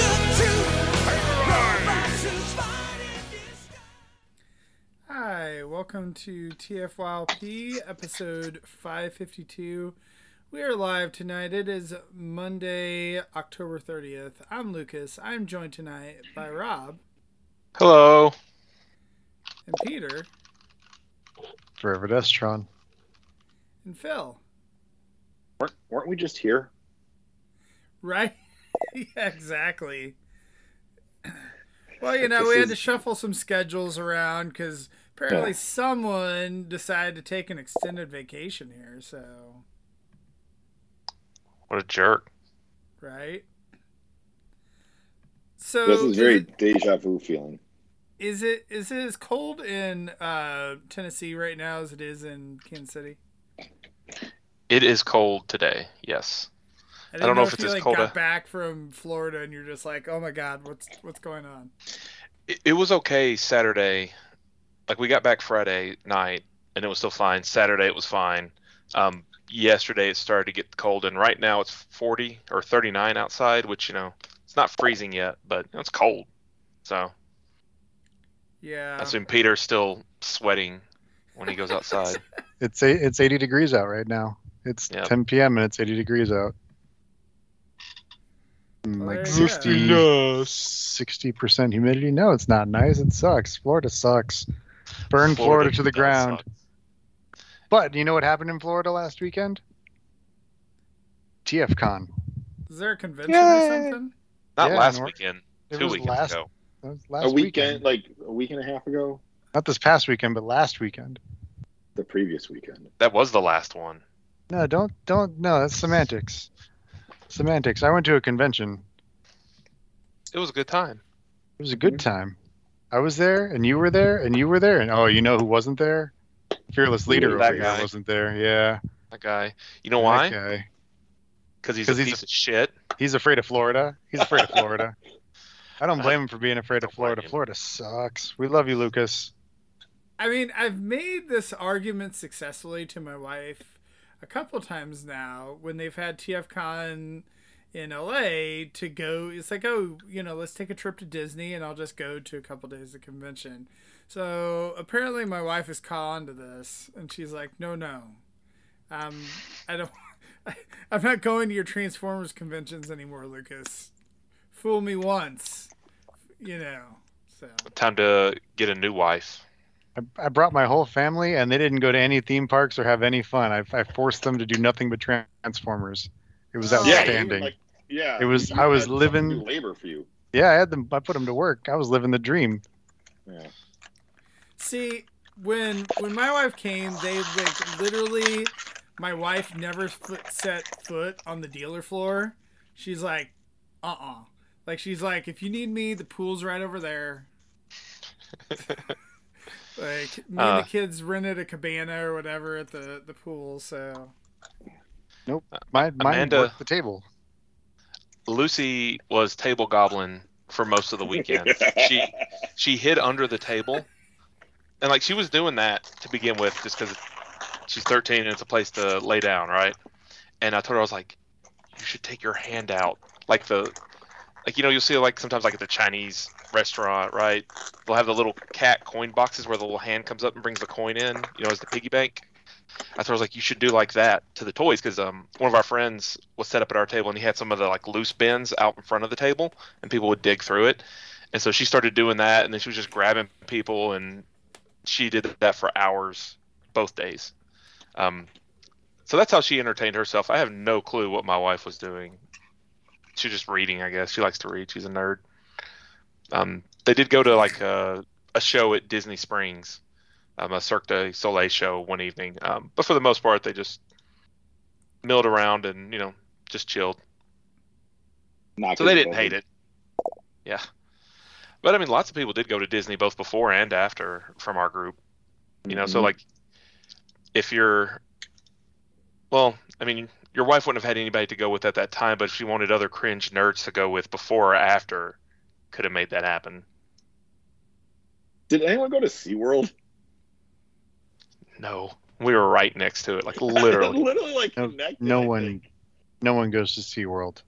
of truth, terrorize! Hi, welcome to TFYLP, episode 552. We are live tonight. It is Monday, October 30th. I'm Lucas. I'm joined tonight by Rob. Hello. And Peter. Forever Destron. And Phil. Weren't we just here? Right? Yeah, exactly. Well, you know, we had to shuffle some schedules around because apparently someone decided to take an extended vacation here, so... What a jerk. Right? So... This is very deja vu feeling. Is it as cold in Tennessee right now as it is in Kansas City? It is cold today, yes. I don't know if it's as cold. You got back from Florida and you're just like, oh my God, what's going on? It was okay Saturday. Like, we got back Friday night and it was still fine. Saturday it was fine. Yesterday it started to get cold, and right now it's 40 or 39 outside, which, you know, it's not freezing yet, but you know, it's cold. So yeah, I assume Peter's still sweating when he goes outside. It's 80 degrees out right now. It's 10 p.m. and it's 80 degrees out. Like 60% humidity. No, it's not nice. It sucks. Florida sucks. Burn Florida to the ground. Suck. But you know what happened in Florida last weekend? TFCon. Is there a convention or something? Not last weekend. 2 weeks ago. That was last weekend, like a week and a half ago. Not this past weekend, but last weekend. The previous weekend. That was the last one. No, don't. No, that's semantics. Semantics. I went to a convention. It was a good time. It was a good time. I was there, and you were there, and you were there, and oh, you know who wasn't there? Fearless Leader over here wasn't there. Yeah, that guy. You know why? Because he's a piece of shit. He's afraid of Florida. He's afraid of Florida. I don't blame him for being afraid of Florida. Florida sucks. We love you, Lucas. I mean, I've made this argument successfully to my wife a couple times now when they've had TFCon in LA to go. It's like, oh, you know, let's take a trip to Disney and I'll just go to a couple days of convention. So apparently my wife is conned to this and she's like, no. I'm not going to your Transformers conventions anymore, Lucas. Fool me once, you know. So time to get a new wife. I brought my whole family, and they didn't go to any theme parks or have any fun. I forced them to do nothing but Transformers. It was outstanding. I was living labor for you. Yeah, I put them to work. I was living the dream. Yeah. See, when my wife came, they like literally, my wife never set foot on the dealer floor. She's like, like she's like, if you need me, the pool's right over there. Like, me and the kids rented a cabana or whatever at the pool, so... Nope. Mine worked the table. Lucy was table goblin for most of the weekend. She hid under the table. And, like, she was doing that to begin with just because she's 13 and it's a place to lay down, right? And I told her, I was like, you should take your hand out. Like, you know, you'll see, like, sometimes, like, at the Chinese restaurant, right? They'll have the little cat coin boxes where the little hand comes up and brings the coin in, you know, as the piggy bank. I thought I was like, you should do like that to the toys, because one of our friends was set up at our table and he had some of the like loose bins out in front of the table and people would dig through it. And so she started doing that, and then she was just grabbing people, and she did that for hours both days. So that's how she entertained herself. I have no clue what my wife was doing. She was just reading, I guess. She likes to read. She's a nerd. They did go to like a show at Disney Springs, a Cirque du Soleil show one evening. But for the most part, they just milled around and, you know, just chilled. So they didn't hate it. Yeah. But I mean, lots of people did go to Disney both before and after from our group. You know, so like if you're, well, I mean, your wife wouldn't have had anybody to go with at that time, but if she wanted other cringe nerds to go with before or after, could have made that happen. Did anyone go to SeaWorld? No. We were right next to it, like literally. No one goes to SeaWorld.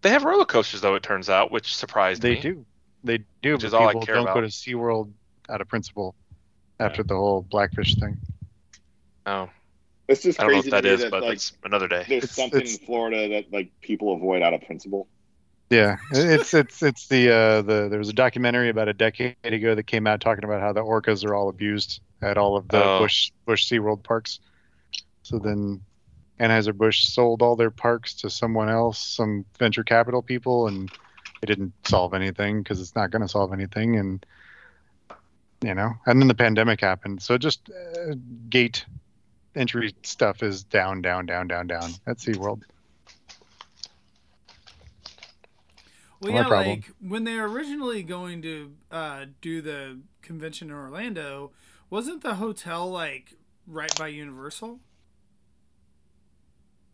They have roller coasters, though, it turns out, which surprised me. They do, which is all I care about. People don't go to SeaWorld out of principle after the whole Blackfish thing. Oh. It's just crazy. I don't know if that is, but that's another day. There's something in Florida that like people avoid out of principle. Yeah. It's the there was a documentary about a decade ago that came out talking about how the orcas are all abused at all of the Busch SeaWorld parks. So then Anheuser-Busch sold all their parks to someone else, some venture capital people, and it didn't solve anything because it's not going to solve anything. And, you know, and then the pandemic happened. So just gate entry stuff is down at SeaWorld. Well, yeah, like when they were originally going to do the convention in Orlando, wasn't the hotel like right by Universal?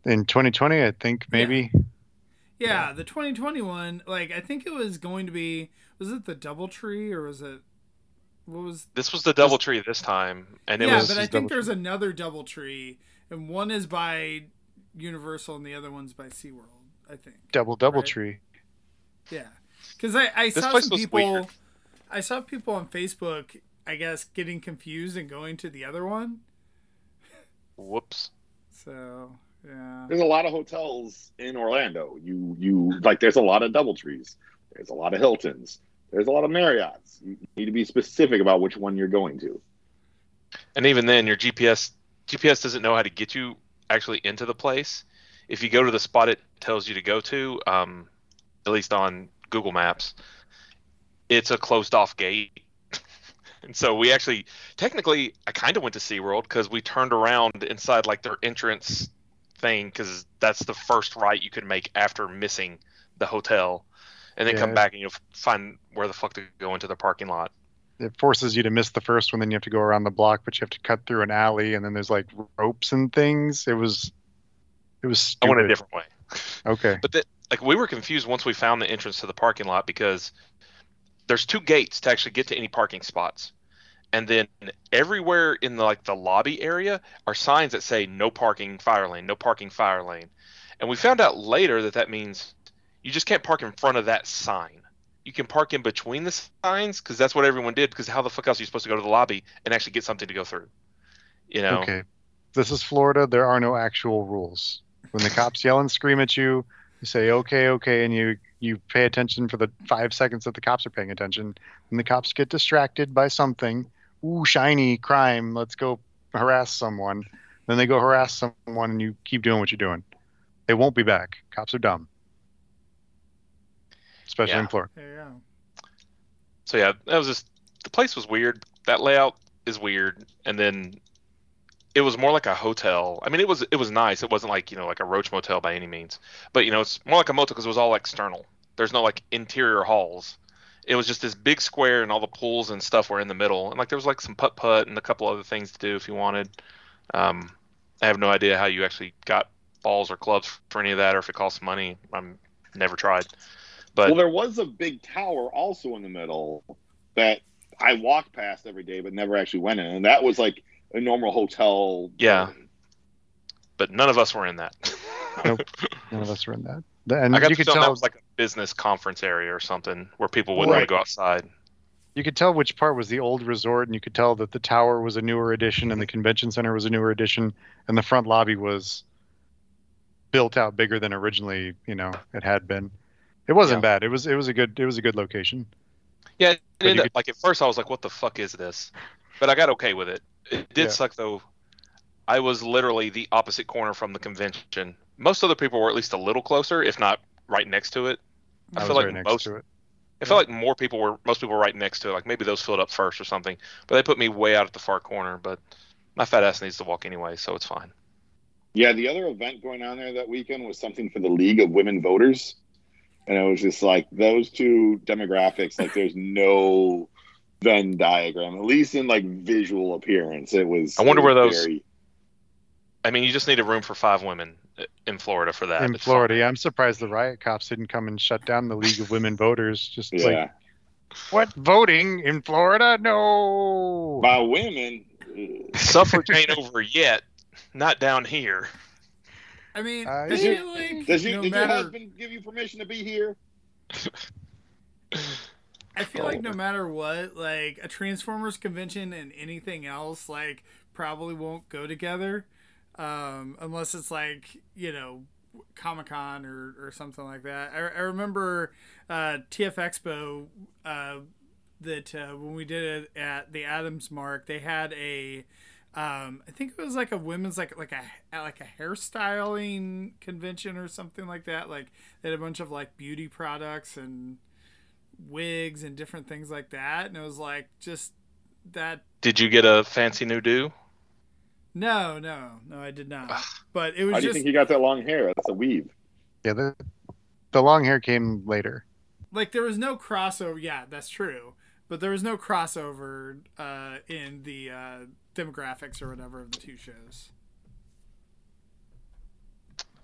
In 2020, I think, maybe. Yeah, the 2020 one, like, I think it was going to be, was it the DoubleTree or was it, what was? This was the DoubleTree this time. And it was, but I think there's another DoubleTree, and one is by Universal and the other one's by SeaWorld, I think. DoubleTree. Yeah, because I saw some people, I saw people on Facebook, I guess, getting confused and going to the other one. Whoops. So... yeah. There's a lot of hotels in Orlando. You like. There's a lot of DoubleTrees. There's a lot of Hiltons. There's a lot of Marriotts. You need to be specific about which one you're going to. And even then, your GPS doesn't know how to get you actually into the place. If you go to the spot it tells you to go to, at least on Google Maps, it's a closed-off gate. And so we actually, technically, I kind of went to SeaWorld because we turned around inside like their entrance thing, because that's the first right you can make after missing the hotel, and then come back and you'll find where the fuck to go into the parking lot. It forces you to miss the first one, then you have to go around the block, but you have to cut through an alley, and then there's like ropes and things. It was stupid. I went a different way. Okay, but like we were confused once we found the entrance to the parking lot, because there's two gates to actually get to any parking spots, and then everywhere in the, like the lobby area are signs that say no parking, fire lane, no parking, fire lane. And we found out later that that means you just can't park in front of that sign. You can park in between the signs, because that's what everyone did, because how the fuck else are you supposed to go to the lobby and actually get something to go through? You know? Okay. This is Florida. There are no actual rules. When the cops yell and scream at you, you say, okay, okay, and you pay attention for the 5 seconds that the cops are paying attention, and the cops get distracted by something. Ooh, shiny crime. Let's go harass someone. Then they go harass someone, and you keep doing what you're doing. They won't be back. Cops are dumb. Especially in Florida. Yeah. So, yeah, that was just, the place was weird. That layout is weird. And then it was more like a hotel. I mean, it was nice. It wasn't like, you know, like a roach motel by any means. But, you know, it's more like a motel because it was all external. There's no, like, interior halls. It was just this big square, and all the pools and stuff were in the middle. And like there was like some putt-putt and a couple other things to do if you wanted. I have no idea how you actually got balls or clubs for any of that, or if it costs money. I'm never tried. But well, there was a big tower also in the middle that I walked past every day, but never actually went in. And that was like a normal hotel. Yeah, but none of us were in that. Nope, none of us were in that. And I got you to tell that was like a business conference area or something where people wouldn't want to go outside. You could tell which part was the old resort, and you could tell that the tower was a newer addition, and the convention center was a newer addition, and the front lobby was built out bigger than originally, you know, it had been. It wasn't bad. It was a good location. Yeah, it ended up, like at first I was like, "What the fuck is this?" But I got okay with it. It did suck though. I was literally the opposite corner from the convention. Most other people were at least a little closer, if not right next to it. I feel like most people were right next to it. Like maybe those filled up first or something. But they put me way out at the far corner. But my fat ass needs to walk anyway, so it's fine. Yeah, the other event going on there that weekend was something for the League of Women Voters. And it was just like those two demographics, like there's no Venn diagram, at least in like visual appearance. It was. I wonder where those. I mean, you just need a room for 5 women in Florida for that. In Florida, yeah, I'm surprised the riot cops didn't come and shut down the League of Women Voters. Just like, what, voting in Florida? No. By women. Suffrage ain't over yet. Not down here. I mean, did your husband give you permission to be here? I feel like no matter what, like a Transformers convention and anything else, like probably won't go together, unless it's like, you know, Comic-Con or something like that. I remember TF Expo that when we did it at the Adams Mark, they had a. I think it was like a women's like a hairstyling convention or something like that. Like they had a bunch of like beauty products and wigs and different things like that. And it was like just that. Did you get a fancy new do? No, I did not. But it was. How do you think he got that long hair? That's a weave. Yeah, the long hair came later. Like there was no crossover. Yeah, that's true. But there was no crossover in the demographics or whatever of the two shows.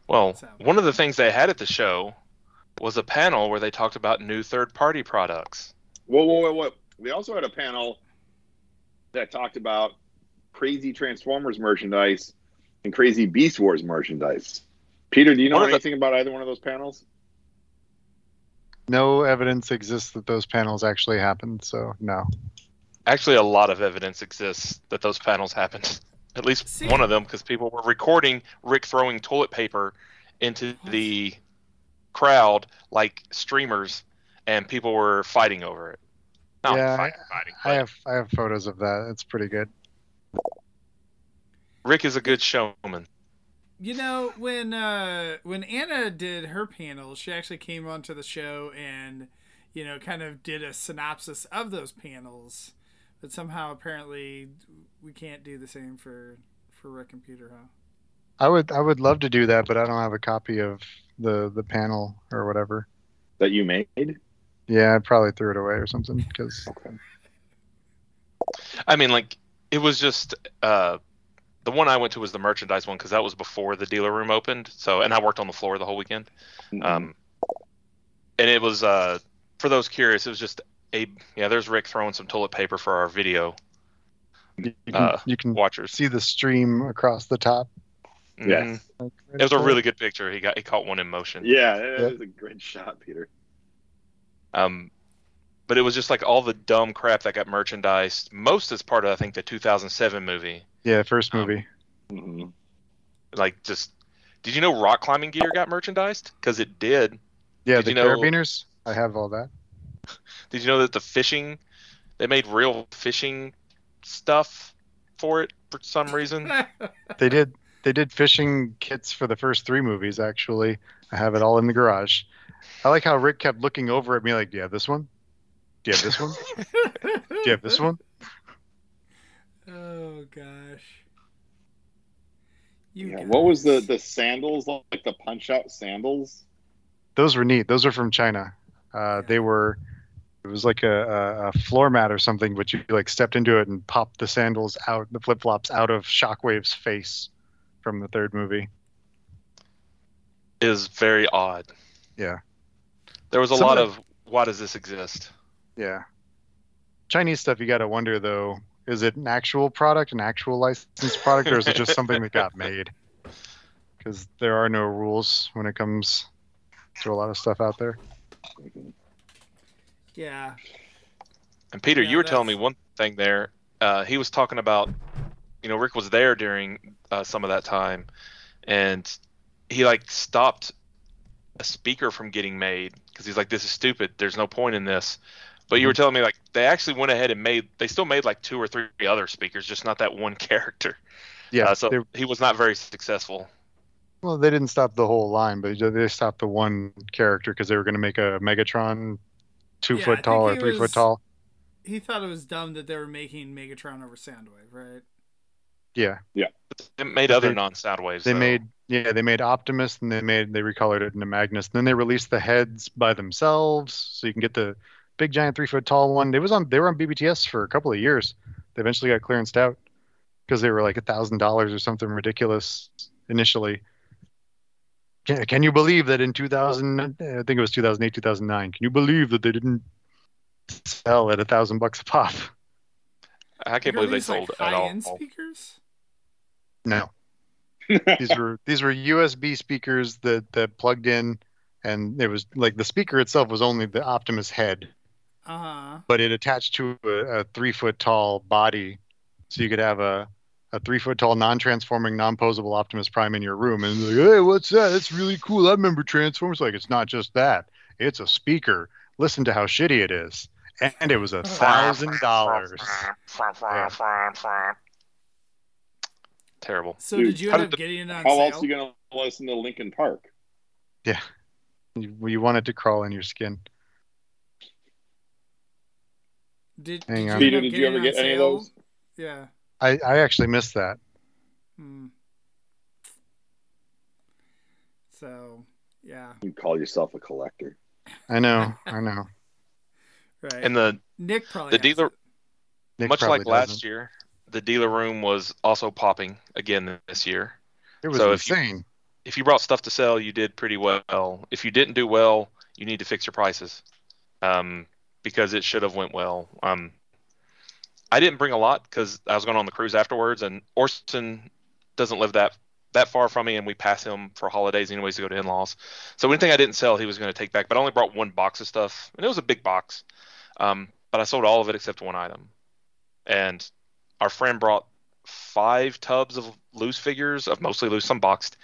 Well, one of the things they had at the show was a panel where they talked about new third-party products. Whoa. They also had a panel that talked about crazy Transformers merchandise and crazy Beast Wars merchandise. Peter, do you know anything about either one of those panels? No evidence exists that those panels actually happened, so no. Actually, a lot of evidence exists that those panels happened. At least one of them, because people were recording Rick throwing toilet paper into the crowd like streamers, and people were fighting over it. I have photos of that. It's pretty good. Rick is a good showman. You know, when Anna did her panel, she actually came onto the show and, you know, kind of did a synopsis of those panels. But somehow, apparently, we can't do the same for Rick and Peter, huh? I would love to do that, but I don't have a copy of the panel or whatever. That you made? Yeah, I probably threw it away or something. Cause... I mean, like, it was just... the one I went to was the merchandise one, because that was before the dealer room opened. So, and I worked on the floor the whole weekend. Mm-hmm. And it was, for those curious, it was just... there's Rick throwing some toilet paper for our video. You can watchers see the stream across the top. Mm-hmm. Yeah, it was a really good picture. He caught one in motion. Yeah, it was a great shot, Peter. But it was just like all the dumb crap that got merchandised. Most as part of I think the 2007 movie. Yeah, first movie. Mm-hmm. Like, just did you know rock climbing gear got merchandised? Because it did. Yeah, did the carabiners. I have all that. Did you know that they made real fishing stuff for it for some reason? They did fishing kits for the first 3 movies, actually. I have it all in the garage. I like how Rick kept looking over at me like, do you have this one? Do you have this one? Do you have this one? Oh, gosh. You guys. What was the sandals, like the punch-out sandals? Those were neat. Those are from China. It was like a floor mat or something, but you like stepped into it and popped the sandals out, the flip-flops out of Shockwave's face from the third movie. It was very odd. Yeah. There was a lot of, why does this exist? Yeah. Chinese stuff, you got to wonder though, is it an actual product, an actual licensed product, or is it just something that got made? Because there are no rules when it comes to a lot of stuff out there. Yeah. And Peter, you were telling me one thing there. He was talking about, you know, Rick was there during some of that time, and he like stopped a speaker from getting made because he's like, "This is stupid. There's no point in this." But you were telling me like they actually went ahead and they still made like 2 or 3 other speakers, just not that one character. Yeah, so he was not very successful. Well, they didn't stop the whole line, but they stopped the one character because they were going to make a Megatron 2 foot tall or 3 foot tall. He thought it was dumb that they were making Megatron over Soundwave, right? Yeah, yeah. But they made other non-Sound Waves. They made Optimus, and they recolored it into Magnus. And then they released the heads by themselves, so you can get the big giant 3 foot tall one. They were on BBTS for a couple of years. They eventually got clearanced out because they were like $1,000 or something ridiculous initially. Can you believe that in 2000, I think it was 2008, 2009? Can you believe that they didn't sell at $1,000 a pop? I can't believe they sold like at all. High-end speakers? No, these were USB speakers that plugged in, and it was like the speaker itself was only the Optimus head, but it attached to a 3 foot tall body, so you could have a 3 foot tall non-transforming, non-posable Optimus Prime in your room, and like, hey, what's that? That's really cool. I remember Transformers. Like, it's not just that; it's a speaker. Listen to how shitty it is. And it was $1,000. Terrible. So did you end up getting it on sale? How else are you going to listen to Linkin Park? Yeah. You want it to crawl in your skin. Did you ever get any of those? Yeah. I actually missed that. So, yeah. You call yourself a collector. I know. Right. And the dealer, much like last year, the dealer room was also popping again this year. It was insane. If you brought stuff to sell, you did pretty well. If you didn't do well, you need to fix your prices because it should have went well. I didn't bring a lot because I was going on the cruise afterwards, and Orson doesn't live that far from me, and we pass him for holidays anyways to go to in-laws. So anything I didn't sell, he was going to take back. But I only brought one box of stuff, and it was a big box. But I sold all of it except one item. And our friend brought 5 tubs of loose figures, of mostly loose, some boxed.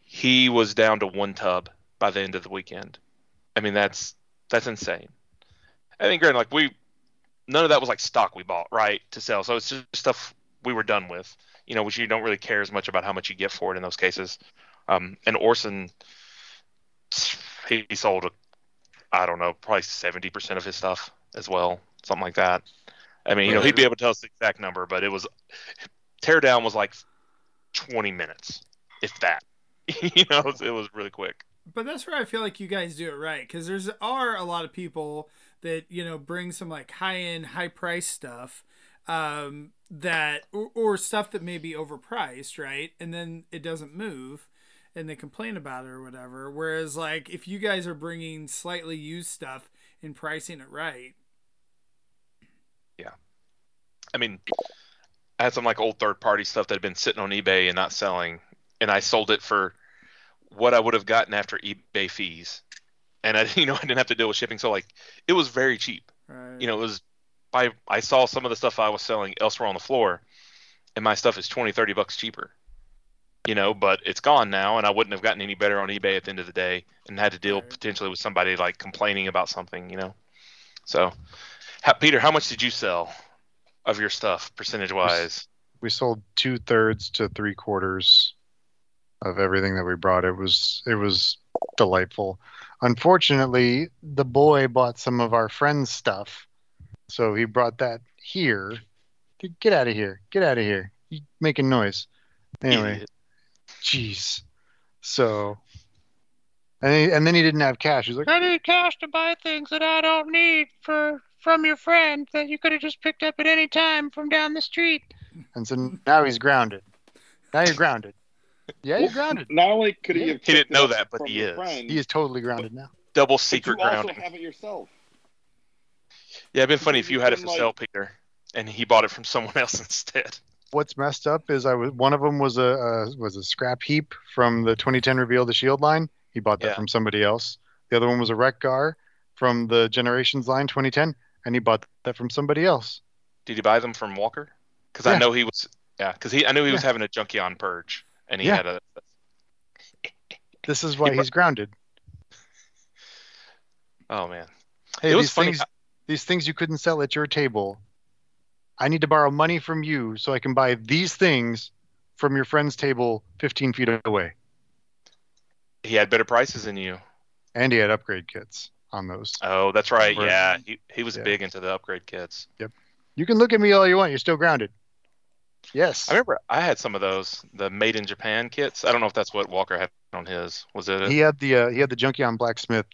He was down to 1 tub by the end of the weekend. I mean, that's insane. I mean, granted, like none of that was like stock we bought, right, to sell. So it's just stuff we were done with, you know, which you don't really care as much about how much you get for it in those cases. And Orson, he sold, I don't know, probably 70% of his stuff as well, something like that. I mean, you know, he'd be able to tell us the exact number, but it was teardown was like 20 minutes, if that. You know, it was really quick. But that's where I feel like you guys do it right, because there are a lot of people that, you know, bring some like high-end, high-price stuff that or stuff that may be overpriced, right? And then it doesn't move, and they complain about it or whatever. Whereas, like, if you guys are bringing slightly used stuff and pricing it right, yeah. I mean, I had some like old third-party stuff that had been sitting on eBay and not selling, and I sold it for what I would have gotten after eBay fees, and I didn't have to deal with shipping, so like it was very cheap. Right. You know, it was. I saw some of the stuff I was selling elsewhere on the floor, and my stuff is $20-$30 cheaper, you know, but it's gone now, and I wouldn't have gotten any better on eBay at the end of the day and had to deal potentially with somebody like complaining about something, you know. So, Peter, how much did you sell of your stuff percentage-wise? We sold 2/3 to 3/4 of everything that we brought. It was delightful. Unfortunately, the boy bought some of our friends' stuff. So he brought that here. Get out of here. Get out of here. You're making noise. Anyway. Jeez. So. And then he didn't have cash. He's like, I need cash to buy things that I don't need from your friend that you could have just picked up at any time from down the street. And so now he's grounded. Now you're grounded. Yeah, you're grounded. Not only could he have... He didn't know that, but he is. He is totally grounded now. Double secret grounded. You also have it yourself. Yeah, it'd been funny if you had it for sale, Peter, and he bought it from someone else instead. What's messed up is one of them was a scrap heap from the 2010 reveal of the Shield line. He bought that from somebody else. The other one was a Wreck-Gar from the Generations line 2010, and he bought that from somebody else. Did he buy them from Walker? Because I know he was. Yeah, because I knew he was having a Junkion purge, and he had a. This is why he's grounded. Oh man, hey, it was funny. These things you couldn't sell at your table. I need to borrow money from you so I can buy these things from your friend's table 15 feet away. He had better prices than you. And he had upgrade kits on those. Oh, that's right. Over. Yeah, he was big into the upgrade kits. Yep. You can look at me all you want. You're still grounded. Yes. I remember I had some of those, the Made in Japan kits. I don't know if that's what Walker had on his. Was it? He had the Junkie on Blacksmith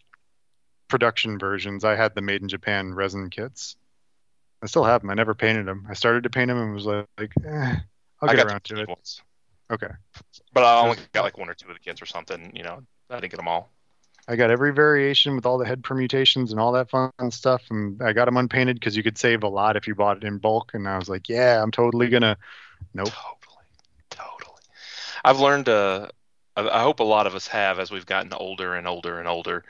production versions. I had the Made in Japan resin kits. I still have them. I never painted them. I started to paint them and was like I'll get around to it. Ones. Okay. But I only got like one or two of the kits or something. You know, I didn't get them all. I got every variation with all the head permutations and all that fun stuff. And I got them unpainted because you could save a lot if you bought it in bulk. And I was like, yeah, I'm totally going to. Nope. Totally. I've learned, I hope a lot of us have as we've gotten older and older and older,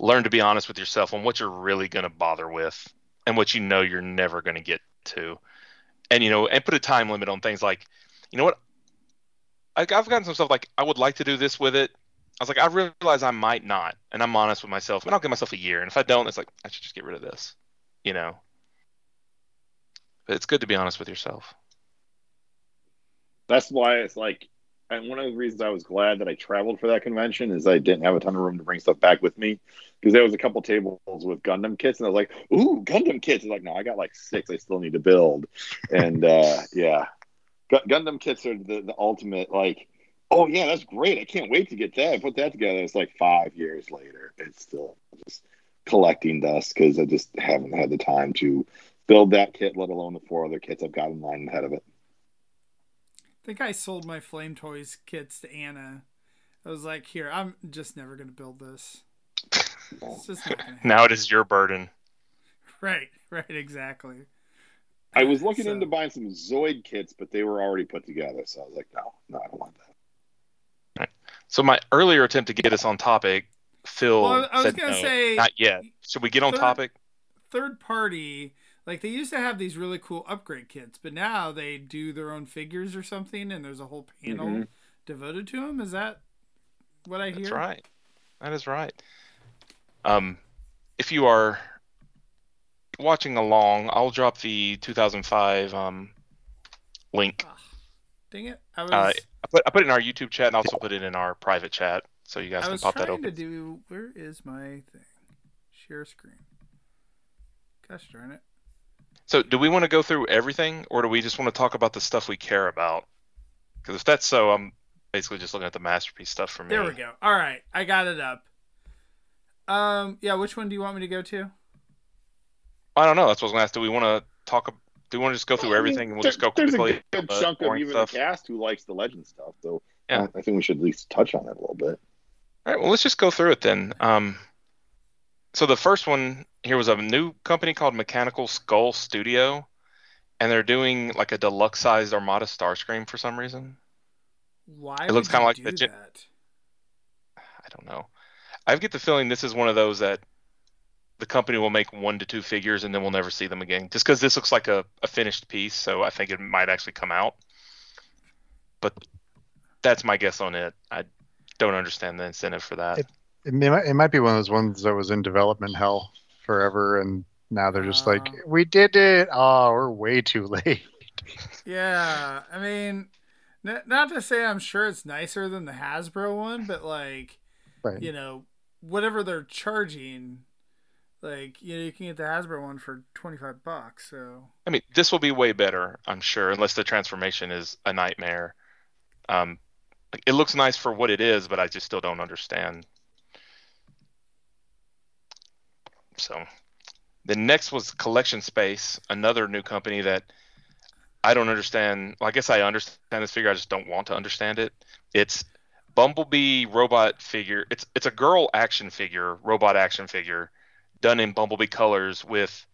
learn to be honest with yourself on what you're really going to bother with and what you know you're never going to get to. And, you know, and put a time limit on things like, you know what? I've gotten some stuff like, I would like to do this with it. I was like, I realize I might not, and I'm honest with myself, and I'll give myself a year. And if I don't, it's like, I should just get rid of this, you know. But it's good to be honest with yourself. That's why it's like, and one of the reasons I was glad that I traveled for that convention is I didn't have a ton of room to bring stuff back with me. Because there was a couple tables with Gundam kits, and I was like, ooh, Gundam kits. I'm like, no, I got like 6 I still need to build. And yeah, Gundam kits are the ultimate, like, oh, yeah, that's great. I can't wait to get that. I put that together. It's like 5 years later. It's still just collecting dust because I just haven't had the time to build that kit, let alone the 4 other kits I've got in line ahead of it. I think I sold my Flame Toys kits to Anna. I was like, here, I'm just never going to build this. It's just not gonna happen. Now it is your burden. Right, exactly. I was looking into buying some Zoid kits, but they were already put together. So I was like, no, I don't want that. So my earlier attempt to get us on topic, Phil I was said gonna no, say, not yet. Should we get on topic? Third party, like they used to have these really cool upgrade kits, but now they do their own figures or something, and there's a whole panel devoted to them. Is that what I hear? That's right. That is right. If you are watching along, I'll drop the 2005 link. Oh, dang it! I put it in our YouTube chat and also put it in our private chat, so you guys can pop that open. Where is my thing? Share screen. Gosh darn it. So do we want to go through everything, or do we just want to talk about the stuff we care about? Because if that's so, I'm basically just looking at the Masterpiece stuff for me. There we go. All right. I got it up. Yeah, which one do you want me to go to? I don't know. That's what I was going to ask. Do we want to just go through everything and we'll just go quickly? There's a good chunk of even stuff. The cast who likes the Legend stuff, so yeah. I think we should at least touch on it a little bit. All right, well, let's just go through it then. So the first one here was a new company called Mechanical Skull Studio, and they're doing like a deluxe-sized Armada Starscream for some reason. Why it looks kind of like do that? I don't know. I get the feeling this is one of those that the company will make 1 to 2 figures and then we'll never see them again, just because this looks like a finished piece. So I think it might actually come out, but that's my guess on it. I don't understand the incentive for that. It might be one of those ones that was in development hell forever. And now they're just like, we did it. Oh, we're way too late. Yeah. I mean, not to say I'm sure it's nicer than the Hasbro one, but like, you know, whatever they're charging, like, you know, you can get the Hasbro one for $25. So I mean, this will be way better, I'm sure, unless the transformation is a nightmare. It looks nice for what it is, but I just still don't understand. So the next was Collection Space, another new company that I don't understand. Well, I guess I understand this figure. I just don't want to understand it. It's Bumblebee robot figure. It's a girl action figure, robot action figure, done in Bumblebee colors with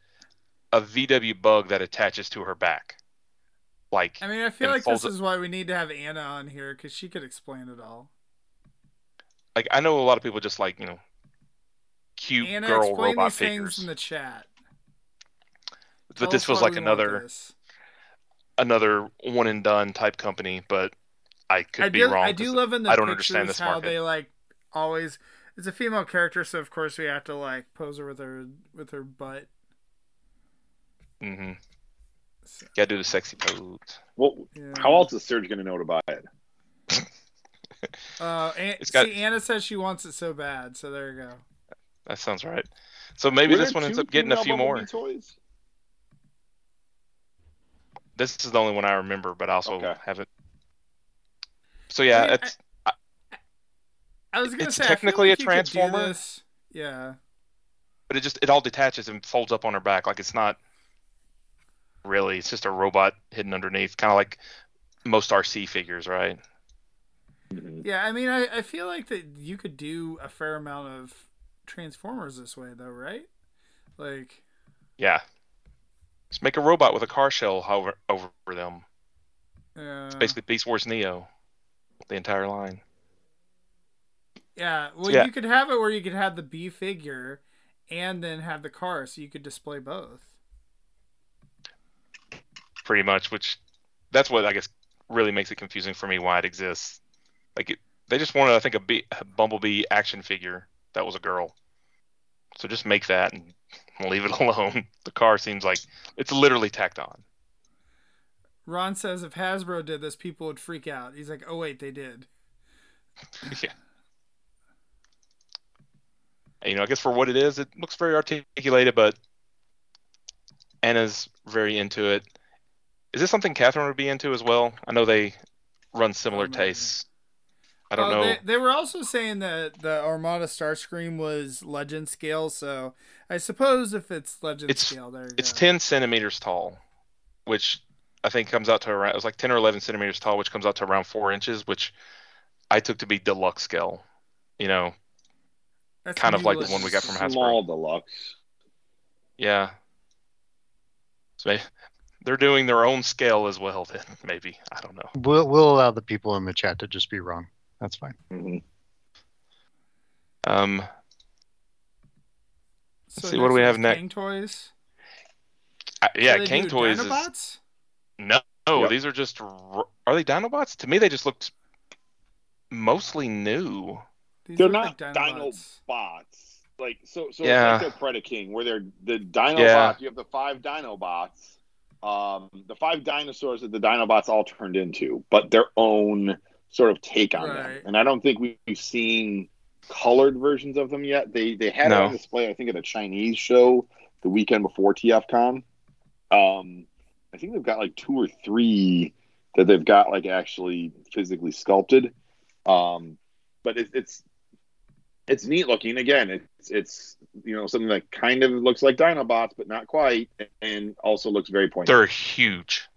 a VW bug that attaches to her back. Like, I mean, I feel like this is why we need to have Anna on here, because she could explain it all. Like, I know a lot of people just like, you know, cute Anna, girl explain robot these figures things in the chat. But this feels like another one and done type company, but I could be wrong. I do love in the pictures how market. They like always. It's a female character, so of course we have to like pose her with her butt. Mm-hmm. Gotta do the sexy pose. Well, yeah. How else is Serge gonna know to buy it? Anna says she wants it so bad, so there you go. That sounds right. So maybe this one ends up getting a few more. Toys? This is the only one I remember, but I also haven't. So yeah, I mean, it's. I was gonna say technically a Transformer. Yeah. But it all detaches and folds up on her back, like it's not. Really, it's just a robot hidden underneath, kind of like most RC figures, right? Yeah, I mean, I feel like that you could do a fair amount of Transformers this way, though, right? Like, yeah, just make a robot with a car shell over them. It's basically Beast Wars Neo, the entire line. Yeah, well, you could have it where you could have the B figure and then have the car, so you could display both. Pretty much, which that's what I guess really makes it confusing for me why it exists. Like they just wanted, I think, a Bumblebee action figure that was a girl. So just make that and leave it alone. The car seems like it's literally tacked on. Ron says if Hasbro did this, people would freak out. He's like, oh wait, they did. Yeah. And, I guess for what it is, it looks very articulated, but Anna's very into it. Is this something Catherine would be into as well? I know they run similar tastes. I don't know. They were also saying that the Armada Starscream was legend scale, so I suppose if it's legend scale, there you go. It's 10 centimeters tall, which I think comes out to around... It was like 10 or 11 centimeters tall, which comes out to around 4 inches, which I took to be deluxe scale. That's kind of like the one we got from Hasbro. Small deluxe. Yeah. So maybe... They're doing their own scale as well, then, maybe. I don't know. We'll allow the people in the chat to just be wrong. That's fine. Mm-hmm. Let's see, what do we have next? King Toys? King Toys. Dinobots? These are just... Are they Dinobots? To me, they just looked mostly new. They're not like Dinobots. Like, so it's like the Predaking, where they're the Dinobots. Yeah. You have the 5 Dinobots. The 5 dinosaurs that the Dinobots all turned into, but their own sort of take on them. And I don't think we've seen colored versions of them yet. They had it on display, I think, at a Chinese show the weekend before TFCon. I think they've got like 2 or 3 that they've got like actually physically sculpted. But it's neat looking. Again, it's something that kind of looks like Dinobots, but not quite, and also looks very pointy. They're huge.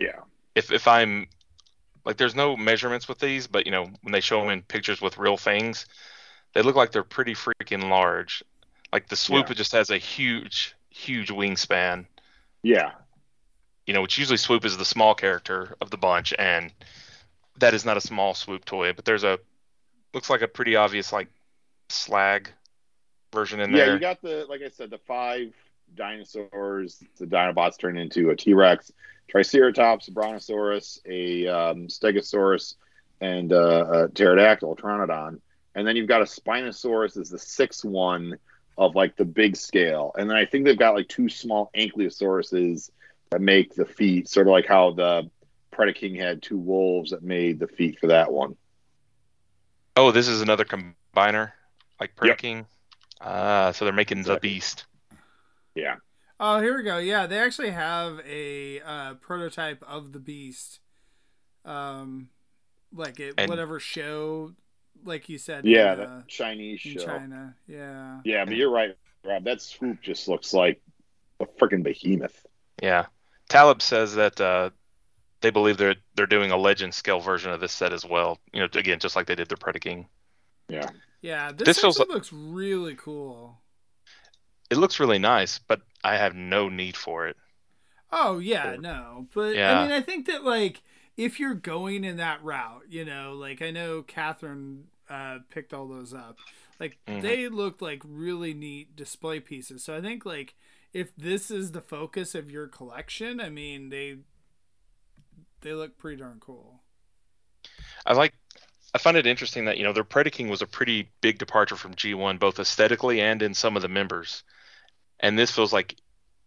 Yeah. If I'm like, there's no measurements with these, but when they show them in pictures with real things, they look like they're pretty freaking large. Like the Swoop, it just has a huge, huge wingspan. Yeah. Which usually Swoop is the small character of the bunch, and that is not a small Swoop toy, but there's looks like a pretty obvious slag version in there. Yeah, you got the, like I said, the 5 dinosaurs the Dinobots turned into: a T-Rex, Triceratops, a Brontosaurus, a Stegosaurus, and a Pterodactyl, Pteranodon. And then you've got a Spinosaurus is the 6th one of like the big scale. And then I think they've got like 2 small Ankylosaurus that make the feet, sort of like how the Predaking had 2 wolves that made the feet for that one. Oh, this is another combiner? Like Predaking? Yep. So they're making the Beast. Yeah. Oh, here we go. Yeah, they actually have a prototype of the Beast. Whatever show, like you said. Yeah, that Chinese show. In China, yeah. Yeah, but you're right, Rob. That Swoop just looks like a freaking behemoth. Yeah. Talib says that they believe they're doing a legend scale version of this set as well. Again, just like they did the Predaking. Yeah. Yeah, this looks really cool. It looks really nice, but I have no need for it. Oh, yeah, no. But, yeah. I mean, I think that, if you're going in that route, I know Catherine picked all those up. They look like really neat display pieces. So I think, if this is the focus of your collection, I mean, they look pretty darn cool. I find it interesting that, their Predaking was a pretty big departure from G1, both aesthetically and in some of the members. And this feels like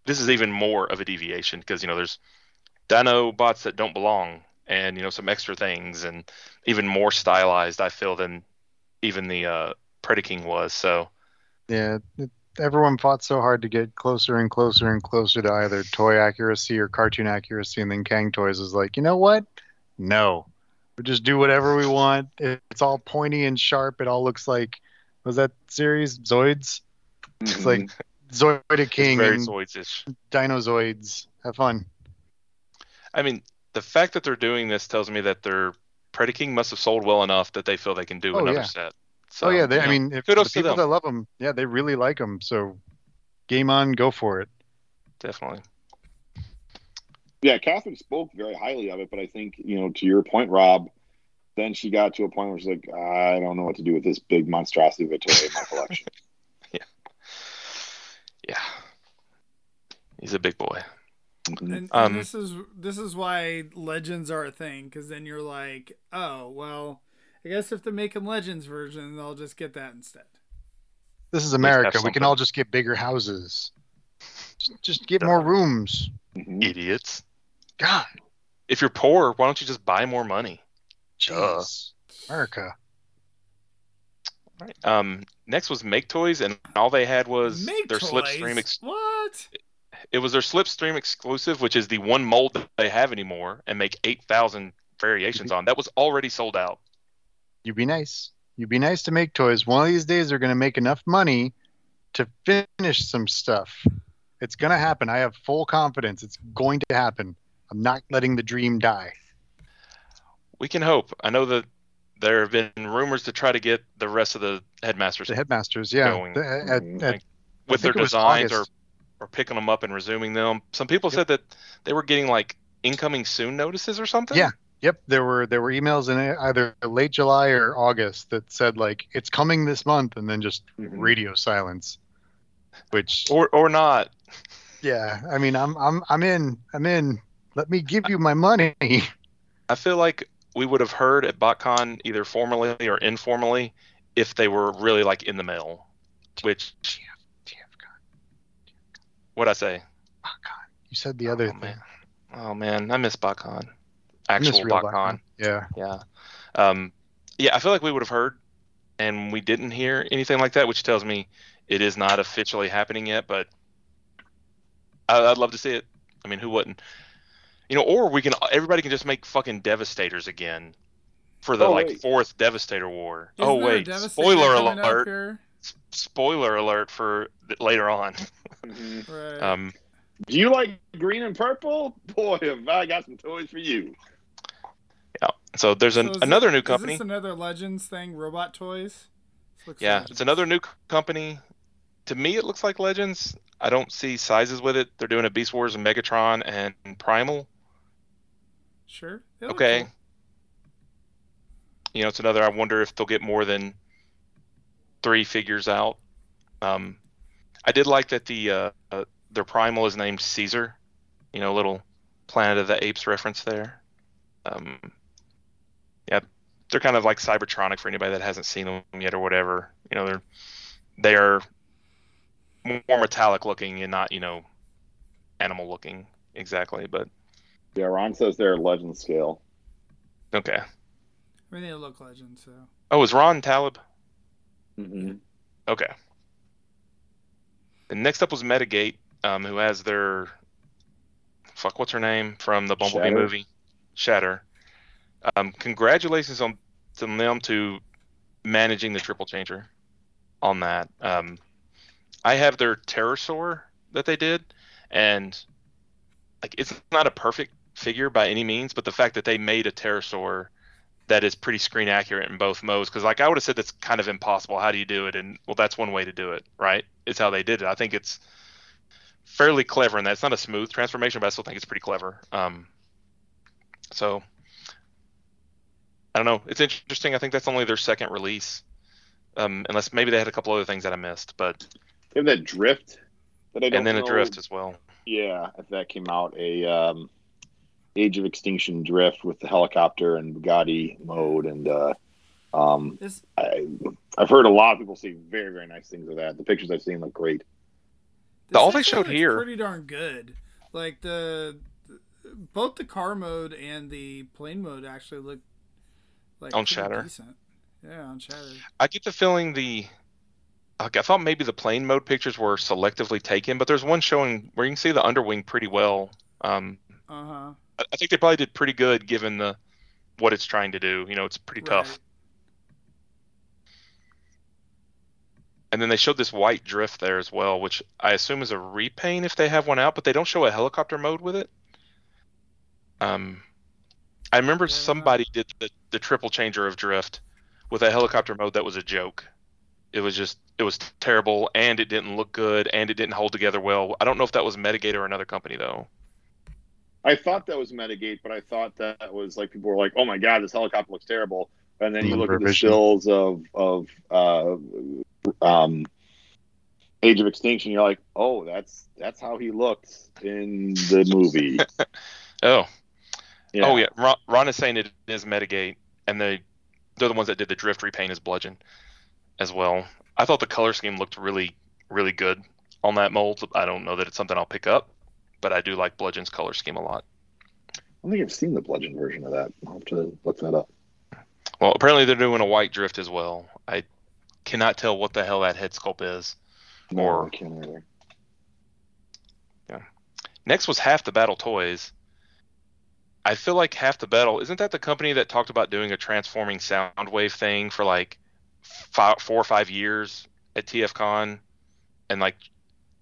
this is even more of a deviation because, you know, there's Dinobots that don't belong and, you know, some extra things and even more stylized, I feel, than even the Predaking was. So, yeah, everyone fought so hard to get closer and closer and closer to either toy accuracy or cartoon accuracy, and then Kang Toys is like, you know what? No. We just do whatever we want. It's all pointy and sharp. It all looks like, was that series Zoids? It's like Zoida King and Zoids-ish. Dinozoids. Have fun. I mean, the fact that they're doing this tells me that their Predaking must have sold well enough that they feel they can do another set. So, they, I mean, if the people that love them, they really like them. So, game on, go for it. Definitely. Yeah, Catherine spoke very highly of it, but I think, you know, to your point, Rob, then she got to a point where she's like, I don't know what to do with this big monstrosity of a toy in my collection. Yeah. He's a big boy. And this is why Legends are a thing, because then you're like, oh, well, I guess if they're making Legends version, I'll just get that instead. This is America. We can all just get bigger houses. Just get more rooms. Idiots. God. If you're poor, why don't you just buy more money? Jeez. America. All right. Next was Make Toys, and all they had was Slipstream. What? It was their Slipstream exclusive, which is the one mold that they have anymore, and make 8,000 variations on. That was already sold out. You'd be nice. You'd be nice to Make Toys. One of these days, they're going to make enough money to finish some stuff. It's going to happen. I have full confidence. It's going to happen. I'm not letting the dream die. We can hope. I know that there have been rumors to try to get the rest of the Headmasters. The Headmasters, yeah. Going, with their designs or picking them up and resuming them. Some people said that they were getting like incoming soon notices or something. Yeah. Yep. There were emails in either late July or August that said like, it's coming this month, and then just radio silence. Which or not. Yeah. I mean, I'm in. Let me give you my money. I feel like we would have heard at BotCon either formally or informally if they were really like in the mail. Which TFCon. What'd I say? BotCon. You said the other thing. Man. Oh man, I miss BotCon. Actual BotCon. Yeah. Yeah, I feel like we would have heard, and we didn't hear anything like that, which tells me it is not officially happening yet, but I'd love to see it. I mean, who wouldn't? You know, or everybody can just make fucking Devastators again for the fourth Devastator war. Isn't spoiler alert! Spoiler alert for later on. Right. Do you like green and purple? Boy, have I got some toys for you. Yeah. So there's another new company. Is this another Legends thing? Robot Toys. Yeah, it's another new company. To me, it looks like Legends. I don't see sizes with it. They're doing a Beast Wars and Megatron and Primal. Sure. Okay. Cool. You know, it's another. I wonder if they'll get more than three figures out. I did like that the their Primal is named Caesar. You know, little Planet of the Apes reference there. Yeah, they're kind of like Cybertronic for anybody that hasn't seen them yet or whatever. You know, they are more metallic looking and not, you know, animal looking exactly, but yeah, Ron says they're Legend scale. Okay. I mean, they look Legend, so. Oh, is Ron Talib? Mm-mm. Okay. And next up was Metagate, who has their what's her name from the Bumblebee movie? Shatter. Congratulations on them to managing the Triple Changer on that. I have their Pterosaur that they did, and like it's not a perfect figure by any means, but the fact that they made a Pterosaur that is pretty screen accurate in both modes, because like I would have said that's kind of impossible. How do you do it? And well, that's one way to do it, right? It's how they did it. I think it's fairly clever in that. It's not a smooth transformation, but I still think it's pretty clever. So I don't know. It's interesting. I think that's only their second release, unless maybe they had a couple other things that I missed, but. They have that Drift that I don't know. And then a Drift as well. Yeah, if that came out, a Age of Extinction Drift with the helicopter and Bugatti mode, and I've heard a lot of people say very, very nice things of that. The pictures I've seen look great. All they showed here pretty darn good. Like both the car mode and the plane mode actually look like on Shatter. Decent. Yeah, on Shatter. I get the feeling I thought maybe the plane mode pictures were selectively taken, but there's one showing where you can see the underwing pretty well. I think they probably did pretty good given what it's trying to do. You know, it's pretty tough. And then they showed this white Drift there as well, which I assume is a repaint if they have one out, but they don't show a helicopter mode with it. I remember somebody did the triple changer of Drift with a helicopter mode that was a joke. It was terrible, and it didn't look good, and it didn't hold together well. I don't know if that was Metagate or another company, though. I thought that was Metagate, but I thought that was like people were like, oh my god, this helicopter looks terrible. And then you look at the stills of Age of Extinction, you're like, oh, that's how he looked in the movie. Oh. Yeah. Oh, yeah. Ron is saying it is Metagate, and they're the ones that did the Drift repaint as Bludgeon as well. I thought the color scheme looked really, really good on that mold. I don't know that it's something I'll pick up, but I do like Bludgeon's color scheme a lot. I don't think I've seen the Bludgeon version of that. I'll have to look that up. Well, apparently they're doing a white Drift as well. I cannot tell what the hell that head sculpt is. No, I can't either. Yeah. Next was Half the Battle Toys. I feel like Half the Battle, isn't that the company that talked about doing a transforming Soundwave thing for like 4 or 5 years at TFCon, and like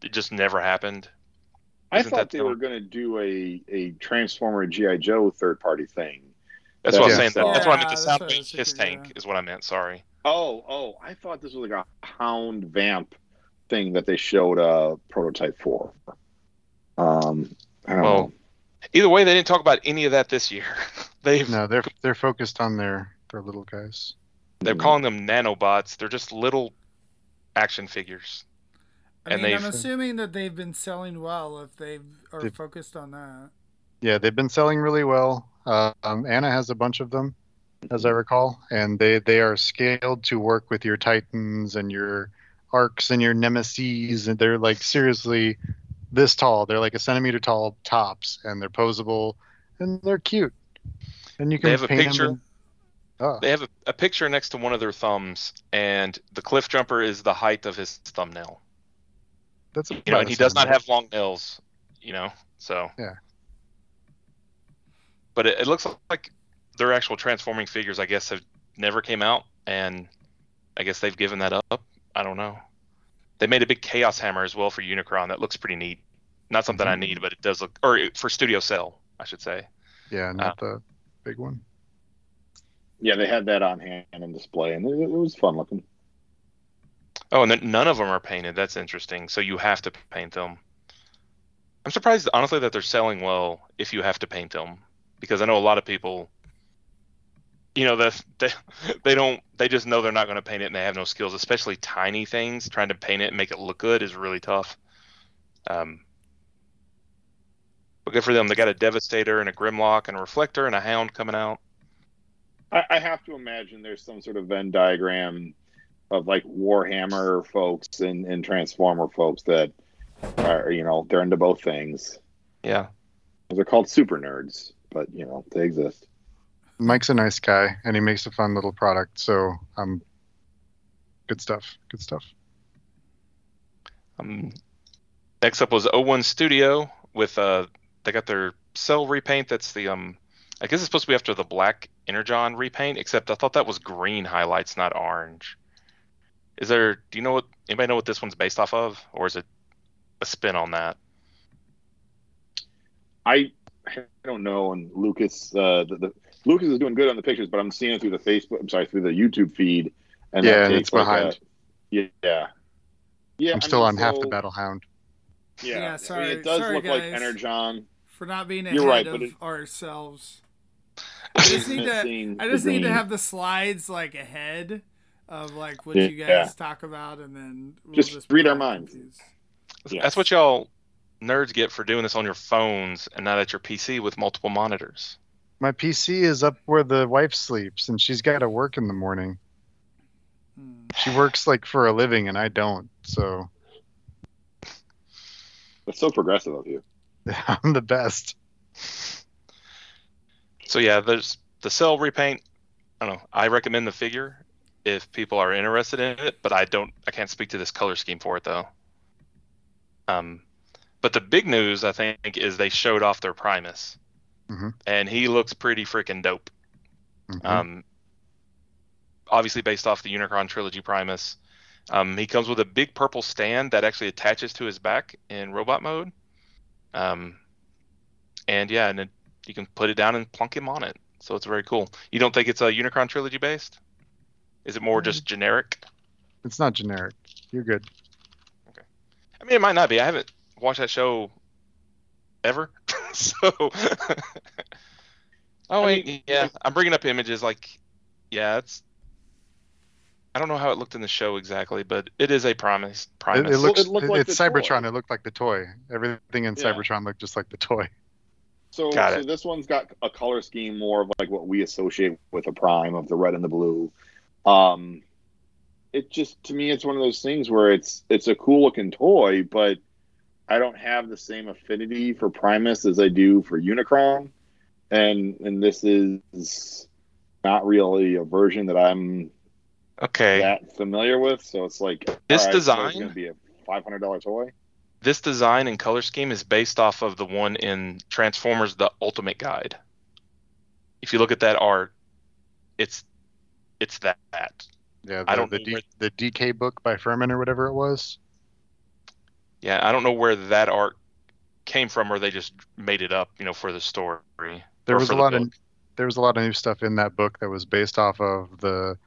it just never happened? Isn't I thought they were going to do a Transformer G.I. Joe third-party thing. That's what I was saying. That's what I meant. The Soundwave Kiss Tank is what I meant. Sorry. Oh! I thought this was like a Hound Vamp thing that they showed a prototype for. I don't know. Either way, they didn't talk about any of that this year. They're focused on their little guys. They're calling them Nanobots. They're just little action figures. I'm assuming that they've been selling well if they are focused on that. Yeah, they've been selling really well. Anna has a bunch of them, as I recall, and they are scaled to work with your Titans and your Arcs and your Nemeses, and they're like seriously this tall. They're like a centimeter tall tops, and they're posable, and they're cute. And you can They have a picture next to one of their thumbs, and the cliff jumper is the height of his thumbnail. That's and he does not have long nails, so. Yeah. But it looks like their actual transforming figures, I guess, have never came out, and I guess they've given that up. I don't know. They made a big Chaos Hammer as well for Unicron. That looks pretty neat. Not something I need, but it does look... Or for Studio Cell, I should say. Yeah, not the big one. Yeah, they had that on hand and display, and it was fun looking. Oh, and none of them are painted. That's interesting. So you have to paint them. I'm surprised, honestly, that they're selling well if you have to paint them. Because I know a lot of people, they just know they're not going to paint it and they have no skills, especially tiny things. Trying to paint it and make it look good is really tough. But good for them. They got a Devastator and a Grimlock and a Reflector and a Hound coming out. I have to imagine there's some sort of Venn diagram of like Warhammer folks and Transformer folks that are, they're into both things. Yeah. They're called super nerds. But, they exist. Mike's a nice guy, and he makes a fun little product. So, good stuff. Next up was O1 Studio with, they got their Cell repaint. That's the, I guess it's supposed to be after the black Energon repaint, except I thought that was green highlights, not orange. Anybody know what this one's based off of? Or is it a spin on that? I don't know, and Lucas Lucas is doing good on the pictures, but I'm seeing it through the YouTube feed, and it's like behind. I'm still on Half the Battle Hound. Yeah, sorry. I mean, it does look like Energon for not being ahead of ourselves. I just need to have the slides like ahead of like what you guys talk about, and then we'll just read our minds. Yes. That's what y'all nerds get for doing this on your phones and not at your PC with multiple monitors. My PC is up where the wife sleeps, and she's got to work in the morning. She works like for a living, and I don't. So That's so progressive of you. I'm the best. So yeah, there's the cell repaint. I don't know. I recommend the figure if people are interested in it, but I can't speak to this color scheme for it though. But the big news, I think, is they showed off their Primus, mm-hmm. and he looks pretty freaking dope. Mm-hmm. Obviously based off the Unicron trilogy Primus. He comes with a big purple stand that actually attaches to his back in robot mode. And you can put it down and plunk him on it. So it's very cool. You don't think it's a Unicron trilogy based? Is it more just generic? It's not generic. You're good. Okay. I mean, it might not be. I haven't watched that show ever. I'm bringing up images I don't know how it looked in the show exactly, but it is a Primus. It looked like it's Cybertron. Toy. It looked like the toy. Everything in Cybertron looked just like the toy. So this one's got a color scheme more of like what we associate with a Prime, of the red and the blue. It just, to me, it's one of those things where it's a cool looking toy, but I don't have the same affinity for Primus as I do for Unicron, and this is not really a version that I'm that familiar with, so it's like this design is going to be a $500 toy. This design and color scheme is based off of the one in Transformers: The Ultimate Guide. If you look at that art, it's that. Yeah, the DK book by Furman or whatever it was. Yeah, I don't know where that art came from, or they just made it up, for the story. There was a lot of new stuff in that book that was based off of the.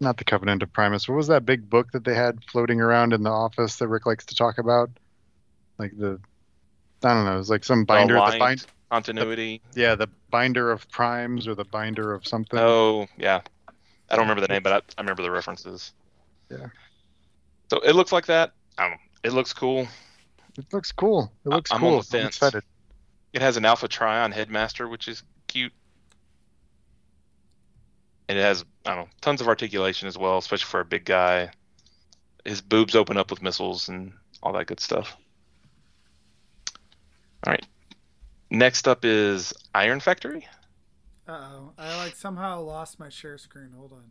Not the Covenant of Primus. What was that big book that they had floating around in the office that Rick likes to talk about? I don't know. It was like some binder. Continuity. The binder of primes or the binder of something. Oh, yeah. I don't remember the name, but I remember the references. Yeah. So it looks like that. I don't know. It looks cool. I'm cool. On the fence. I'm excited. It has an Alpha Trion Headmaster, which is cute. And it has, tons of articulation as well, especially for a big guy. His boobs open up with missiles and all that good stuff. All right. Next up is Iron Factory. Uh-oh. I somehow lost my share screen. Hold on.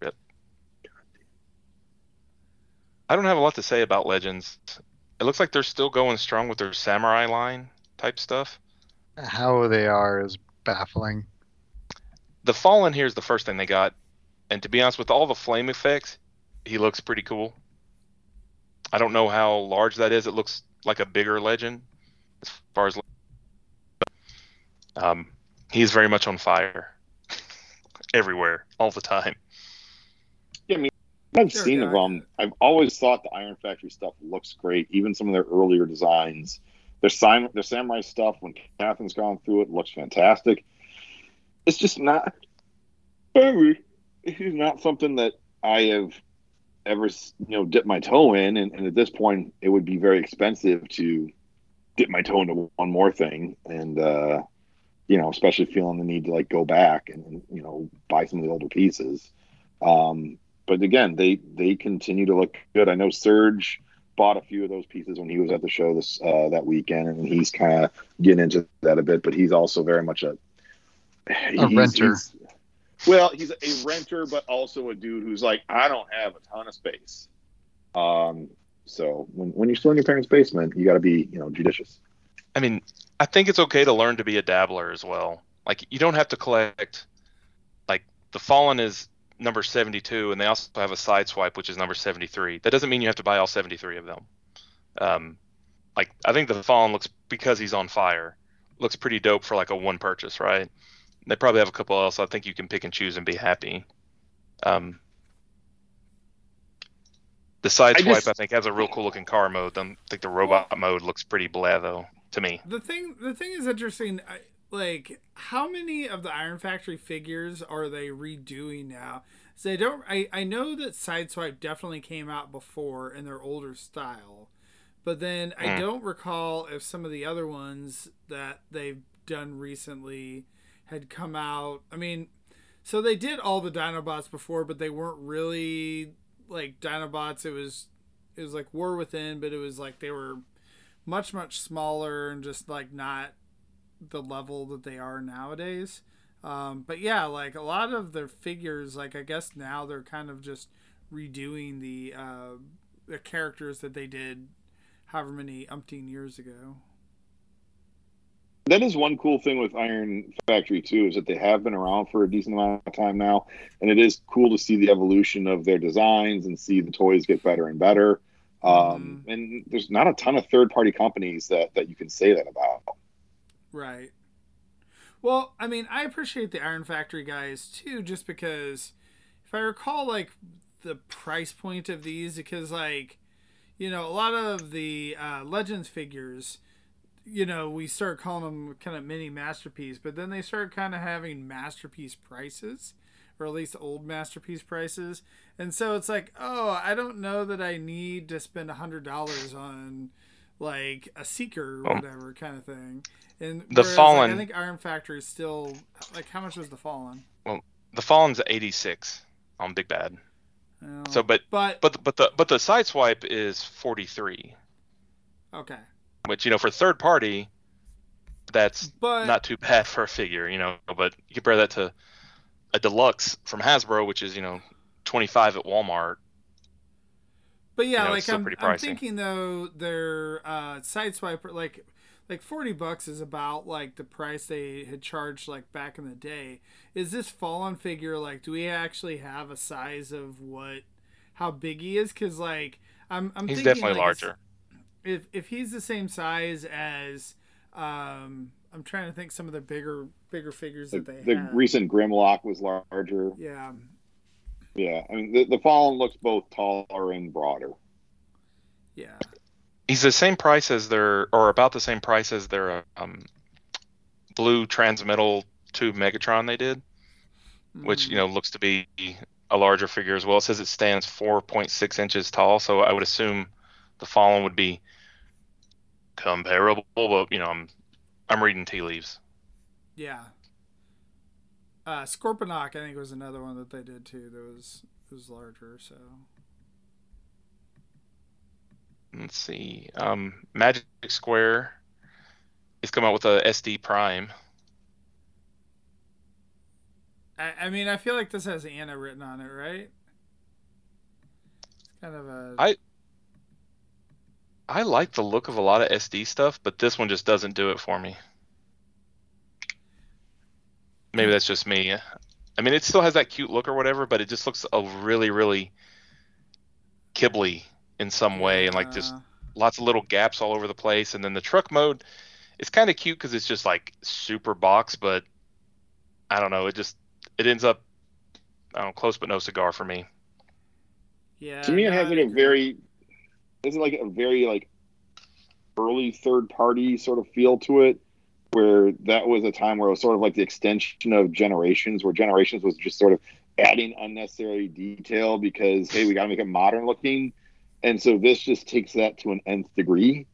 Yep. I don't have a lot to say about Legends. It looks like they're still going strong with their samurai line type stuff. How they are is baffling. The Fallen here is the first thing they got, and to be honest, with all the flame effects, he looks pretty cool. I don't know how large that is. It looks like a bigger Legend, as far as... he's very much on fire. Everywhere, all the time. Yeah, I mean, I've always thought the Iron Factory stuff looks great, even some of their earlier designs. Their samurai stuff, when Catherine's gone through it, looks fantastic. It's just not something that I have ever, dipped my toe in. And at this point, it would be very expensive to dip my toe into one more thing. And, especially feeling the need to go back and, buy some of the older pieces. But again, they continue to look good. I know Serge bought a few of those pieces when he was at the show this that weekend. And he's kind of getting into that a bit, but he's also very much a renter. He's a renter, but also a dude who's like, I don't have a ton of space. So when you're still in your parents' basement, you got to be, judicious. I mean, I think it's okay to learn to be a dabbler as well. You don't have to collect. The Fallen is number 72, and they also have a Sideswipe, which is number 73. That doesn't mean you have to buy all 73 of them. I think the Fallen looks, because he's on fire, looks pretty dope for a one purchase, right? They probably have a couple else. I think you can pick and choose and be happy. The Sideswipe, I think, has a real cool-looking car mode. I think the robot mode looks pretty blah, though, to me. The thing is interesting. How many of the Iron Factory figures are they redoing now? So they don't. I know that Sideswipe definitely came out before in their older style, but then I don't recall if some of the other ones that they've done recently had come out. I mean, so they did all the Dinobots before, but they weren't really Dinobots. It was it was like War Within, but it was like they were much smaller and just like not the level that they are nowadays. But yeah, like a lot of their figures, like I guess now they're kind of just redoing the characters that they did however many umpteen years ago. That is one cool thing with Iron Factory too, is that they have been around for a decent amount of time now, and it is cool to see the evolution of their designs and see the toys get better and better. And there's not a ton of third-party companies that you can say that about. Right. Well, I mean, I appreciate the Iron Factory guys too, just because if I recall, like the price point of these, because like, you know, a lot of the Legends figures, you know, we start calling them kind of mini masterpiece, but then they start kind of having masterpiece prices, or at least old masterpiece prices. And so it's like, oh, I don't know that I need to spend $100 on like a Seeker or whatever kind of thing. And the Fallen, like, I think Iron Factory is still like, how much was the Fallen? Well, the Fallen's $86 on Big Bad. Oh, so, but the Sideswipe is $43. Okay. Which, you know, for third party, that's not too bad for a figure, you know. But you compare that to a deluxe from Hasbro, which is, you know, $25 at Walmart. But yeah, you know, like I'm thinking though, their Sideswiper, like $40 is about like the price they had charged like back in the day. Is this Fallen figure, like, do we actually have a size of how big he is? Because like I'm he's thinking, definitely like, larger. If he's the same size as, I'm trying to think some of the bigger figures that they had. The recent Grimlock was larger. Yeah. Yeah. I mean, the Fallen looks both taller and broader. Yeah. He's the same price as about the same price as their blue transmittal tube Megatron they did, which, you know, looks to be a larger figure as well. It says it stands 4.6 inches tall. So I would assume the Fallen would be comparable, but, you know, I'm reading tea leaves. Yeah. Scorponok, I think, was another one that they did too. That was larger. So let's see. Magic Square is coming out with a SD Prime. I mean, I feel like this has Anna written on it, right? It's kind of a. I like the look of a lot of SD stuff, but this one just doesn't do it for me. Maybe that's just me. I mean, it still has that cute look or whatever, but it just looks a really, really kibbly in some way, and like just lots of little gaps all over the place. And then the truck mode, it's kind of cute because it's just like super box, but I don't know. It ends up, I don't know, close but no cigar for me. Yeah. To me, it has like a very. It's like a very like early third party sort of feel to it, where that was a time where it was sort of like the extension of Generations, where Generations was just sort of adding unnecessary detail because, hey, we got to make it modern looking. And so this just takes that to an nth degree.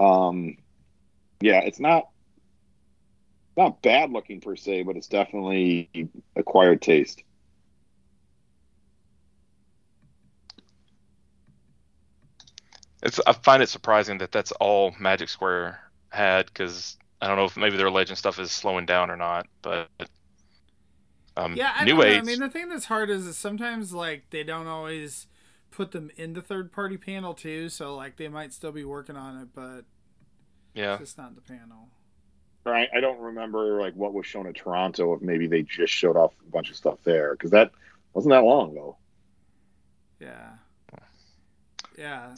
Yeah, it's not bad looking per se, but it's definitely acquired taste. I find it surprising that that's all Magic Square had, because I don't know if maybe their Legend stuff is slowing down or not. But New Age. I mean, the thing that's hard is sometimes like they don't always put them in the third party panel too, so like they might still be working on it, but yeah, it's just not in the panel. Right. I don't remember like what was shown at Toronto, if maybe they just showed off a bunch of stuff there, because that wasn't that long ago. Yeah. Yeah.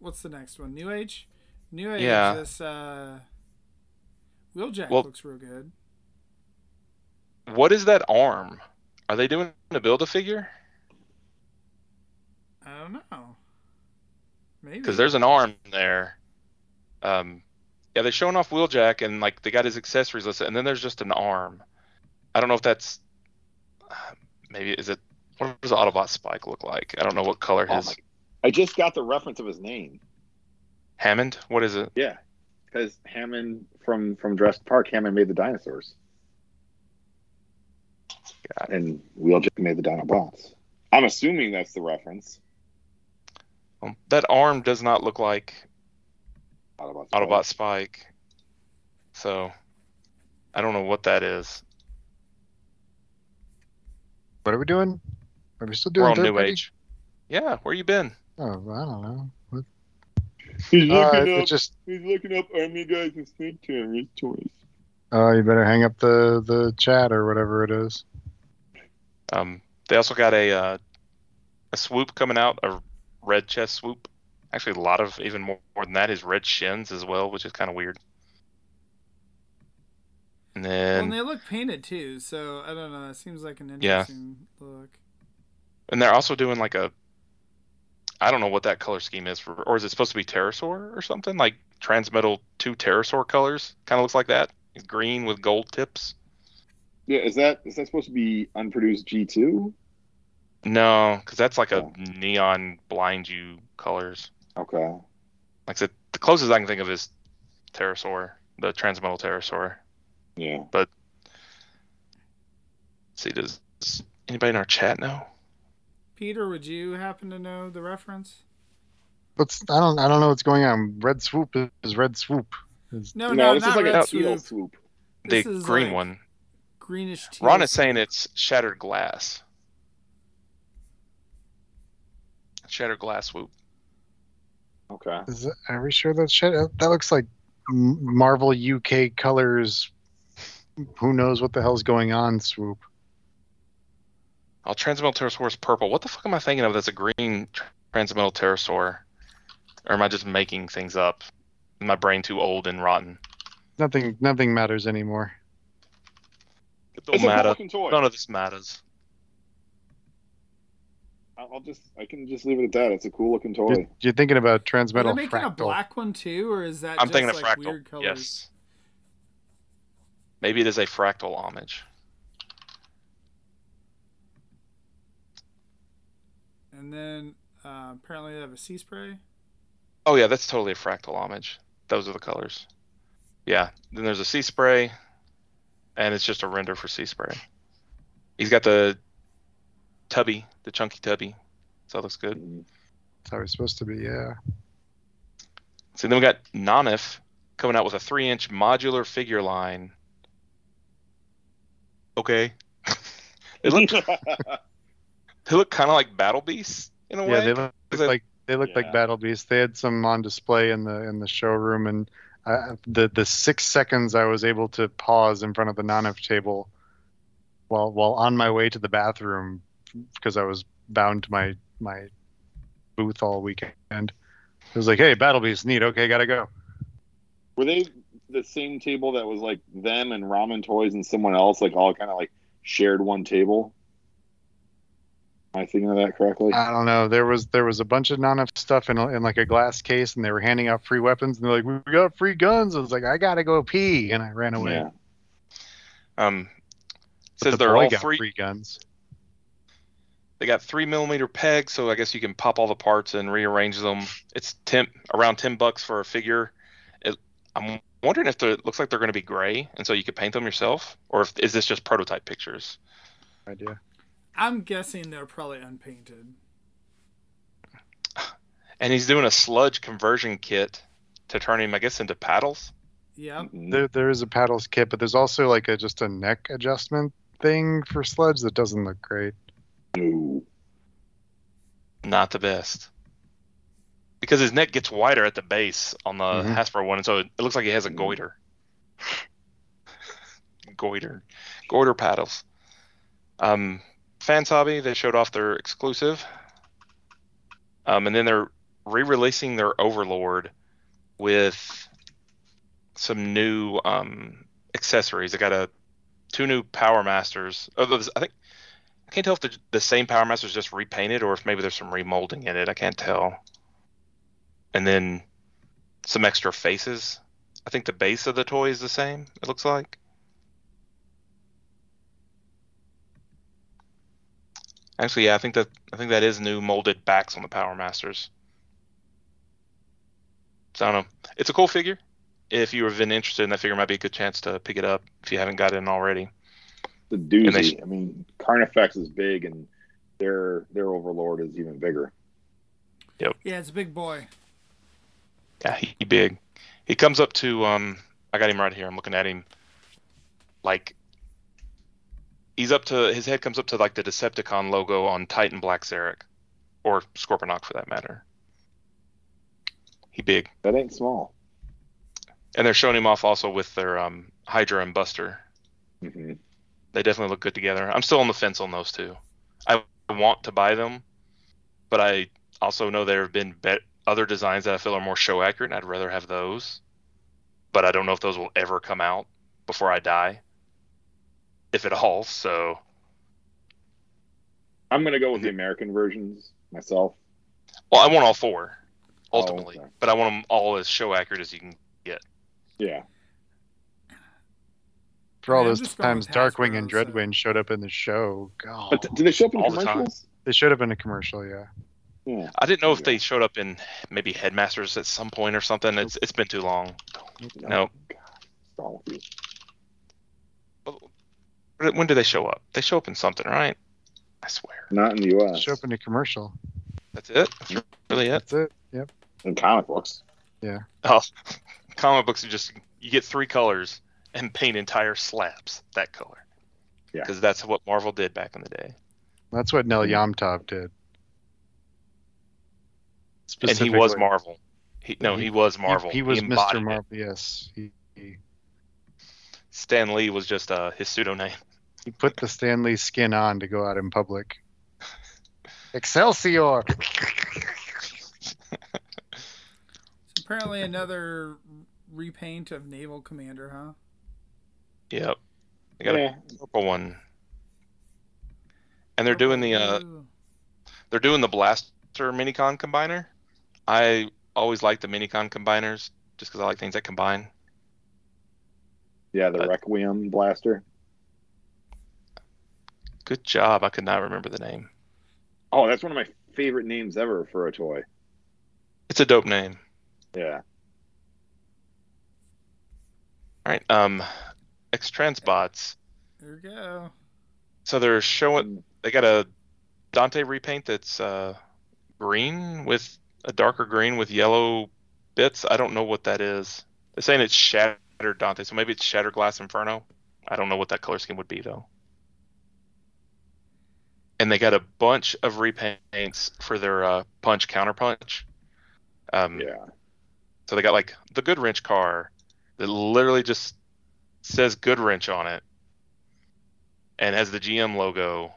What's the next one? New Age? New Age, yeah. This Wheeljack looks real good. What is that arm? Are they doing a Build-A-Figure? I don't know. Maybe. Because there's an arm there. Yeah, they're showing off Wheeljack, and like they got his accessories listed, and then there's just an arm. I don't know if that's... Maybe, is it... What does Autobot Spike look like? I don't know what color his... I just got the reference of his name. Hammond? What is it? Yeah, because Hammond from Jurassic Park, Hammond made the dinosaurs. And Wheeljack made the Dinobots. I'm assuming that's the reference. That arm does not look like Autobot Spike. So, I don't know what that is. What are we doing? Are we still doing? We're on New Age. Yeah, where you been? Oh, I don't know. What? He's looking up Army Guys and Snake Terrorist toys. Oh, you better hang up the chat or whatever it is. They also got a swoop coming out, a red chest swoop. Actually, a lot of, even more than that, is red shins as well, which is kind of weird. And then they look painted too, so I don't know. That seems like an interesting look. And they're also doing like a, I don't know what that color scheme is for, or is it supposed to be Pterosaur or something? Like Transmetal 2 Pterosaur colors, kind of looks like that. It's green with gold tips. Yeah, is that supposed to be unproduced G2? No, because that's like a neon blind you colors. Okay. Like I said, the closest I can think of is Pterosaur, the Transmetal Pterosaur. Yeah. But let's see, does anybody in our chat know? Peter, would you happen to know the reference? I don't know what's going on. Red Swoop is Red Swoop. No, this not is like Red Swoop. The green like one. Greenish teal. Ron is saying it's Shattered Glass. Shattered Glass Swoop. Okay. Are we sure that's Shattered? That looks like Marvel UK colors. Who knows what the hell's going on, Swoop. Oh, Transmetal Pterosaur is purple. What the fuck am I thinking of that's a green Transmetal Pterosaur? Or am I just making things up? Is my brain too old and rotten? Nothing matters anymore. It don't matter. None of this matters. I can just leave it at that. It's a cool looking toy. You're thinking about Transmetal Fractal. Are they making a black one too? Or is that I'm just thinking like of Fractal. Weird colors? Yes. Maybe it is a Fractal homage. And then apparently they have a sea spray. Oh yeah, that's totally a Fractal homage. Those are the colors. Yeah. Then there's a sea spray, and it's just a render for sea spray. He's got the tubby, the chunky tubby. So that looks good. That's how it's supposed to be, yeah. So then we got Nonif coming out with a 3-inch modular figure line. Okay. They look kind of like Battle Beasts in a way. Yeah, they look like Battle Beasts. They had some on display in the showroom, and the 6 seconds I was able to pause in front of the Nonif table while on my way to the bathroom because I was bound to my booth all weekend. It was like, hey, Battle Beasts, neat. Okay, gotta go. Were they the same table that was like them and Ramen Toys and someone else, like all kind of like shared one table? Am I thinking of that correctly? I don't know. There was a bunch of Nonif stuff in like a glass case, and they were handing out free weapons, and they're like, "We got free guns." I was like, "I gotta go pee," and I ran away. Yeah. Says they're all free guns. They got 3 millimeter pegs, so I guess you can pop all the parts and rearrange them. It's around $10 for a figure. I'm wondering if it looks like they're going to be gray, and so you could paint them yourself, or is this just prototype pictures? Idea. I'm guessing they're probably unpainted. And he's doing a sludge conversion kit to turn him, I guess, into paddles. Yeah. There is a paddles kit, but there's also like just a neck adjustment thing for sludge that doesn't look great. No. Not the best. Because his neck gets wider at the base on the Hasbro one, and so it looks like he has a goiter. Goiter paddles. Fans Hobby, they showed off their exclusive. And then they're re-releasing their Overlord with some new accessories. They got two new Power Masters. I can't tell if the same Power Master's just repainted or if maybe there's some remolding in it. I can't tell. And then some extra faces. I think the base of the toy is the same, it looks like. Actually, yeah, I think that is new molded backs on the Power Masters. So I don't know. It's a cool figure. If you have been interested in that figure, it might be a good chance to pick it up if you haven't got in already. The doozy. I mean, Carnifex is big, and their Overlord is even bigger. Yep. Yeah, it's a big boy. Yeah, he big. He comes up to, I got him right here. I'm looking at him. Like, he's up to, his head comes up to, like, the Decepticon logo on Titan Black Zarek. Or Scorponok, for that matter. He big. That ain't small. And they're showing him off also with their Hydra and Buster. Mm-hmm. They definitely look good together. I'm still on the fence on those two. I want to buy them, but I also know there have been other designs that I feel are more show accurate, and I'd rather have those. But I don't know if those will ever come out before I die, if at all. So I'm going to go with the American versions myself. Well, I want all four, ultimately. Oh, okay. But I want them all as show accurate as you can get. Yeah. For all those times Darkwing and Dreadwind showed up in the show. God. But did they show up in all commercials? They showed up in a commercial, yeah. Yeah. I didn't know if they showed up in maybe Headmasters at some point or something. It's been too long. No. God. When do they show up? They show up in something, right? I swear. Not in the U.S. They show up in a commercial. That's it? That's really it? That's it, yep. In comic books. Yeah. Oh, comic books are just, you get three colors and paint entire slabs that color. Yeah. Because that's what Marvel did back in the day. That's what Neil Yamtov did. And he was Marvel. He was Marvel. He was Mr. Marvel, yes. Stan Lee was just his pseudonym. He put the Stan Lee skin on to go out in public. Excelsior! Apparently another repaint of Naval Commander, huh? Yep. They got a purple one. And they're doing the blaster minicon combiner. I always like the minicon combiners just because I like things that combine. Yeah, the Requiem blaster. Good job. I could not remember the name. Oh, that's one of my favorite names ever for a toy. It's a dope name. Yeah. All right. X-Transbots. There we go. So they're showing. They got a Dante repaint that's green with a darker green with yellow bits. I don't know what that is. They're saying it's Shatter Dante, so maybe it's Shatter Glass Inferno. I don't know what that color scheme would be though. And they got a bunch of repaints for their Punch Counterpunch. Yeah. So they got like the Goodwrench car that literally just says Goodwrench on it, and has the GM logo.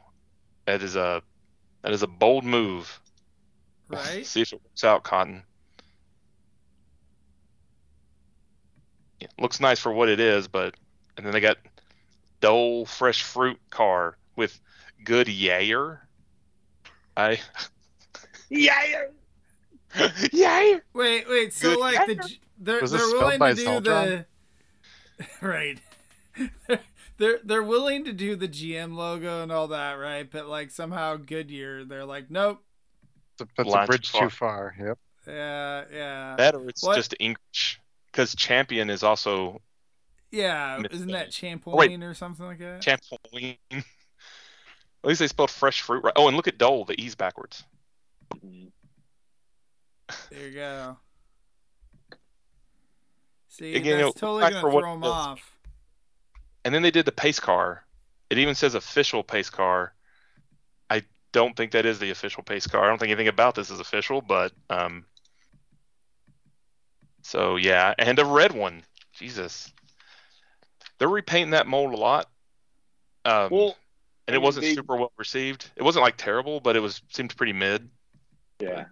That is a bold move. Right. See if it works out, Cotton. Yeah, looks nice for what it is, but and then they got Dole Fresh Fruit car with Good Yayer. Yayer. Yayer. Wait. So good like yayer. They're willing to do the right. They're willing to do the GM logo and all that, right? But like somehow Goodyear, they're like, nope. That's a bridge too far. Yep. Yeah. That or it's just English, because Champion is also. Yeah, isn't that Champoin or something like that? Champoin. At least they spelled fresh fruit right. Oh, and look at Dole, the E's backwards. There you go. See, again, that's totally gonna throw them off. And then they did the pace car. It even says official pace car. I don't think that is the official pace car. I don't think anything about this is official, but so yeah, and a red one. Jesus, they're repainting that mold a lot. And it wasn't super well received. It wasn't like terrible, but it seemed pretty mid. Yeah,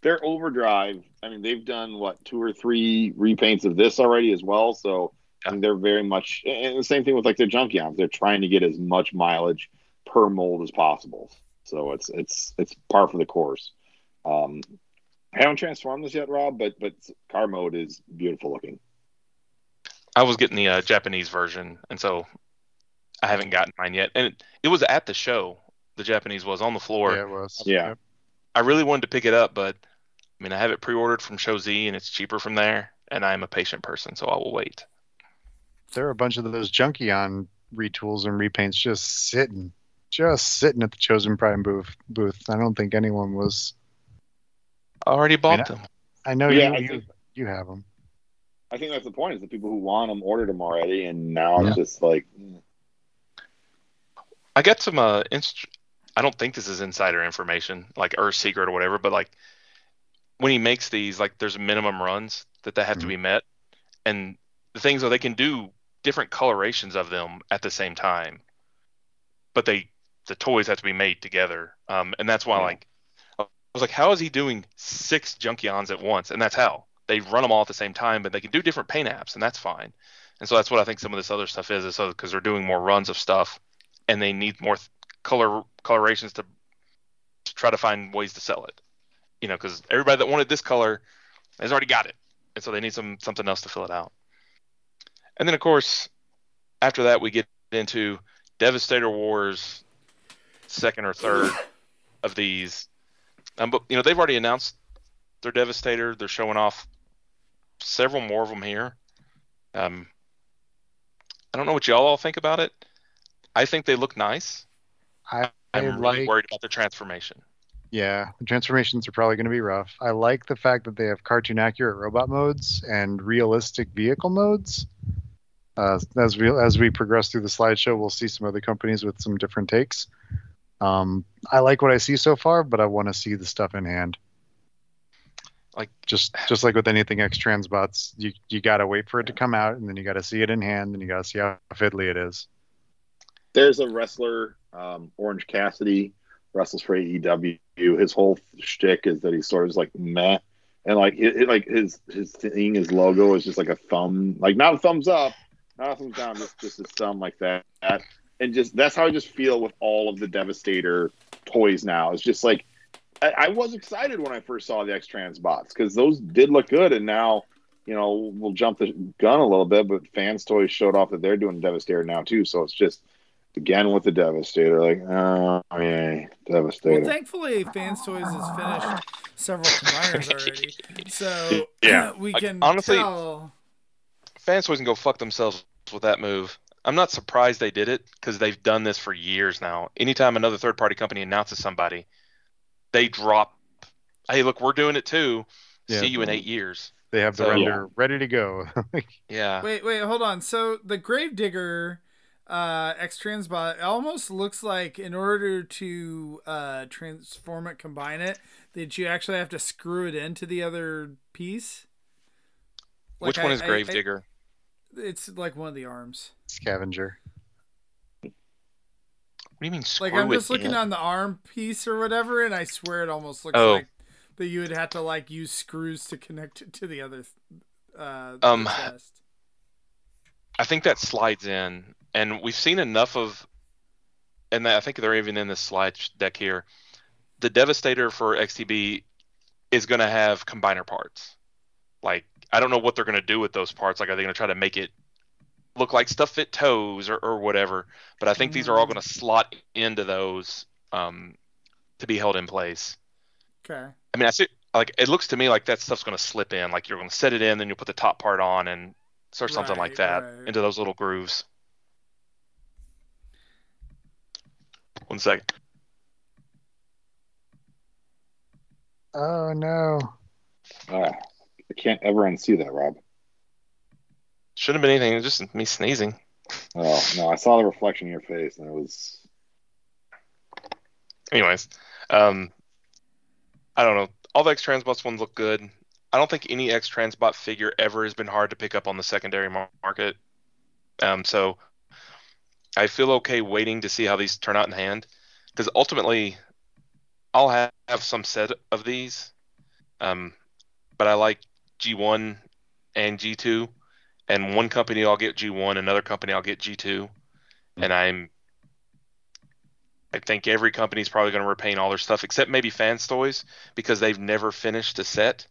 their Overdrive. I mean, they've done what 2 or 3 repaints of this already as well. So. And they're very much, and the same thing with like their Junkions. They're trying to get as much mileage per mold as possible. So it's par for the course. I haven't transformed this yet, Rob, but car mode is beautiful looking. I was getting the Japanese version, and so I haven't gotten mine yet. And it was at the show. The Japanese was on the floor. Yeah, it was. Yeah. I really wanted to pick it up, but I mean, I have it pre-ordered from Show Z, and it's cheaper from there. And I am a patient person, so I will wait. There are a bunch of those Junkion retools and repaints just sitting at the Chosen Prime booth. I don't think anyone was already bought them. I know you have them. I think that's the point, is the people who want them ordered them already, and now it's just like... I got some... I don't think this is insider information, like Earth Secret or whatever, but like when he makes these, like there's minimum runs that they have to be met, and the things are they can do different colorations of them at the same time, but the toys have to be made together, and that's why like I was like, how is he doing 6 Junkions at once? And that's how they run them all at the same time, but they can do different paint apps, and that's fine. And so that's what I think some of this other stuff is, because they're doing more runs of stuff, and they need more colorations to try to find ways to sell it, you know, because everybody that wanted this color has already got it, and so they need something else to fill it out. And then, of course, after that, we get into Devastator Wars, second or third of these. But you know, they've already announced their Devastator. They're showing off several more of them here. I don't know what y'all all think about it. I think they look nice. I'm really worried about the transformation. Yeah, the transformations are probably going to be rough. I like the fact that they have cartoon-accurate robot modes and realistic vehicle modes. As we progress through the slideshow, we'll see some other companies with some different takes. I like what I see so far, but I want to see the stuff in hand. Like just like with anything X-Transbots, you got to wait for it to come out, and then you got to see it in hand, and you got to see how fiddly it is. There's a wrestler, Orange Cassidy, wrestles for AEW. His whole shtick is that he's sort of just like meh, and like his thing, his logo is just like a thumb, like not a thumbs up, not a thumbs down, just his thumb like that. And just that's how I just feel with all of the Devastator toys now. It's just like I was excited when I first saw the X-Transbots because those did look good, and now, you know, we'll jump the gun a little bit, but Fans Toys showed off that they're doing Devastator now too, so it's just. Again with the Devastator, like, oh, yeah, Devastator. Well, thankfully, Fans Toys has finished several combiners already, so we can honestly, tell. Fans Toys can go fuck themselves with that move. I'm not surprised they did it, because they've done this for years now. Anytime another third-party company announces somebody, they drop, hey, look, we're doing it too. Yeah. See you in 8 years. They have the render ready to go. Yeah. Wait, hold on. So the Gravedigger... X-Transbot almost looks like in order to transform it, combine it, that you actually have to screw it into the other piece. Like which one is Gravedigger? It's like one of the arms. Scavenger. What do you mean screw it? Like I'm just looking on the arm piece or whatever, and I swear it almost looks like that you would have to like use screws to connect it to the other chest. I think that slides in. And we've seen enough of, and I think they're even in this slide deck here, the Devastator for XTB is going to have combiner parts. Like, I don't know what they're going to do with those parts. Like, are they going to try to make it look like stuff fit toes or whatever? But I think these are all going to slot into those to be held in place. Okay. I mean, I see, like, it looks to me like that stuff's going to slip in. Like, you're going to set it in, then you'll put the top part on and sort something like that into those little grooves. 1 second. Oh, no. I can't ever unsee that, Rob. Shouldn't have been anything. It was just me sneezing. Oh, no. I saw the reflection in your face, and it was... Anyways. I don't know. All the X-Transbots ones look good. I don't think any X-Transbot figure ever has been hard to pick up on the secondary market. So... I feel okay waiting to see how these turn out in hand, because ultimately I'll have some set of these, but I like G1 and G2, and one company I'll get G1, another company I'll get G2, and I think every company's probably going to repaint all their stuff except maybe Fans Toys, because they've never finished a set.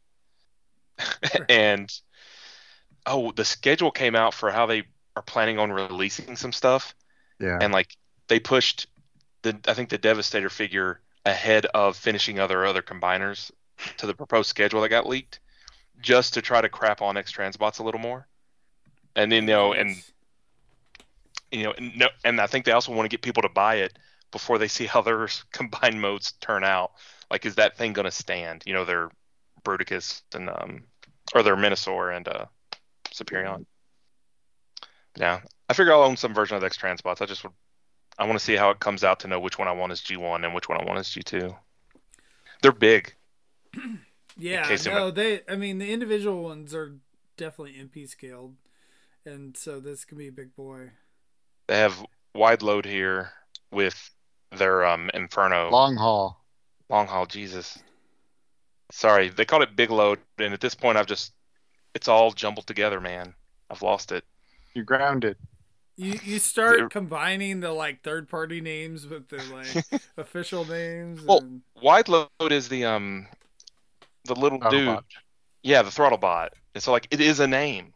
And the schedule came out for how they are planning on releasing some stuff. Yeah, and like they pushed the Devastator figure ahead of finishing other combiners to the proposed schedule that got leaked, just to try to crap on X-Transbots a little more. And then and I think they also want to get people to buy it before they see how their combined modes turn out. Like, is that thing going to stand? You know, their Bruticus and or their Minosaur and Superion. Yeah, I figure I'll own some version of X-Transbots. I want to see how it comes out to know which one I want as G1 and which one I want as G2. They're big. Yeah, no, they. I mean, the individual ones are definitely MP scaled, and so this can be a big boy. They have Wide Load here with their Inferno. Long haul. Jesus. Sorry, they called it Big Load, and at this point, it's all jumbled together, man. I've lost it. You're grounded. You start combining the third party names with the official names. Well, Wide Load is the little dude. Bot. Yeah, the throttle bot. And so it is a name.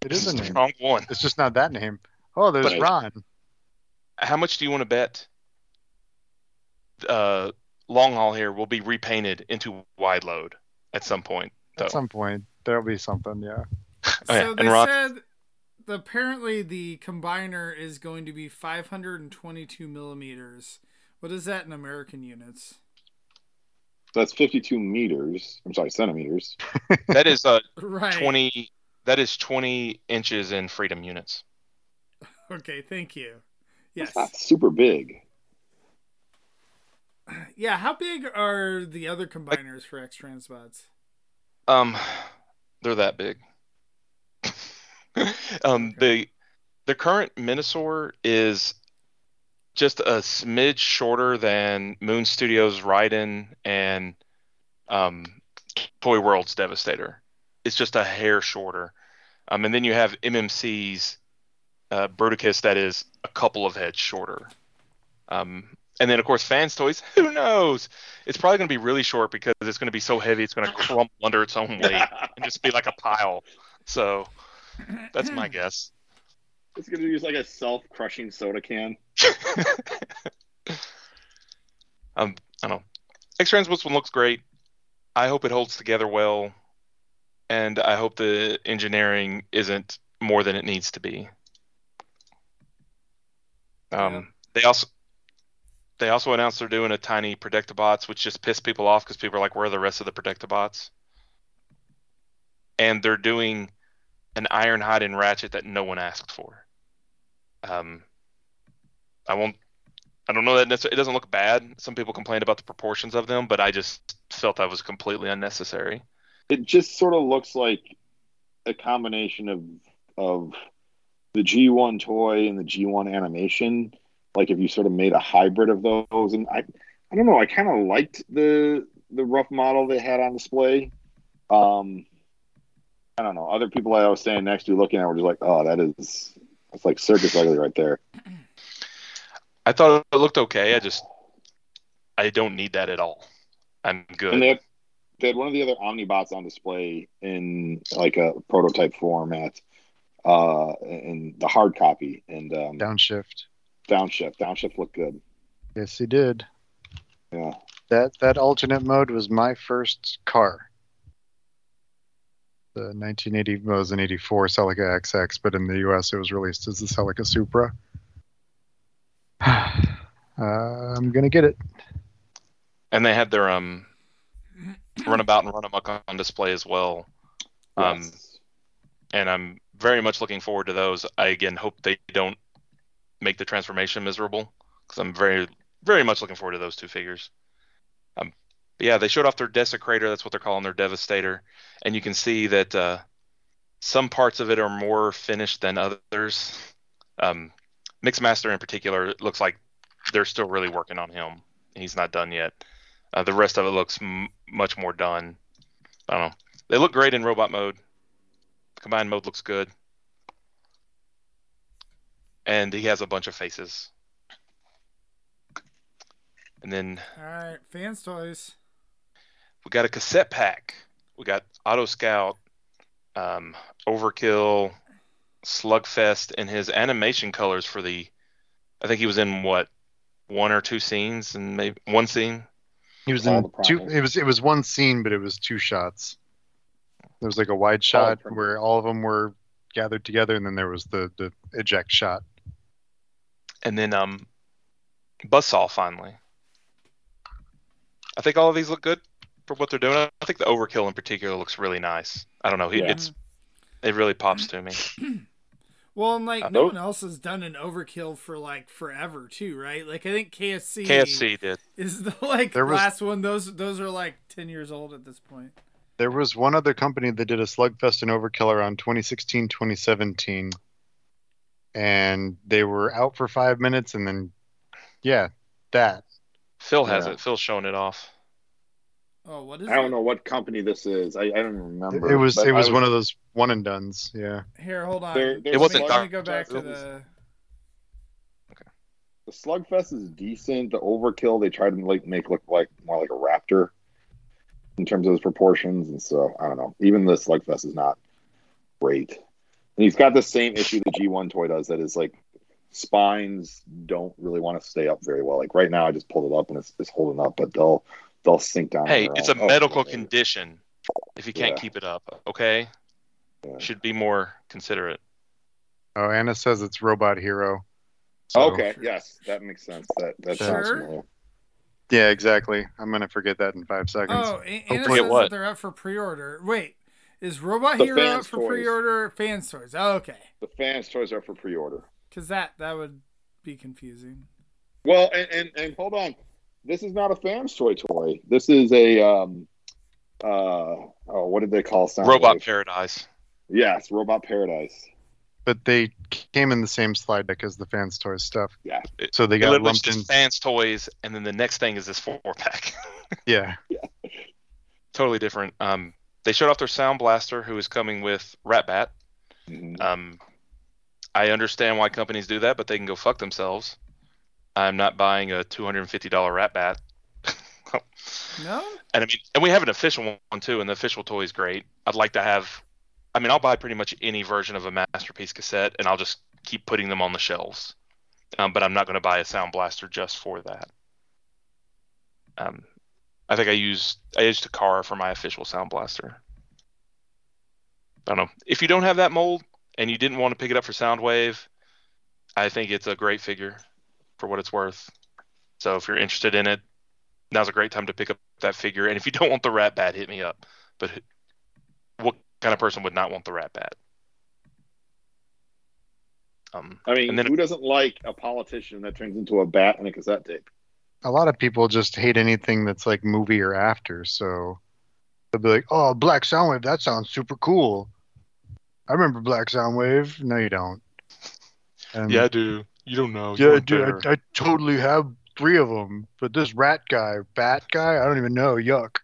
It's a name. Wrong one. It's just not that name. Oh, there's Ron. How much do you want to bet? Long Haul here will be repainted into Wide Load at some point. Though. At some point, there'll be something. Yeah. So they said. Apparently, the combiner is going to be 522 millimeters. What is that in American units? That's 52 meters. I'm sorry, centimeters. That is 20. That is 20 inches in Freedom units. Okay, thank you. Yes, that's not super big. Yeah, how big are the other combiners for X-Transbots? They're that big. The current Minosaur is just a smidge shorter than Moon Studios' Raiden and Toy World's Devastator. It's just a hair shorter. And then you have MMC's Bruticus that is a couple of heads shorter. And then, of course, Fans Toys, who knows? It's probably going to be really short because it's going to be so heavy it's going to crumble under its own weight and just be like a pile. So... that's my guess. It's going to use a self-crushing soda can. I don't know. X-Transbots one looks great. I hope it holds together well. And I hope the engineering isn't more than it needs to be. They also announced they're doing a tiny Predictabots, which just pissed people off because people are like, where are the rest of the Predictabots? And they're doing... an Ironhide and Ratchet that no one asked for. I don't know that necessarily. It doesn't look bad. Some people complained about the proportions of them, but I just felt that was completely unnecessary. It just sort of looks like a combination of the G1 toy and the G1 animation. If you sort of made a hybrid of those, and I don't know. I kind of liked the rough model they had on display. I don't know. Other people I was standing next to looking at were just like, oh, that's like circus ugly right there. I thought it looked okay. I don't need that at all. I'm good. And they had one of the other Omnibots on display in a prototype format in the hard copy. And Downshift. Downshift looked good. Yes, he did. Yeah. That alternate mode was my first car. The 1980 was an 1984 Celica XX, but in the U.S. it was released as the Celica Supra. I'm gonna get it. And they had their Runabout and Runamuck on display as well. Yes. And I'm very much looking forward to those. I again hope they don't make the transformation miserable because I'm very, very much looking forward to those two figures. Yeah, they showed off their Desecrator. That's what they're calling their Devastator. And you can see that some parts of it are more finished than others. Mixmaster in particular looks like they're still really working on him. He's not done yet. The rest of it looks much more done. I don't know. They look great in robot mode. Combined mode looks good. And he has a bunch of faces. And then... all right, Fans Toys. We got a cassette pack. We got Auto Scout, Overkill, Slugfest, and his animation colors for the... I think he was in, one or two scenes? And maybe one scene? He was in two... It was one scene, but it was two shots. There was a wide shot where all of them were gathered together, and then there was the eject shot. And then Buzzsaw, finally. I think all of these look good. for what they're doing. I think the Overkill in particular looks really nice. I don't know. It really pops to me. Well, and like no one else has done an Overkill for like forever too, right? Like I think KFC did is the last one. Those are like 10 years old at this point. There was one other company that did a Slugfest and Overkill around 2016, 2017, and they were out for 5 minutes, and then Phil has it. Phil's showing it off. Oh, what is it? I don't know what company this is. I don't remember. It was one of those one and dones. Yeah. Here, hold on. It wasn't. Let me go back to the. Okay. The Slugfest is decent. The Overkill they tried to like make look like more like a raptor in terms of his proportions, and so I don't know. Even the Slugfest is not great, and he's got the same issue the G1 toy does. That is like spines don't really want to stay up very well. Like right now, I just pulled it up and it's holding up, but they'll sink down. Hey, it's a medical condition. If you can't keep it up, okay, should be more considerate. Oh, Anna says it's Robot Hero. So. Okay, yes, that makes sense. That sounds familiar. Yeah, exactly. I'm gonna forget that in 5 seconds. Oh, Anna says that they're up for pre-order. Wait, is Robot Hero up for pre-order? Fans Toys. Oh, okay. The Fans Toys are up for pre-order. Because that would be confusing. Well, and hold on. This is not a Fans toy. This is a what did they call Soundwave? Robot Paradise. Yes, Robot Paradise. But they came in the same slide deck as the Fans Toys stuff. Yeah. So they got lumped in Fans Toys, and then the next thing is this 4-pack. Yeah. Totally different. They showed off their Sound Blaster, who is coming with Ratbat. Mm-hmm. I understand why companies do that, but they can go fuck themselves. I'm not buying a $250 Ratbat. No? And we have an official one, too, and the official toy is great. I'd like to have... I'll buy pretty much any version of a Masterpiece cassette, and I'll just keep putting them on the shelves. But I'm not going to buy a Sound Blaster just for that. I think I used Takara for my official Sound Blaster. I don't know. If you don't have that mold, and you didn't want to pick it up for Soundwave, I think it's a great figure for what it's worth. So if you're interested in it, now's a great time to pick up that figure. And if you don't want the Ratbat, hit me up. But what kind of person would not want the Ratbat? Who doesn't like a politician that turns into a bat and a cassette tape? A lot of people just hate anything that's like movie or after. So they'll be like, oh, Black Soundwave, that sounds super cool. I remember Black Soundwave. No, you don't. Yeah, I do. You don't know. Yeah, dude, I totally have 3 of them. But this bat guy, I don't even know. Yuck.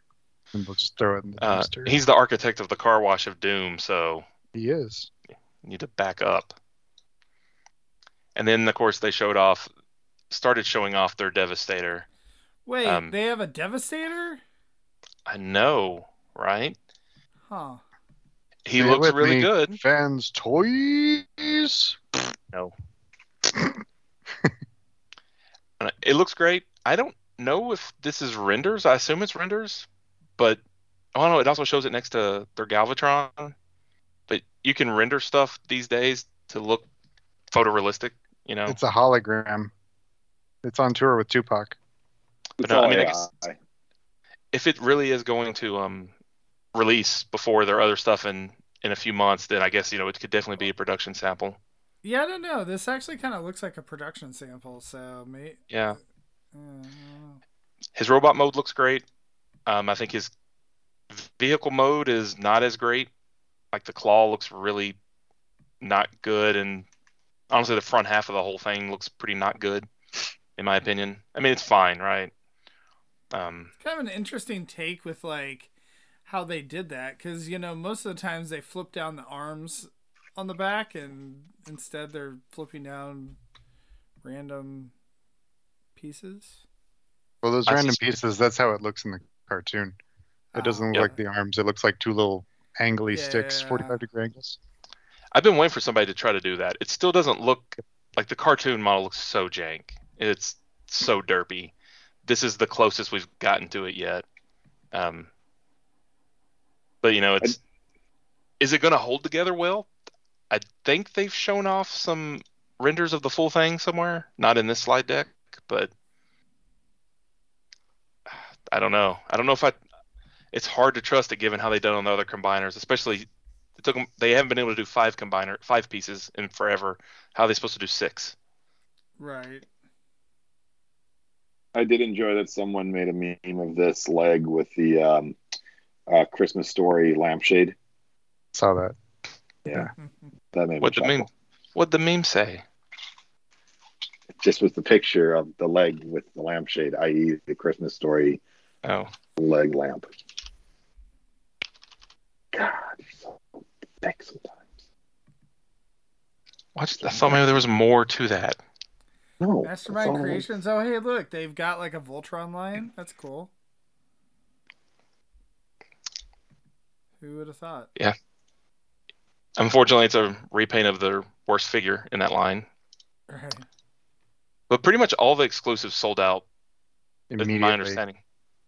And we'll just throw it in the dumpster. He's the architect of the car wash of doom, so... He is. You need to back up. And then, of course, they started showing off their Devastator. Wait, they have a Devastator? I know, right? Huh. He looks really good. Fans Toys? No. It looks great. I don't know if this is renders. I assume it's renders, but oh no, it also shows it next to their Galvatron. But you can render stuff these days to look photorealistic. You know, it's a hologram. It's on tour with Tupac. But no, I guess if it really is going to release before their other stuff in a few months, then I guess it could definitely be a production sample. Yeah, I don't know. This actually kind of looks like a production sample, so maybe... Yeah. His robot mode looks great. I think his vehicle mode is not as great. Like, the claw looks really not good, and honestly, the front half of the whole thing looks pretty not good, in my opinion. It's fine, right? It's kind of an interesting take with, how they did that, because, most of the times they flip down the arms on the back, and instead they're flipping down random pieces. Well, those random pieces, that's how it looks in the cartoon. It doesn't look like the arms. It looks like 2 little angly sticks, 45-degree angles. I've been waiting for somebody to try to do that. It still doesn't look like the cartoon model looks so jank. It's so derpy. This is the closest we've gotten to it yet. But, is it going to hold together well? I think they've shown off some renders of the full thing somewhere. Not in this slide deck, but I don't know. I don't know if I... it's hard to trust it given how they've done on the other combiners, especially it took them, they haven't been able to do five pieces in forever. How are they supposed to do six? Right. I did enjoy that someone made a meme of this leg with the Christmas Story lampshade. Saw that. Yeah. That made me chuckle. What'd the meme say? It just was the picture of the leg with the lampshade, i.e. the Christmas Story leg lamp. God, so thick sometimes. I thought maybe there was more to that. No, Mastermind Creations. Oh, hey, look, they've got like a Voltron line. That's cool. Who would have thought? Yeah. Unfortunately, it's a repaint of the worst figure in that line. Right. But pretty much all the exclusives sold out. Immediately. My understanding.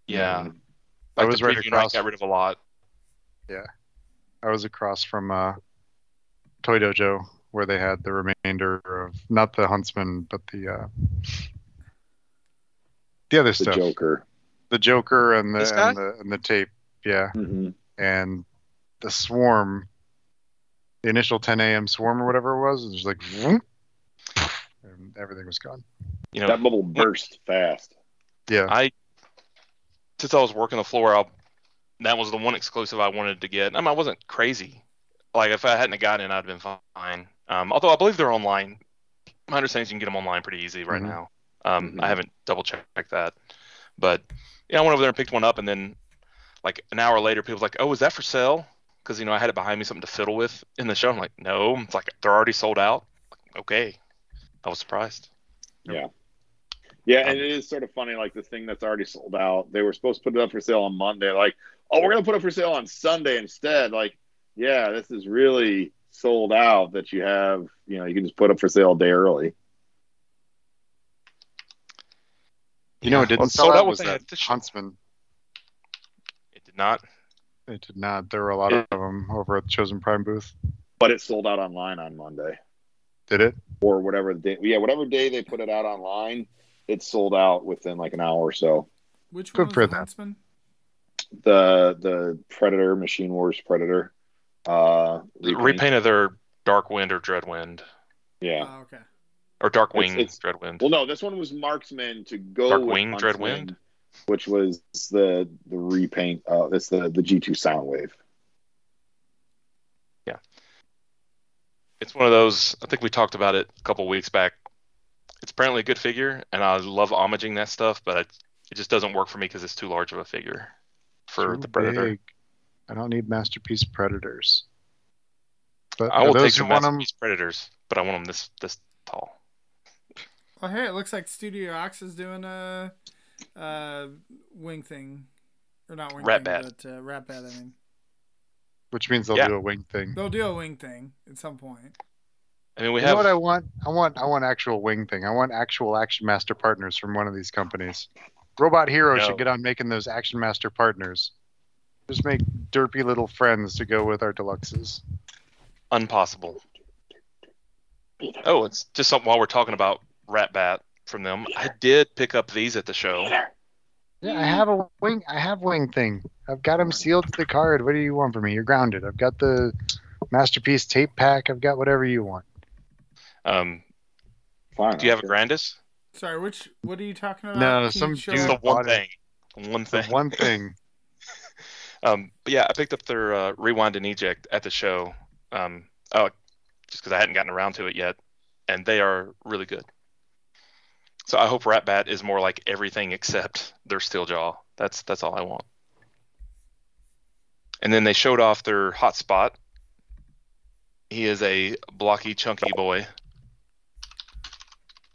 Yeah. I was right across. Got rid of a lot. Yeah. I was across from Toy Dojo, where they had the remainder of not the Huntsman, but the other stuff. The Joker, and the tape, yeah, mm-hmm. And the Swarm, the initial 10 a.m. Swarm or whatever it was. It was like, vroom, and everything was gone. You know, that bubble burst fast. Yeah, since I was working the floor, that was the one exclusive I wanted to get. I mean, I wasn't crazy. Like if I hadn't gotten it, I'd have been fine. Although I believe they're online. My understanding is you can get them online pretty easy right now. I haven't double-checked that. But yeah, I went over there and picked one up, and then like an hour later, people were like, oh, is that for sale? Because, I had it behind me, something to fiddle with in the show. I'm like, no. It's like, they're already sold out. Like, okay. I was surprised. Yeah. Yeah, and it is sort of funny, like the thing that's already sold out. They were supposed to put it up for sale on Monday. Like, oh, we're going to put it up for sale on Sunday instead. Like, yeah, this is really sold out that you have, you can just put up for sale a day early. It didn't sell out was that Huntsman. It did not. It did not. There were a lot of them over at the Chosen Prime booth. But it sold out online on Monday. Did it? Or whatever day. Yeah, whatever day they put it out online, it sold out within like an hour or so. Which one was the Huntsman? The Predator, Machine Wars Predator. Repaint of their Darkwind or Dreadwind. Yeah. Oh, okay. Or Darkwing Dreadwind. Well, no, this one was Marksman to go Darkwing with Dreadwind, which was the repaint. It's the G2 Soundwave. Yeah. It's one of those. I think we talked about it a couple weeks back. It's apparently a good figure, and I love homaging that stuff, but it just doesn't work for me because it's too large of a figure for the Predator. Big. I don't need Masterpiece Predators. But I will take some Masterpiece Predators, but I want them this tall. Well, hey, it looks like Studio Ox is doing a Wing Thing. Or not Wing Ratbat. Thing, but Ratbat, I mean. Which means they'll do a Wing Thing. They'll do a Wing Thing at some point. I mean, you know what I want? I want actual Wing Thing. I want actual Action Master Partners from one of these companies. Robot Hero should get on making those Action Master Partners. Just make derpy little friends to go with our deluxes. Impossible. Oh, it's just something while we're talking about Ratbat from them. I did pick up these at the show. Yeah, I have Wing Thing. I've got them sealed to the card. What do you want from me? You're grounded. I've got the Masterpiece tape pack. I've got whatever you want. Fine. Do you have a Grandis? Sorry, what are you talking about? No, some dude. It's the one thing. One thing. But yeah, I picked up their Rewind and Eject at the show just because I hadn't gotten around to it yet, and they are really good. So I hope Ratbat is more like everything except their steel jaw. That's all I want. And then they showed off their Hotspot. He is a blocky, chunky boy.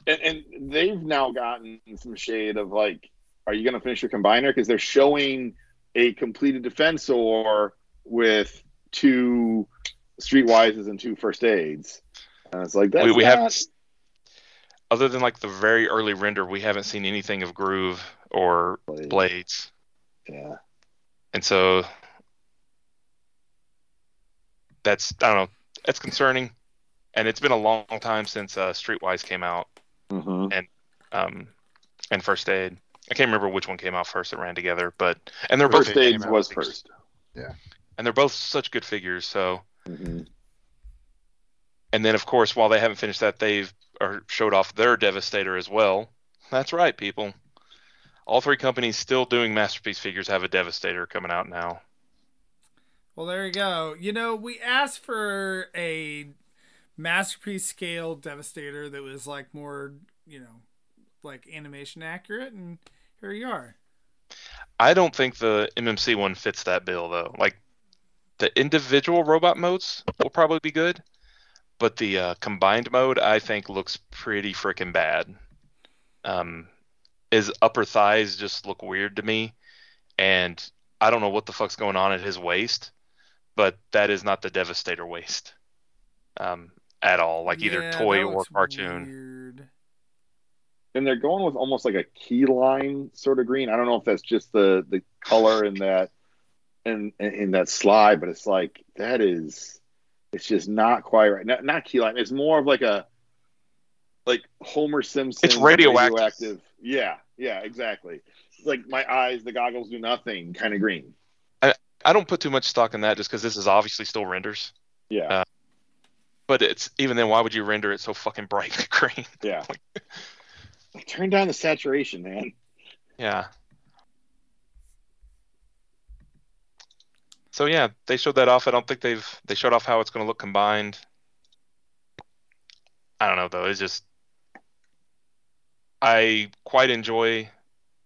And they've now gotten some shade of like, are you going to finish your combiner? Because they're showing a completed Defensor with two Streetwises and two First Aids. And it's like, that's other than like the very early render, we haven't seen anything of Groove or Blades. Yeah. And so that's, I don't know, that's concerning. And it's been a long time since Streetwise came out and First Aid. I can't remember which one came out first that ran together, but and they're both Aids was first. Yeah. And they're both such good figures, so mm-hmm. And then of course while they haven't finished that, they've showed off their Devastator as well. That's right, people. All three companies still doing Masterpiece figures have a Devastator coming out now. Well, there you go. You know, we asked for a Masterpiece scale Devastator that was like more, you know, like animation accurate, and here you are. I don't think the MMC one fits that bill though. Like the individual robot modes will probably be good, but the combined mode I think looks pretty freaking bad. His upper thighs just look weird to me, and I don't know what the fuck's going on at his waist, but that is not the Devastator waist at all, like either toy or cartoon. Weird. And they're going with almost like a key lime sort of green. I don't know if that's just the color in that in that slide, but it's like that is it's just not quite right. Not key lime. It's more of like a Homer Simpson. It's radioactive. Yeah, exactly. It's like my eyes, the goggles do nothing kind of green. I don't put too much stock in that just because this is obviously still renders. Yeah. But it's even then, why would you render it so fucking bright green? Yeah. Like, turn down the saturation, man. Yeah. So yeah, they showed that off. I don't think they showed off how it's going to look combined. I don't know though. It's just I quite enjoy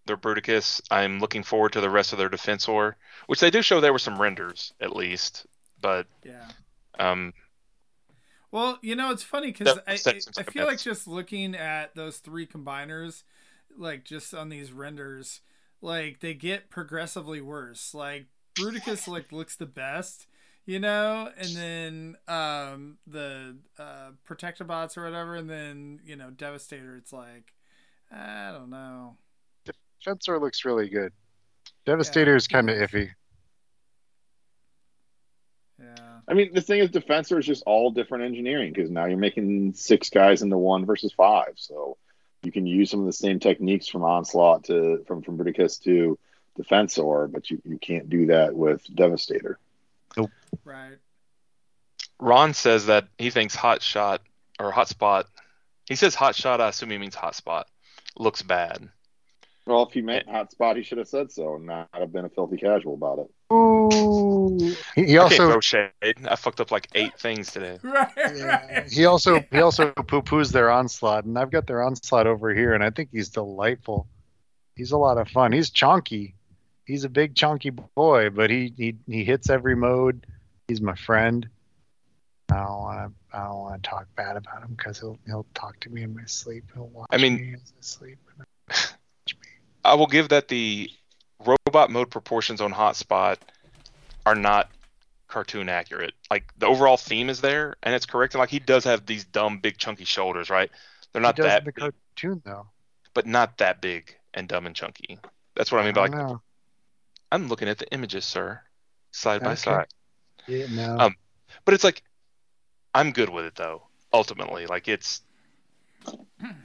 their Bruticus. I'm looking forward to the rest of their Defensor, which they do show there were some renders at least, but yeah. Well, you know, it's funny because I feel like just looking at those three combiners, like just on these renders, like they get progressively worse. Like Bruticus like looks the best, you know, and then the Protectobots or whatever, and then, you know, Devastator, it's like, I don't know. Defensor looks really good. Devastator is kind of iffy. Yeah. I mean, the thing is, Defensor is just all different engineering because now you're making 6 guys into 1 versus 5. So you can use some of the same techniques from Onslaught to from Bruticus to Defensor, but you can't do that with Devastator. Nope. Right. Ron says that he thinks Hotshot or Hotspot. He says Hotshot. I assume he means Hotspot. Looks bad. Well, if he meant Hotspot, he should have said so and not have been a filthy casual about it. Ooh. He also I fucked up like 8 things today. Right. He also poo-poos their Onslaught, and I've got their Onslaught over here, and I think he's delightful. He's a lot of fun. He's chonky. He's a big chonky boy, but he hits every mode. He's my friend. I don't want to talk bad about him because he'll talk to me in my sleep. He'll watch me as I sleep. I will give that the robot mode proportions on Hotspot are not cartoon accurate. Like the overall theme is there and it's correct. And like he does have these dumb big chunky shoulders, right? They're not that big. Cartoon though, but not that big and dumb and chunky. That's what I mean by like. I'm looking at the images, sir, side by side. Yeah, no. But it's like I'm good with it though. Ultimately, like it's.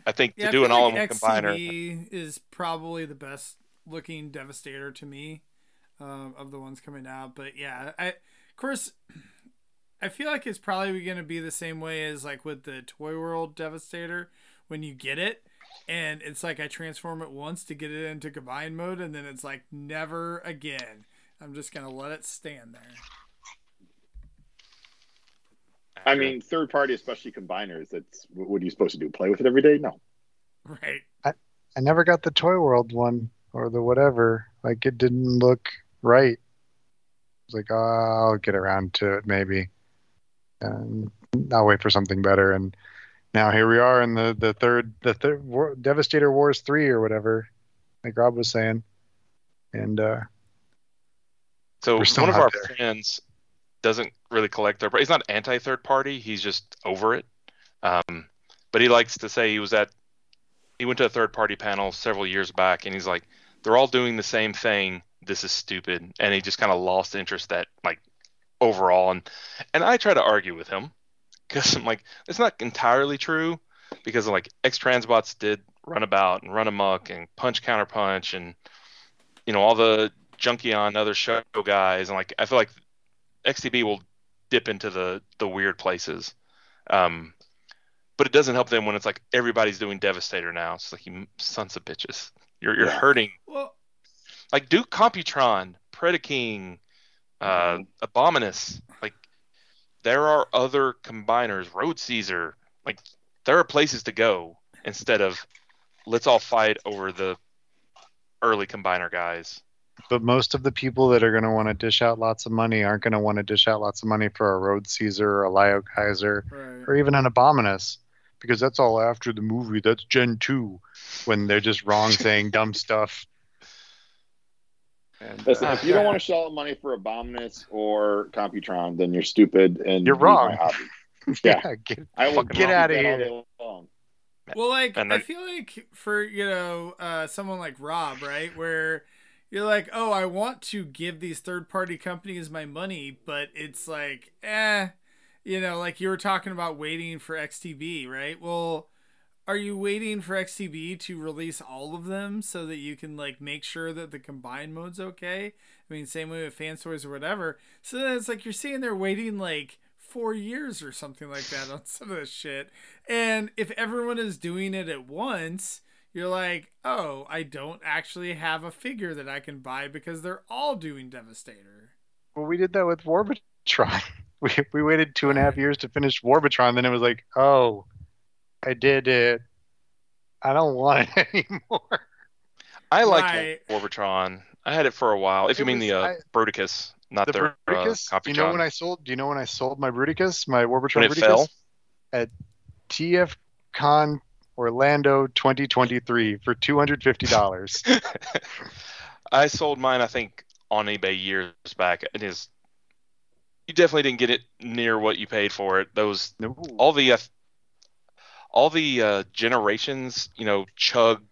I think to do an all-in-one combiner is probably the best looking Devastator to me of the ones coming out. But yeah, I feel like it's probably going to be the same way as like with the Toy World Devastator when you get it, and it's like I transform it once to get it into combine mode, and then it's like never again. I'm just going to let it stand there. I mean, third party, especially combiners, that's what are you supposed to do? Play with it every day? No. Right. I never got the Toy World one or the whatever. Like, it didn't look right. I was like, oh, I'll get around to it maybe. And I'll wait for something better. And now here we are in the third Devastator Wars 3 or whatever, like Rob was saying. And so we're still one of our fans doesn't really collect third party. He's not anti third party. He's just over it. But he likes to say he went to a third party panel several years back, and he's like, they're all doing the same thing. This is stupid. And he just kind of lost interest that like overall. And I try to argue with him because I'm like, it's not entirely true because like X-Transbots did Runabout and Run Amok and Punch Counter Punch and, you know, all the Junkion, other show guys. And like, I feel like XTB will dip into the weird places. But it doesn't help them when it's like everybody's doing Devastator now. It's like, you sons of bitches. You're hurting. Well, like, do Computron, Predaking, Abominus. Like, there are other combiners, Road Caesar. Like, there are places to go instead of let's all fight over the early combiner guys. But most of the people that are going to want to dish out lots of money aren't going to want to dish out lots of money for a Road Caesar or a Lyo Kaiser, right, or even an Abominus, because that's all after the movie. That's Gen 2, when they're just wrong saying dumb stuff. And, listen, if you don't want to shell out money for Abominus or Computron, then you're stupid and you're wrong. Yeah, get out of here. Well, like, I feel like for, you know, someone like Rob, right, where you're like, oh, I want to give these third-party companies my money, but it's like, you know, like you were talking about waiting for XTB, right? Well, are you waiting for XTB to release all of them so that you can, like, make sure that the combined mode's okay? I mean, same way with Fans Toys or whatever. So then it's like you're sitting there waiting, like, 4 years or something like that on some of this shit. And if everyone is doing it at once, you're like, oh, I don't actually have a figure that I can buy because they're all doing Devastator. Well, we did that with Warbatron. We waited 2.5 years to finish Warbatron. Then it was like, oh, I did it. I don't want it anymore. I liked Warbatron. I had it for a while. If it Bruticus, not the Bruticus. You know when I sold? Do you know when I sold my Bruticus, my Warbatron when it Bruticus? Fell? At TFCon Orlando 2023 for $250. I sold mine, I think, on eBay years back. It is. You definitely didn't get it near what you paid for it. Those all the generations, you know, Chug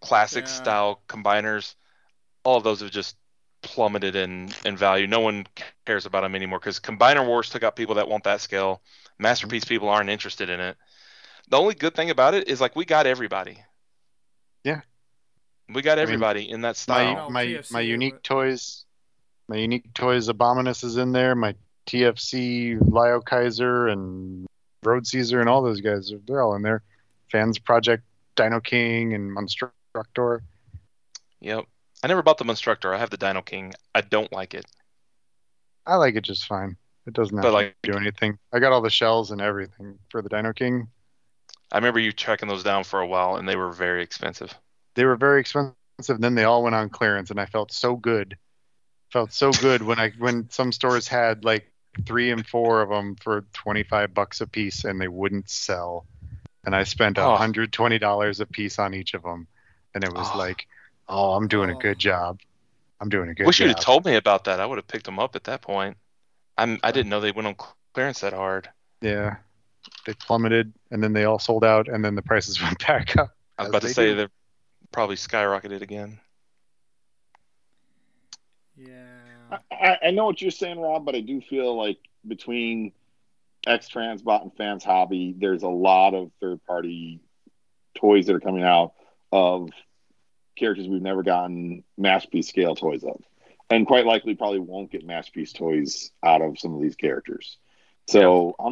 classic style combiners, all of those have just plummeted in value. No one cares about them anymore because Combiner Wars took out people that want that scale. Masterpiece people aren't interested in it. The only good thing about it is, like, we got everybody. Yeah. We got everybody in that style. My Unique Toys Abominus is in there. My TFC, Lyo Kaiser, and Road Caesar, and all those guys, they're all in there. Fans Project, Dino King, and Monstructor. Yep. I never bought the Monstructor. I have the Dino King. I don't like it. I like it just fine. It doesn't have to do anything. I got all the shells and everything for the Dino King. I remember you tracking those down for a while, and they were very expensive. And then they all went on clearance, and I felt so good. When some stores had like 3 and 4 of them for $25 a piece, and they wouldn't sell, and I spent $120 a piece on each of them, and it was I'm doing a good job. Wish you'd have told me about that. I would have picked them up at that point. I didn't know they went on clearance that hard. Yeah. They plummeted, and then they all sold out, and then the prices went back up. I was about to say they're probably skyrocketed again. Yeah. I know what you're saying, Rob, but I do feel like between X-Transbot and Fans Hobby, there's a lot of third-party toys that are coming out of characters we've never gotten masterpiece scale toys of, and quite likely probably won't get masterpiece toys out of some of these characters. So yeah.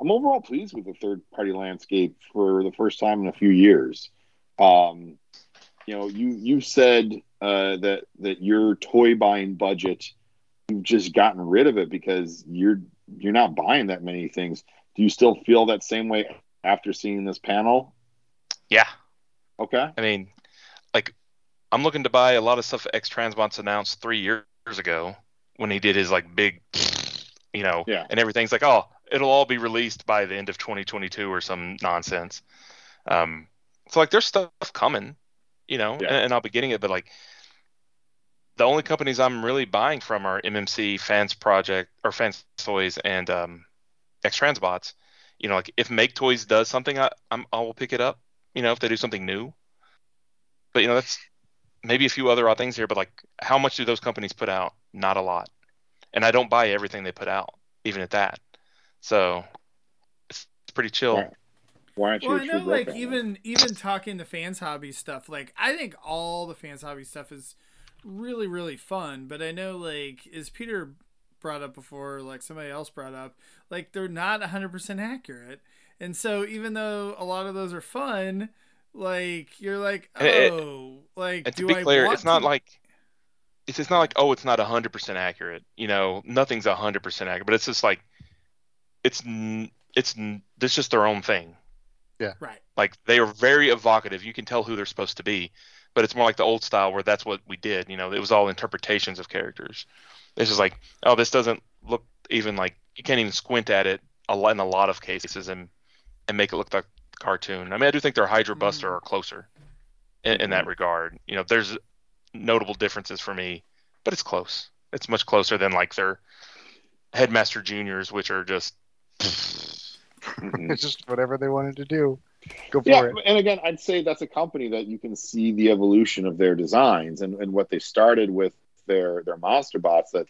I'm overall pleased with the third-party landscape for the first time in a few years. You know, you said that your toy buying budget, you've just gotten rid of it because you're not buying that many things. Do you still feel that same way after seeing this panel? Yeah. Okay. I mean, like, I'm looking to buy a lot of stuff X-Transbots announced 3 years ago when he did his like big, you know, and everything's like, oh, it'll all be released by the end of 2022 or some nonsense. So like there's stuff coming, you know, and I'll be getting it. But like the only companies I'm really buying from are MMC, Fans Project, or Fans Toys, and X-Transbots. You know, like if Make Toys does something, I will pick it up. You know, if they do something new. But you know, that's maybe a few other odd things here. But like, how much do those companies put out? Not a lot. And I don't buy everything they put out, even at that. So it's pretty chill. Right. Why aren't you a true bro? Well, I know, like, even talking to Fans Hobby stuff, like, I think all the Fans Hobby stuff is really, really fun. But I know, like, as Peter brought up before, like somebody else brought up, like, they're not 100% accurate. And so even though a lot of those are fun, like, you're like, oh, like, do I clear, want it's not to... like... It's not like, oh, it's not 100% accurate. You know, nothing's 100% accurate. But it's just like, it's just their own thing. Yeah. Right. Like, they are very evocative. You can tell who they're supposed to be. But it's more like the old style where that's what we did. You know, it was all interpretations of characters. It's just like, oh, this doesn't look even like, you can't even squint at it in a lot of cases and make it look like a cartoon. I mean, I do think their Hydra Buster are closer in that regard. You know, there's notable differences for me, but it's close. It's much closer than like their Headmaster Juniors, which are just just whatever they wanted to do. Go for it. And again, I'd say that's a company that you can see the evolution of their designs and what they started with their monster bots that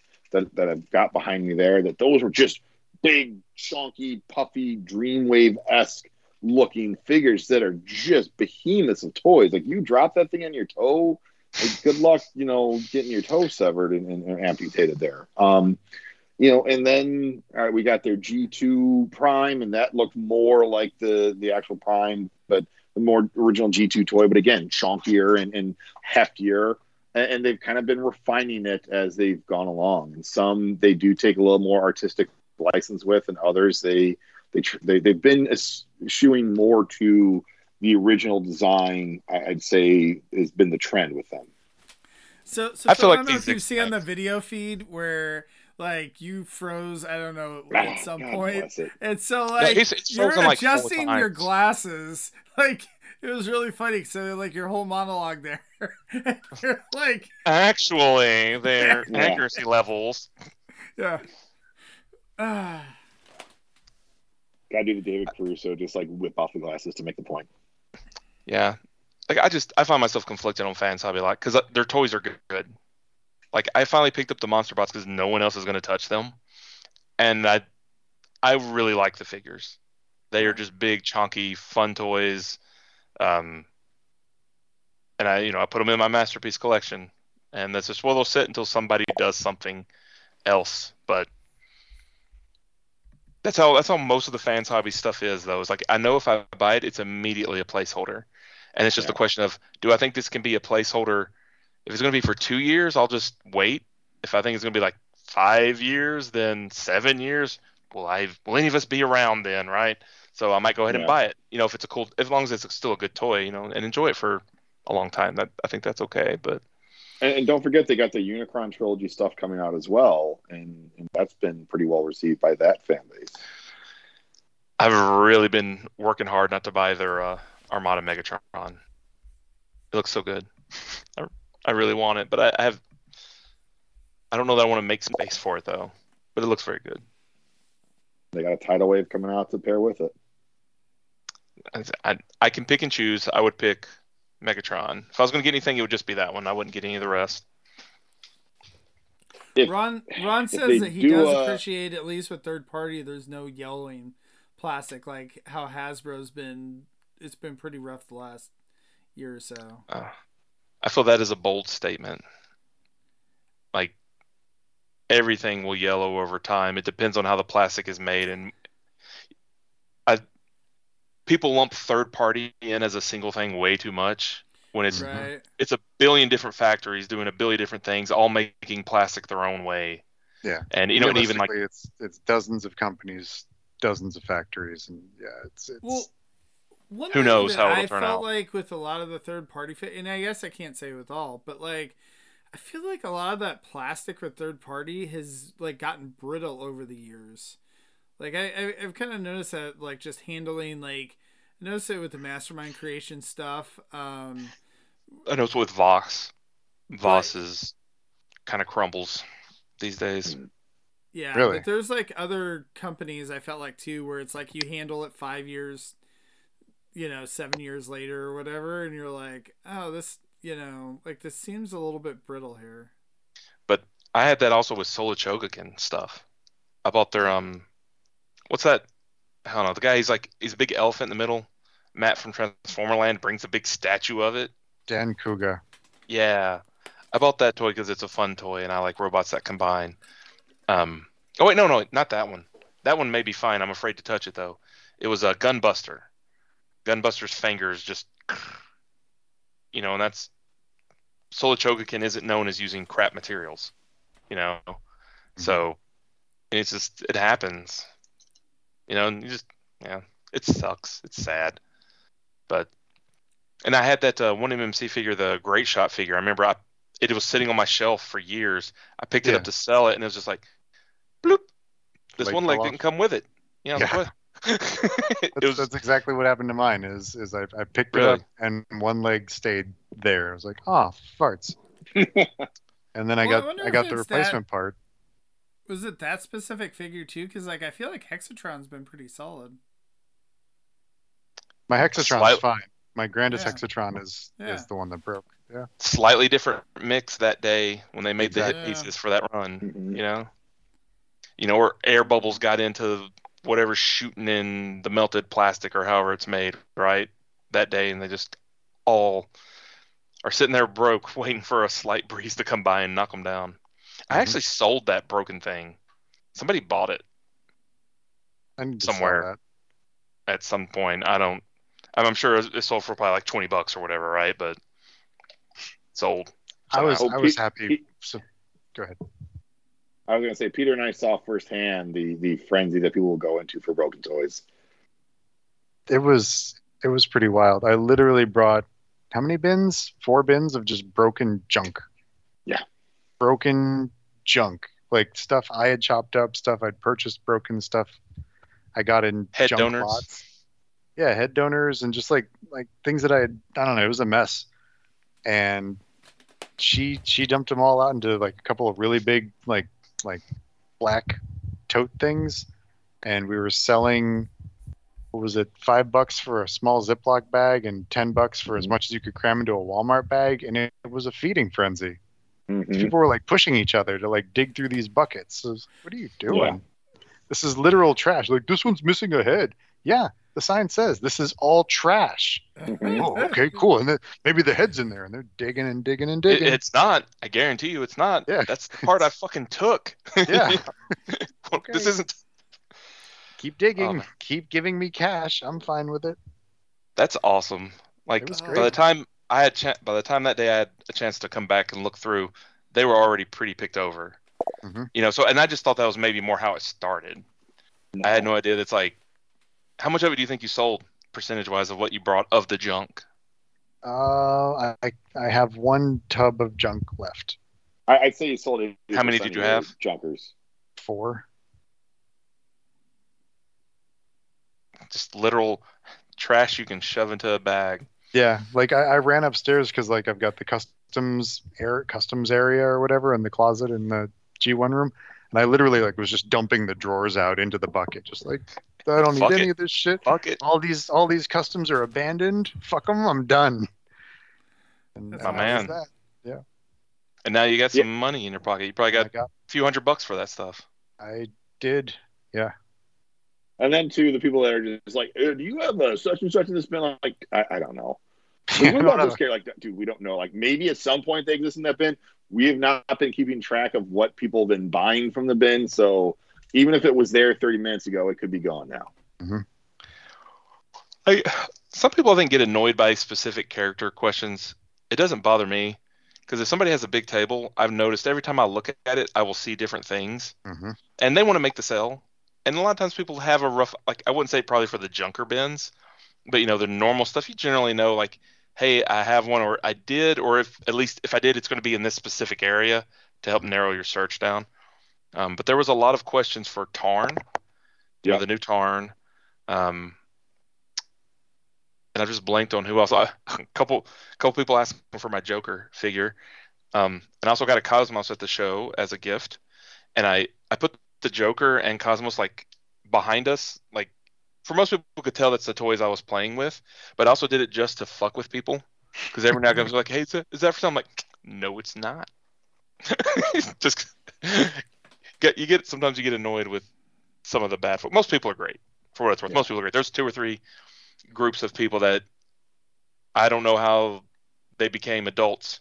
I've got behind me there. That those were just big, chunky, puffy, Dreamwave-esque looking figures that are just behemoths of toys. Like, you drop that thing on your toe, like, good luck, you know, getting your toe severed and amputated there. You know, and then, all right, we got their G2 Prime, and that looked more like the actual Prime, but the more original G2 toy, but again, chunkier and heftier. And they've kind of been refining it as they've gone along. And some they do take a little more artistic license with, and others they've been eschewing more to the original design. I'd say has been the trend with them. So I feel like, I don't know if you see on the video feed where, like, you froze, I don't know, at some point. And so, like, you're adjusting your glasses. Like, it was really funny. So, like, your whole monologue there. You're like, actually, their accuracy levels. Yeah. Gotta do the David Caruso, just like whip off the glasses to make the point. Yeah. Like, I find myself conflicted on Fans Hobby a lot because their toys are good. Like, I finally picked up the Monster Bots because no one else is going to touch them. And I really like the figures. They are just big, chonky, fun toys. And I put them in my masterpiece collection. And that's just where they'll sit until somebody does something else. But that's how most of the Fans Hobby stuff is, though. It's like, I know if I buy it, it's immediately a placeholder. And it's just a question of, do I think this can be a placeholder? If it's going to be for 2 years, I'll just wait. If I think it's going to be like 5 years, then 7 years, will any of us be around then, right? So I might go ahead and buy it. You know, if it's as long as it's still a good toy, you know, and enjoy it for a long time. That, I think that's okay. But and don't forget, they got the Unicron trilogy stuff coming out as well, and that's been pretty well received by that fan base. I've really been working hard not to buy their Armada Megatron. It looks so good. I really want it, but I don't know that I want to make space for it, though. But it looks very good. They got a tidal wave coming out to pair with it. I can pick and choose. I would pick Megatron. If I was going to get anything, it would just be that one. I wouldn't get any of the rest. Ron says that he does appreciate, at least with third party, there's no yellowing plastic, like how Hasbro's been. It's been pretty rough the last year or so. I feel that is a bold statement. Like, everything will yellow over time. It depends on how the plastic is made. And people lump third party in as a single thing way too much when it's right. It's a billion different factories doing a billion different things, all making plastic their own way. Yeah. And, you know, and even like, it's dozens of companies, dozens of factories. And it's well, one who knows how it'll turn out. I felt like with a lot of the third party fit, and I guess I can't say with all, but like, I feel like a lot of that plastic with third party has like gotten brittle over the years. Like I've kind of noticed that, like, just handling, like, I noticed it with the Mastermind Creation stuff. I noticed with Voss. Voss is kind of crumbles these days. Yeah, really? But there's like other companies I felt like too, where it's like you handle it 5 years, you know, 7 years later or whatever, and you're like, oh, this, you know, like, this seems a little bit brittle here. But I had that also with Solar Chogokin stuff. I bought their what's that? I don't know. The guy, he's like, he's a big elephant in the middle. Matt from Transformerland brings a big statue of it. Dan Cougar. Yeah. I bought that toy because it's a fun toy, and I like robots that combine. Oh, wait, no, not that one. That one may be fine. I'm afraid to touch it, though. It was a Gunbuster. Gunbuster's fingers just... You know, and that's... Solar Chogokin isn't known as using crap materials. You know? Mm-hmm. So, it's just... It happens. You know, and you just... Yeah. It sucks. It's sad. But... And I had that one MMC figure, the Great Shot figure. I remember it was sitting on my shelf for years. I picked it up to sell it, and it was just like, bloop. This one leg didn't come with it. You know, yeah. That's exactly what happened to mine. Is I picked it up, and one leg stayed there. I was like, farts. And then I got the replacement part. Was it that specific figure too? Because I feel like Hexatron's been pretty solid. My Hexatron's fine. My grandest Hexatron is the one that broke. Yeah. Slightly different mix that day when they made the hit pieces for that run. Mm-hmm. You know, where air bubbles got into whatever's shooting in the melted plastic or however it's made, right? That day, and they just all are sitting there broke, waiting for a slight breeze to come by and knock them down. Mm-hmm. I actually sold that broken thing. Somebody bought it. I need to somewhere at some point. I'm sure it sold for probably like $20 or whatever, right? But it's old. I was happy. So, go ahead. I was going to say, Peter and I saw firsthand the frenzy that people will go into for broken toys. It was pretty wild. I literally brought, how many bins? 4 bins of just broken junk. Yeah. Broken junk. Like stuff I had chopped up, stuff I'd purchased, broken stuff I got in head junk donors. Lots. Yeah, head donors and just like things that I don't know, it was a mess. And she dumped them all out into like a couple of really big like black tote things, and we were selling, what was it, $5 for a small Ziploc bag and $10 for as much as you could cram into a Walmart bag, and it was a feeding frenzy. Mm-hmm. People were like pushing each other to like dig through these buckets. So, what are you doing? Yeah. This is literal trash. Like, this one's missing a head. Yeah, the sign says this is all trash. Oh, okay, cool. And maybe the head's in there, and they're digging and digging and digging. It's not. I guarantee you, it's not. Yeah. That's the part I fucking took. Yeah. Okay. This isn't. Keep digging. Keep giving me cash. I'm fine with it. That's awesome. Like by the time that day I had a chance to come back and look through, they were already pretty picked over. Mm-hmm. You know. So, and I just thought that was maybe more how it started. No. I had no idea. That's like. How much of it do you think you sold, percentage-wise, of what you brought of the junk? I have one tub of junk left. I'd say you sold it. How many did you have? Junkers. 4. Just literal trash you can shove into a bag. Yeah, like I ran upstairs because like I've got the customs area or whatever in the closet in the G1 room, and I literally like was just dumping the drawers out into the bucket, just like. I don't need any of this shit. Fuck it. All these customs are abandoned. Fuck them. I'm done. And my man. That. Yeah. And now you got some money in your pocket. You probably got a few $100 for that stuff. I did. Yeah. And then too, the people that are just like, do you have a such and such in this bin? I'm like, I don't know. We don't just care like that, dude. We don't know. Like maybe at some point they exist in that bin. We have not been keeping track of what people have been buying from the bin, so. Even if it was there 30 minutes ago, it could be gone now. Mm-hmm. Some people, I think, get annoyed by specific character questions. It doesn't bother me because if somebody has a big table, I've noticed every time I look at it, I will see different things. Mm-hmm. And they want to make the sale. And a lot of times people have a rough, like I wouldn't say probably for the junker bins, but, you know, the normal stuff, you generally know, like, hey, I have one or I did, or if I did, it's going to be in this specific area to help narrow your search down. But there was a lot of questions for Tarn, you know, the new Tarn, and I just blanked on who else. A couple people asked for my Joker figure, and I also got a Cosmos at the show as a gift, and I put the Joker and Cosmos like behind us. Like for most people could tell that's the toys I was playing with, but I also did it just to fuck with people because every now and then I was like, hey, is that for something? I'm like, no, it's not. Just. Sometimes you get annoyed with some of the bad. Most people are great for what it's worth. Yeah. Most people are great. There's 2 or 3 groups of people that I don't know how they became adults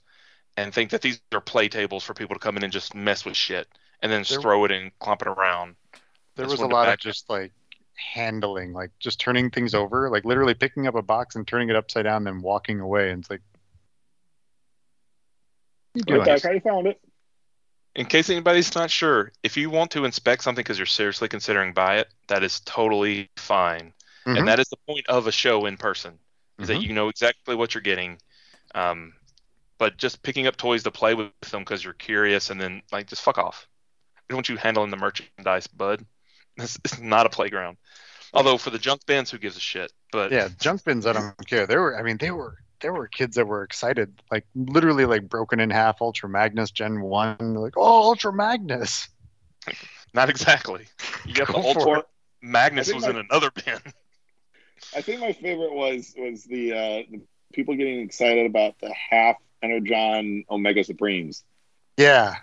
and think that these are play tables for people to come in and just mess with shit and then just throw it and clump it around. There was a lot of just like handling, like just turning things over, like literally picking up a box and turning it upside down and then walking away. And it's like, okay, I found it. In case anybody's not sure, if you want to inspect something because you're seriously considering buy it, that is totally fine. Mm-hmm. And that is the point of a show in person, is that you know exactly what you're getting. But just picking up toys to play with them because you're curious and then, like, just fuck off. We don't want you handling the merchandise, bud. This is not a playground. Although for the junk bins, who gives a shit? But yeah, junk bins, I don't care. There were kids that were excited, like literally like broken in half Ultra Magnus Gen 1. Like, oh, Ultra Magnus. Not exactly. You got the Ultra Magnus was in another bin. I think my favorite was the people getting excited about the half Energon Omega Supremes. Yeah.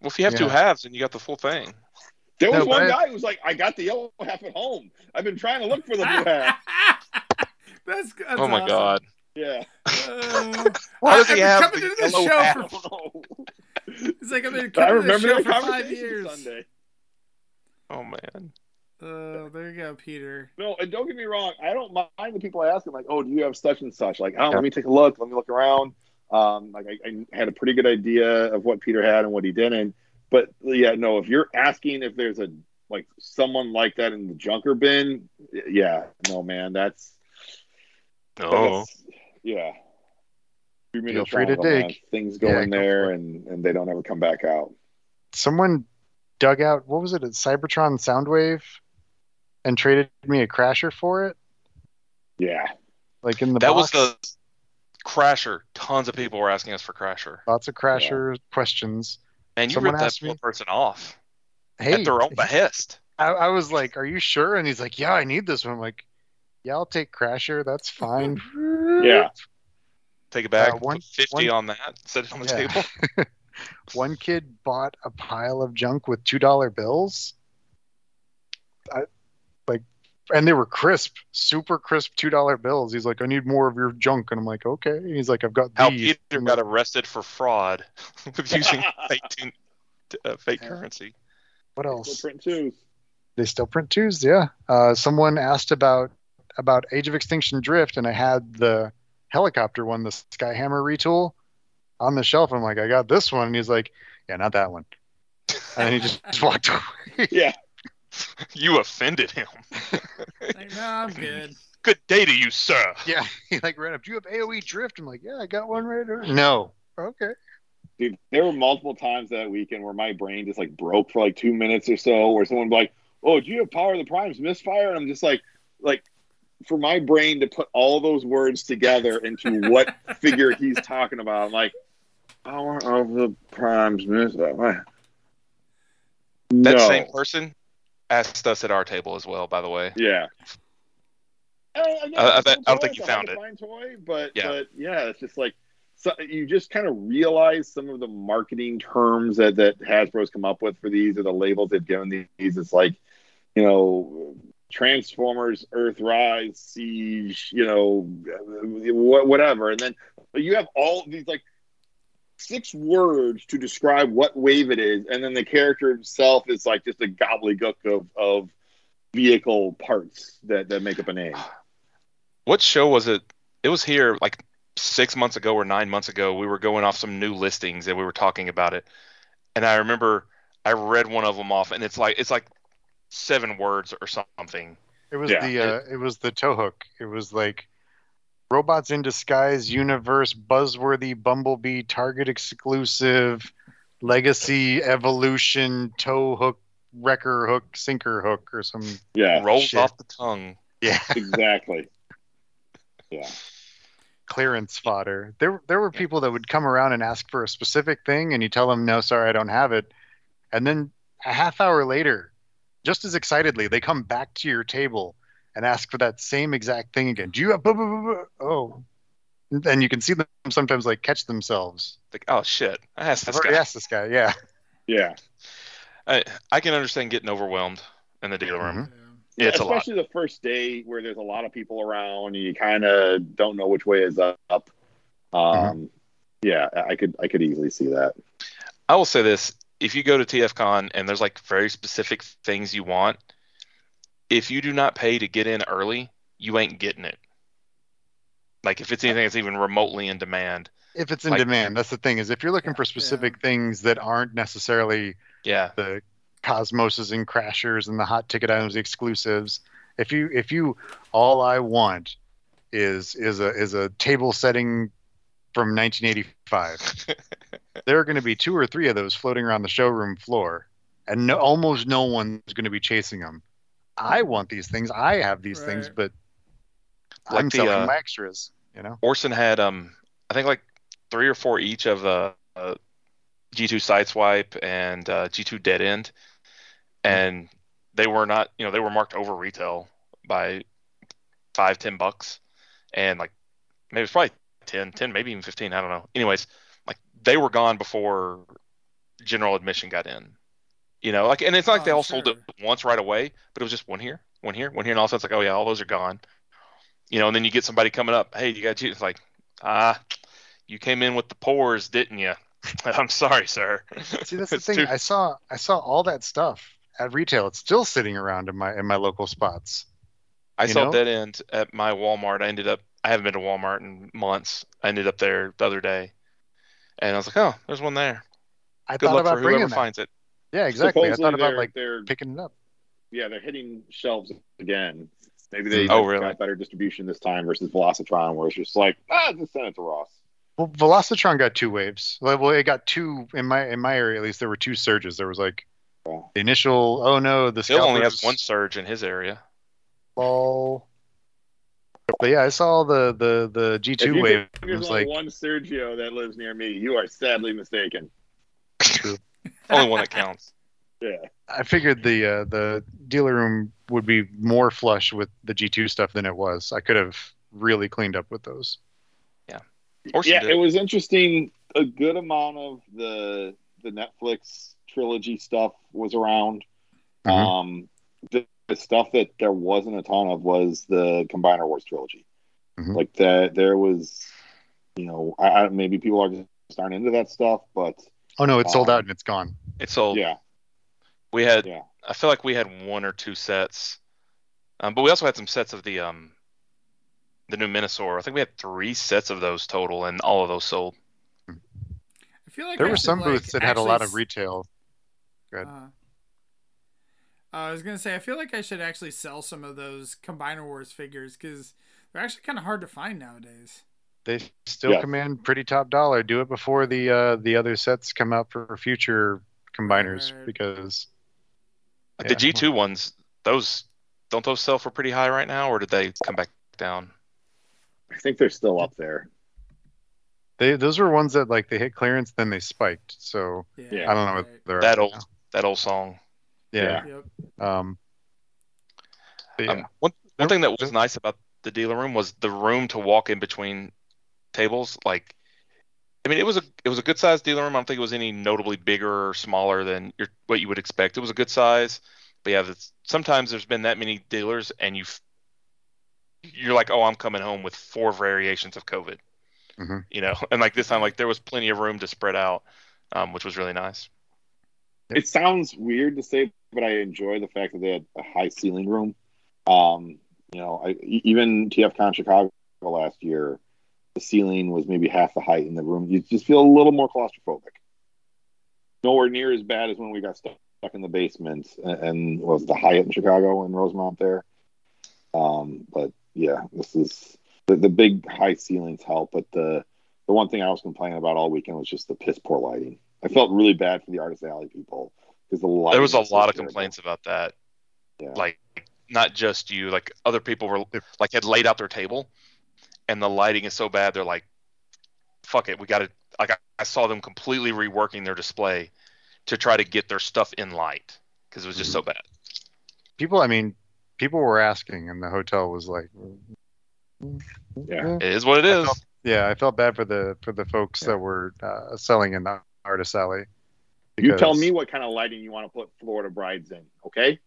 Well, if you have two halves, then you got the full thing. There was one guy who was like, I got the yellow half at home. I've been trying to look for the blue half. That's oh my awesome. God. Yeah. Well, I've been coming to this show for... It's like I've been coming to this show for 5 years. Sunday. Oh, man. There you go, Peter. No, and don't get me wrong. I don't mind the people I ask them, like, oh, do you have such and such? Like, oh, let me take a look. Let me look around. I had a pretty good idea of what Peter had and what he didn't. But, yeah, no, if you're asking if there's someone like that in the junker bin, yeah. No, man, that's... Oh. Yeah. Feel free to dig. Things go in there and they don't ever come back out. Someone dug out, what was it, a Cybertron Soundwave and traded me a Crasher for it? Yeah. Like in the box. That was the Crasher. Tons of people were asking us for Crasher. Lots of Crasher questions. And you ripped that poor person off. Hey. At their own behest. I was like, are you sure? And he's like, yeah, I need this one. I'm like, yeah, I'll take Crasher. That's fine. Yeah. Take it back. Put 50 on that. Set it on the table. One kid bought a pile of junk with $2 bills. And they were crisp, super crisp $2 bills. He's like, I need more of your junk. And I'm like, okay. And he's like, I've got these. Peter got arrested for fraud with using fake currency. What else? They still print twos. Yeah. Someone asked about Age of Extinction Drift, and I had the helicopter one, the Skyhammer retool, on the shelf. I'm like, I got this one. And he's like, yeah, not that one. And he just walked away. Yeah. You offended him. Like, no, I'm good. Good day to you, sir. Yeah. He ran up, do you have AOE Drift? I'm like, yeah, I got one right there. No. Okay. Dude, there were multiple times that weekend where my brain just broke for 2 minutes or so, where someone would be like, oh, do you have Power of the Primes Misfire? And I'm just like, for my brain to put all those words together into what figure he's talking about. I'm like, Power of the Primes. That same person asked us at our table as well, by the way. Yeah. I don't think you found it. Fine toy, but it's just so you just kind of realize some of the marketing terms that Hasbro's come up with for these, or the labels they've given these. It's Transformers, Earthrise, Siege, whatever. And then you have all these 6 words to describe what wave it is. And then the character himself is just a gobbledygook of vehicle parts that make up a name. What show was it? It was here 6 months ago or 9 months ago. We were going off some new listings and we were talking about it. And I remember I read one of them off and it's 7 words or something. It was the toe hook. It was robots in disguise, universe, buzzworthy, Bumblebee, Target exclusive, legacy, evolution, toe hook, wrecker hook, sinker hook, or some rolls shit off the tongue. Yeah, exactly. Yeah, clearance fodder. There were people that would come around and ask for a specific thing, and you tell them, no, sorry, I don't have it, and then a half hour later, just as excitedly, they come back to your table and ask for that same exact thing again. Do you have... Oh. And you can see them sometimes, catch themselves. Like, oh, shit. I asked this guy, yeah. Yeah. I can understand getting overwhelmed in the dealer room. Yeah, it's especially a lot. The first day where there's a lot of people around and you kind of don't know which way is up. Yeah, I could easily see that. I will say this. If you go to TFCon and there's like very specific things you want, if you do not pay to get in early, you ain't getting it. Like if it's anything that's even remotely in demand. If it's in demand, that's the thing, is if you're looking for specific things that aren't necessarily the Cosmoses and Crashers and the hot ticket items, the exclusives. If you all I want is a table setting from 1985. There are going to be two or three of those floating around the showroom floor, and almost no one's going to be chasing them. I want these things. I have these things, but like I'm selling my extras. You know, Orson had I think like 3 or 4 each of the G2 Sideswipe and G2 Dead End. And they were not, you know, they were marked over retail by $5, $10, and like maybe it's probably 10, maybe even 15. I don't know. Anyways, like they were gone before general admission got in. You know, like, and it's not like they all sold it once right away, but it was just one here, and all of a sudden it's like, oh yeah, all those are gone. You know, and then you get somebody coming up, hey, you got you. It's like, you came in with the pores, didn't you? I'm sorry, sir. See, that's the thing. I saw all that stuff at retail. It's still sitting around in my local spots. I saw Dead End at my Walmart. I haven't been to Walmart in months. I ended up there the other day, and I was like, "Oh, there's one there." Good luck for whoever finds it. Yeah, exactly. Supposedly I thought about like picking it up. Yeah, they're hitting shelves again. Maybe they got better distribution this time versus Velocitron, where it's just like, just send it to Ross. Well, Velocitron got 2 waves. Well, it got 2 in my area at least. There were 2 surges. There was like the initial. Oh no, the Bill only has 1 surge in his area. Well, but yeah, I saw the G2 wave. There's only one Sergio that lives near me. You are sadly mistaken. Only one that counts. Yeah, I figured the dealer room would be more flush with the G2 stuff than it was. I could have really cleaned up with those. Yeah, it was interesting. A good amount of the Netflix trilogy stuff was around. The stuff that there wasn't a ton of was the Combiner Wars trilogy. Like that, there was, you know, I maybe people are just aren't into that stuff, but oh no, it's sold out and it's gone. It's sold. Yeah, we had. Yeah. I feel like we had 1 or 2 sets, but we also had some sets of the new Minosaur. I think we had 3 sets of those total, and all of those sold. I feel like there were some booths that had a lot of retail. Good. I was gonna say, I feel like I should actually sell some of those Combiner Wars figures because they're actually kind of hard to find nowadays. They still command pretty top dollar. Do it before the other sets come out for future combiners because the G2 ones, those sell for pretty high right now, or did they come back down? I think they're still up there. Those were ones that like they hit clearance, then they spiked. So yeah, I don't know what they're that old song. Yeah. Yep. One thing that was nice about the dealer room was the room to walk in between tables. Like, I mean, it was a good sized dealer room. I don't think it was any notably bigger or smaller than what you would expect. It was a good size, but yeah, sometimes there's been that many dealers and you're like, oh, I'm coming home with 4 variations of COVID, you know? And like this time, like there was plenty of room to spread out, which was really nice. It sounds weird to say, but I enjoy the fact that they had a high ceiling room. You know, even TFCon Chicago last year, the ceiling was maybe half the height in the room. You just feel a little more claustrophobic. Nowhere near as bad as when we got stuck in the basement and was the Hyatt in Chicago and Rosemont there. But yeah, this is the big high ceilings help, but the one thing I was complaining about all weekend was just the piss poor lighting. I felt really bad for the Artist Alley people because there was a lot of complaints about that. Yeah. Like not just you, like other people were like had laid out their table, and the lighting is so bad they're like, "Fuck it, we got to." Like I saw them completely reworking their display to try to get their stuff in light because it was just so bad. People were asking, and the hotel was like, "Yeah, it is what it is." I felt bad for the folks that were selling in the Artist Alley. Because... You tell me what kind of lighting you want to put Florida Brides in, okay?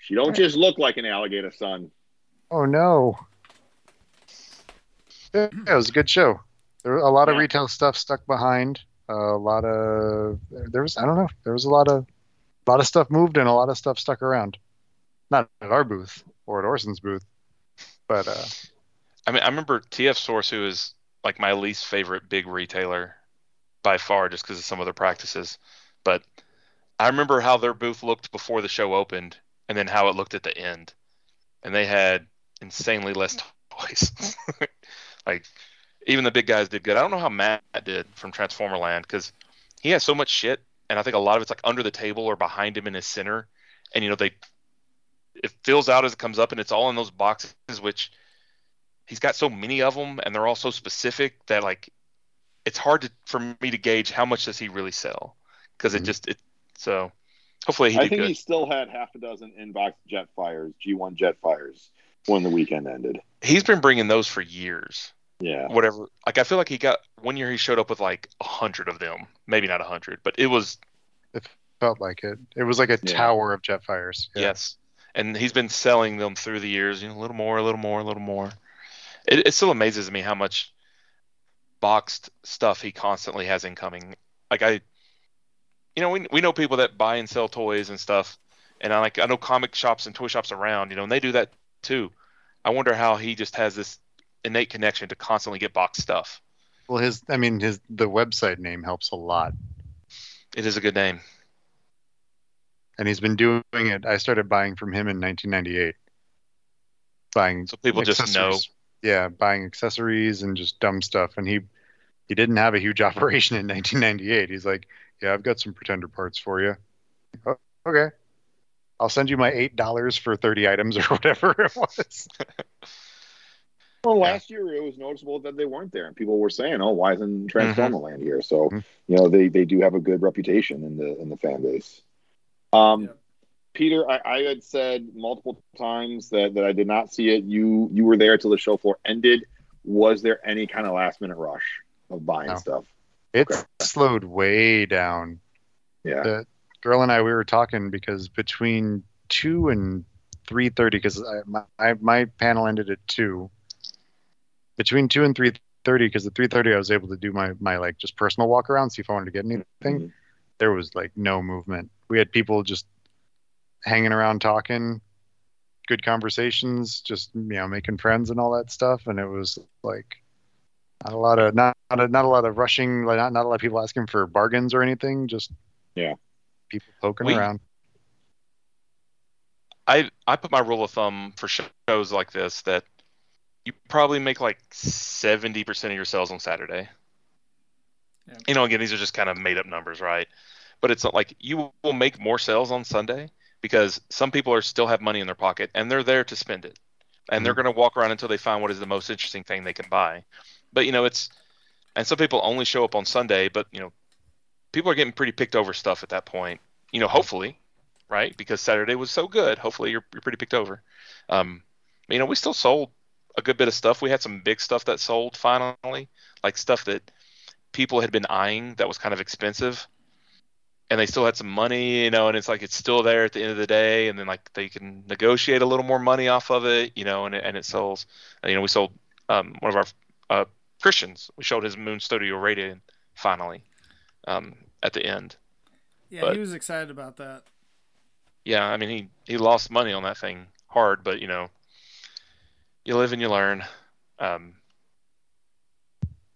She don't just look like an alligator, son. Oh, no. Yeah, it was a good show. There was a lot of retail stuff stuck behind. There was a lot of stuff moved and a lot of stuff stuck around. Not at our booth or at Orson's booth, but I mean, I remember TF Source, who is like my least favorite big retailer by far, just because of some of their practices. But I remember how their booth looked before the show opened, and then how it looked at the end, and they had insanely less toys. Like, even the big guys did good. I don't know how Matt did from Transformer Land, because he has so much shit, and I think a lot of it's like under the table or behind him in his center, and it fills out as it comes up, and it's all in those boxes, which he's got so many of them, and they're all so specific that like it's hard for me to gauge how much does he really sell, because so hopefully he did good. I think he still had half a dozen inbox Jetfires, G1 Jetfires, when the weekend ended. He's been bringing those for years. Yeah. Whatever. Like, I feel like he got one year he showed up with like 100 of them. Maybe not 100, but it felt like it. It was like a tower of Jetfires. Yeah. Yes. And he's been selling them through the years, a little more, a little more, a little more. It still amazes me how much boxed stuff he constantly has incoming. Like, we know people that buy and sell toys and stuff, and I know comic shops and toy shops around, and they do that too. I wonder how he just has this innate connection to constantly get boxed stuff. Well, the website name helps a lot. It is a good name. And he's been doing it. I started buying from him in 1998. So people just know. Yeah, buying accessories and just dumb stuff. And he didn't have a huge operation in 1998. He's like, yeah, I've got some Pretender parts for you. Oh, okay. I'll send you my $8 for 30 items or whatever it was. Well, last year it was noticeable that they weren't there, and people were saying, "Oh, why isn't Transformer Land here?" So, they do have a good reputation in the fan base. Peter, I had said multiple times that I did not see it. You were there till the show floor ended. Was there any kind of last minute rush of buying stuff? It slowed way down. Yeah, the girl and I, we were talking because between 2 and 3:30, because my panel ended at 2. Between 2 and 3:30, because at 3:30 I was able to do my like just personal walk around, see if I wanted to get anything. There was like no movement. We had people just hanging around, talking, good conversations, just making friends and all that stuff. And it was like not a lot of rushing, like not a lot of people asking for bargains or anything. Just people poking around. I put my rule of thumb for shows like this that you probably make like 70% of your sales on Saturday. Yeah. Again, these are just kind of made up numbers, right? But it's like you will make more sales on Sunday because some people still have money in their pocket and they're there to spend it. And they're going to walk around until they find what is the most interesting thing they can buy. But, and some people only show up on Sunday, but, people are getting pretty picked over stuff at that point, hopefully, right? Because Saturday was so good. Hopefully you're pretty picked over. We still sold a good bit of stuff. We had some big stuff that sold finally, like stuff that people had been eyeing that was kind of expensive, and they still had some money, and it's like it's still there at the end of the day, and then like they can negotiate a little more money off of it, and it sells. We sold one of our Christians. We showed his Moon Studio Radiant finally at the end. Yeah, but he was excited about that. Yeah, I mean he lost money on that thing hard, but you live and you learn. But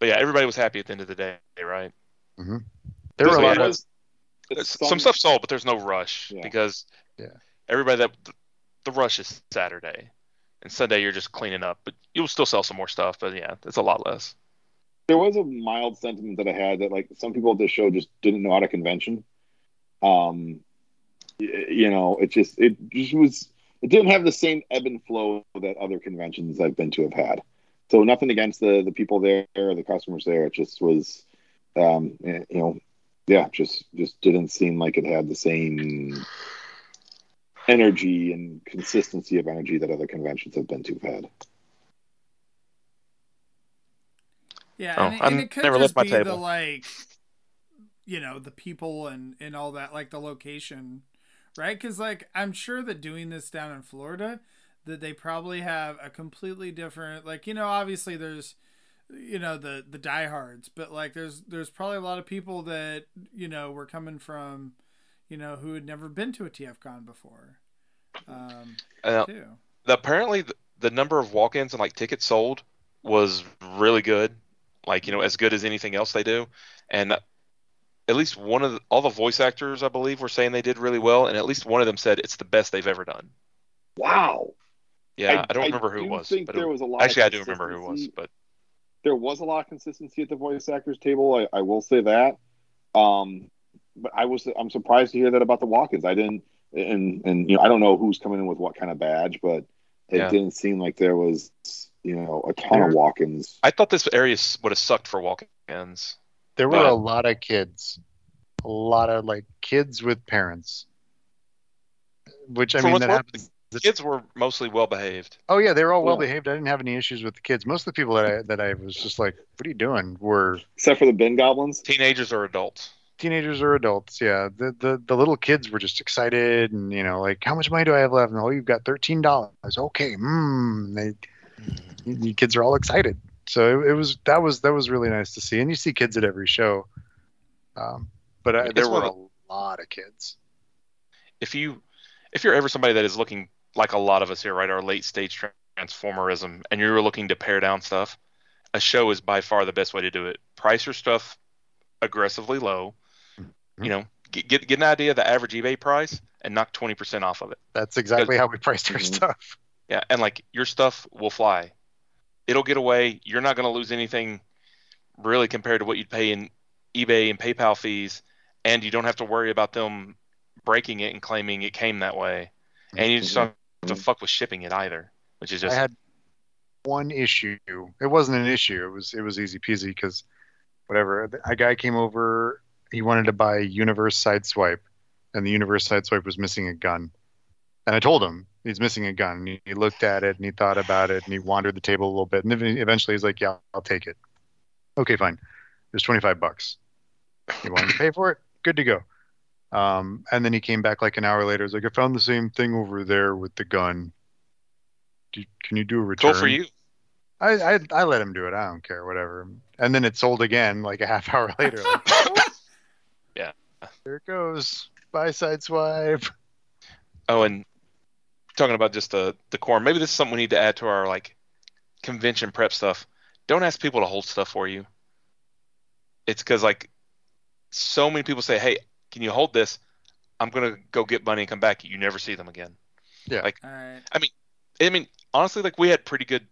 yeah, everybody was happy at the end of the day, right? Mm-hmm. There were a lot of some stuff sold, but there's no rush because everybody the rush is Saturday, and Sunday you're just cleaning up. But you'll still sell some more stuff, but yeah, it's a lot less. There was a mild sentiment that I had that like some people at this show just didn't know how to convention. It didn't have the same ebb and flow that other conventions I've been to have had. So nothing against the people there or the customers there. It just was, just didn't seem like it had the same energy and consistency of energy that other conventions I've been to have had. Yeah, and it could never just be the, the people and all that, like the location right? Because, like, I'm sure that doing this down in Florida, that they probably have a completely different, like, you know, obviously there's, you know, the diehards, but, like, there's probably a lot of people that, you know, were coming from, you know, who had never been to a TFCon before. Apparently the number of walk-ins and, like, tickets sold was really good. Like, you know, as good as anything else they do. And at least one of all the voice actors, I believe, were saying they did really well. And at least one of them said it's the best they've ever done. Wow. Yeah, I don't remember who it was. I do remember who it was. But there was a lot of consistency at the voice actors table. I will say that. But I'm surprised to hear that about the walk-ins. I didn't, and you know, I don't know who's coming in with what kind of badge, but it didn't seem like there was, you know, a ton of walk-ins. I thought this area would have sucked for walk-ins. There were a lot of kids. A lot of, like, kids with parents. Which, I mean, that happens. The kids were mostly well-behaved. Oh, yeah, they were all well-behaved. I didn't have any issues with the kids. Most of the people that I was just like, what are you doing? Except for the Ben Goblins? Teenagers or adults, yeah. The little kids were just excited and, you know, like, how much money do I have left? And, oh, you've got $13. Okay, The kids are all excited, so it was really nice to see, and you see kids at every show. There were a lot of kids. If you're ever somebody that is looking, like a lot of us here, right, our late stage transformerism, and you're looking to pare down stuff, a show is by far the best way to do it. Price your stuff aggressively low. Mm-hmm. You know, get an idea of the average eBay price and knock 20% off of it. That's exactly how we priced our stuff. Yeah, and, like, your stuff will fly. It'll get away. You're not going to lose anything really compared to what you'd pay in eBay and PayPal fees, and you don't have to worry about them breaking it and claiming it came that way. And you just don't have to fuck with shipping it either, which is just... I had one issue. It wasn't an issue. It was easy peasy because whatever. A guy came over. He wanted to buy Universe Sideswipe, and the Universe Sideswipe was missing a gun. And I told him, he's missing a gun. And he looked at it, and he thought about it, and he wandered the table a little bit. And eventually he's like, yeah, I'll take it. Okay, fine. It was $25. You want to pay for it? Good to go. And then he came back like an hour later. He's like, I found the same thing over there with the gun. Can you do a return? Cool for you. I let him do it. I don't care, whatever. And then it sold again like a half hour later. Like, yeah. There it goes. Bye, Sideswipe. Oh, and... talking about just the core, maybe this is something we need to add to our, like, convention prep stuff. Don't ask people to hold stuff for you. It's because, like, so many people say, hey, can you hold this? I'm going to go get money and come back. You never see them again. Yeah. Like, all right. I mean, honestly, like, we had pretty good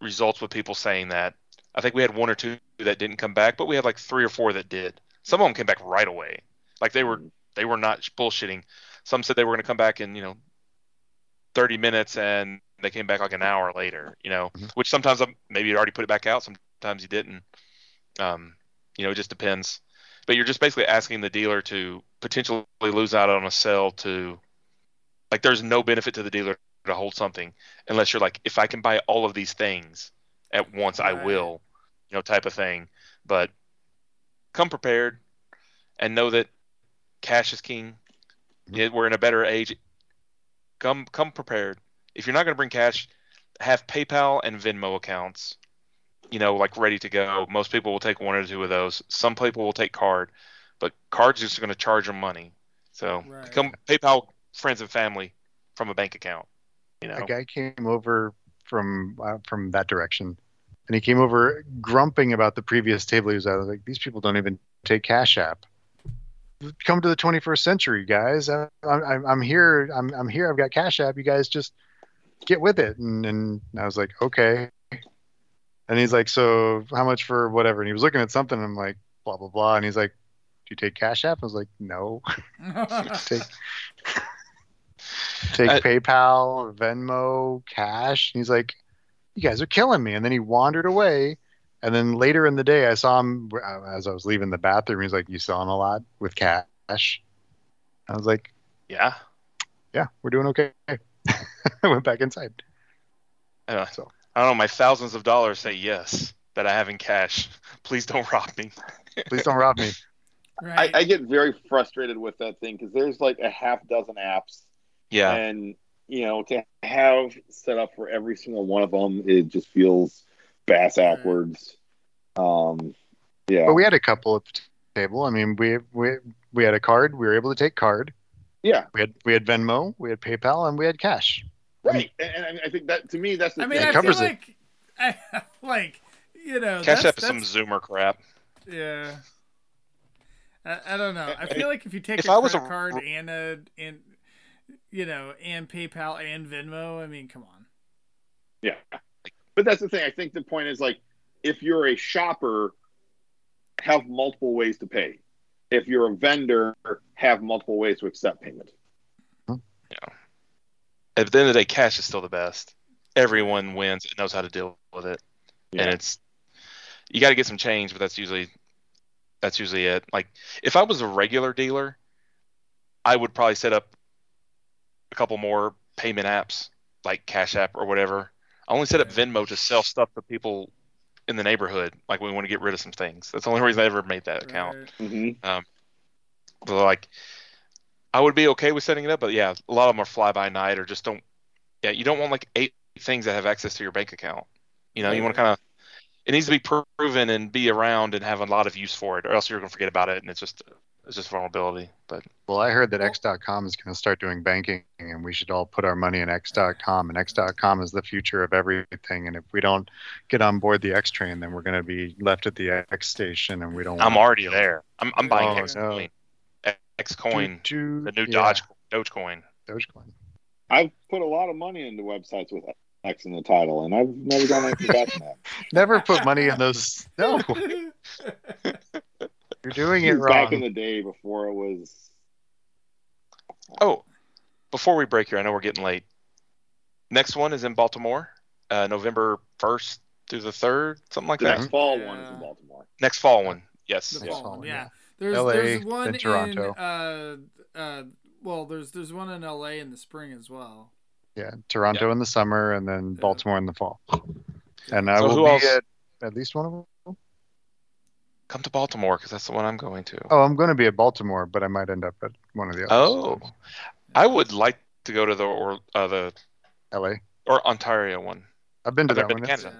results with people saying that. I think we had one or two that didn't come back, but we had, like, three or four that did. Some of them came back right away. Like, they were not bullshitting. Some said they were going to come back and, you know, 30 minutes, and they came back like an hour later, you know, which sometimes maybe you'd already put it back out. Sometimes you didn't. You know, it just depends. But you're just basically asking the dealer to potentially lose out on a sale to, like, there's no benefit to the dealer to hold something unless you're like, if I can buy all of these things at once, I will, you know, type of thing. But come prepared and know that cash is king. Yeah, we're in a better age. Come prepared. If you're not going to bring cash, have PayPal and Venmo accounts, you know, like, ready to go. Most people will take one or two of those. Some people will take card, but card's just going to charge them money. So become PayPal friends and family from a bank account. You know, a guy came over from that direction, and he came over grumping about the previous table he was at. I was like, these people don't even take Cash App. Come to the 21st century, guys. I'm here. I'm here. I've got Cash App. You guys just get with it. And I was like, okay. And he's like, so how much for whatever? And he was looking at something. And I'm like, blah, blah, blah. And he's like, do you take Cash App? I was like, no. take PayPal, Venmo, Cash. And he's like, you guys are killing me. And then he wandered away. And then later in the day, I saw him as I was leaving the bathroom. He's like, you selling a lot with cash? I was like, yeah, we're doing okay. I went back inside. I don't know. My thousands of dollars say yes that I have in cash. Please don't rob me. Right. I get very frustrated with that thing because there's like a half dozen apps. Yeah. And, you know, to have set up for every single one of them, it just feels bass-ackwards. Yeah. But we had a couple at the table. I mean, we had a card. We were able to take card. Yeah. We had Venmo, we had PayPal, and we had cash. Right. And I think that, to me, that's the thing. I mean, I feel like, you know. Cash up some Zoomer crap. Yeah. I don't know. I feel like if you take a card and you know, and PayPal and Venmo, I mean, come on. Yeah. But that's the thing. I think the point is, like, if you're a shopper, have multiple ways to pay. If you're a vendor, have multiple ways to accept payment. Yeah. At the end of the day, cash is still the best. Everyone wins and knows how to deal with it. Yeah. And it's, you got to get some change, but that's usually it. Like, if I was a regular dealer, I would probably set up a couple more payment apps, like Cash App or whatever. I only set up Venmo to sell stuff to people in the neighborhood, like we want to get rid of some things. That's the only reason I ever made that account. Right. Mm-hmm. But like, I would be okay with setting it up, but yeah, a lot of them are fly by night or just don't. Yeah, you don't want like 8 things that have access to your bank account. You know, you want to kind of. It needs to be proven and be around and have a lot of use for it, or else you're going to forget about it, and it's just vulnerability. But well, I heard that X.com is going to start doing banking, and we should all put our money in X.com, and X.com is the future of everything. And if we don't get on board the X train, then we're going to be left at the X station, and we don't. I'm already there. I'm buying X coin, the new Dogecoin. I've put a lot of money into websites with X in the title, and I've never done anything about that. Never put money in those. No, you're doing it wrong. Back in the day, before it was. Oh, before we break here, I know we're getting late. Next one is in Baltimore, November 1st through the 3rd, something like that. Next fall one is in Baltimore. Next fall one, yes. The fall one. There's LA, one in Toronto. Well, there's one in LA in the spring as well. Yeah, Toronto in the summer, and then Baltimore in the fall. And I will be at least one of them. Come to Baltimore, because that's the one I'm going to. Oh, I'm going to be at Baltimore, but I might end up at one of the others. Oh, I would like to go to the LA or Ontario one. I've been to that one. Canada.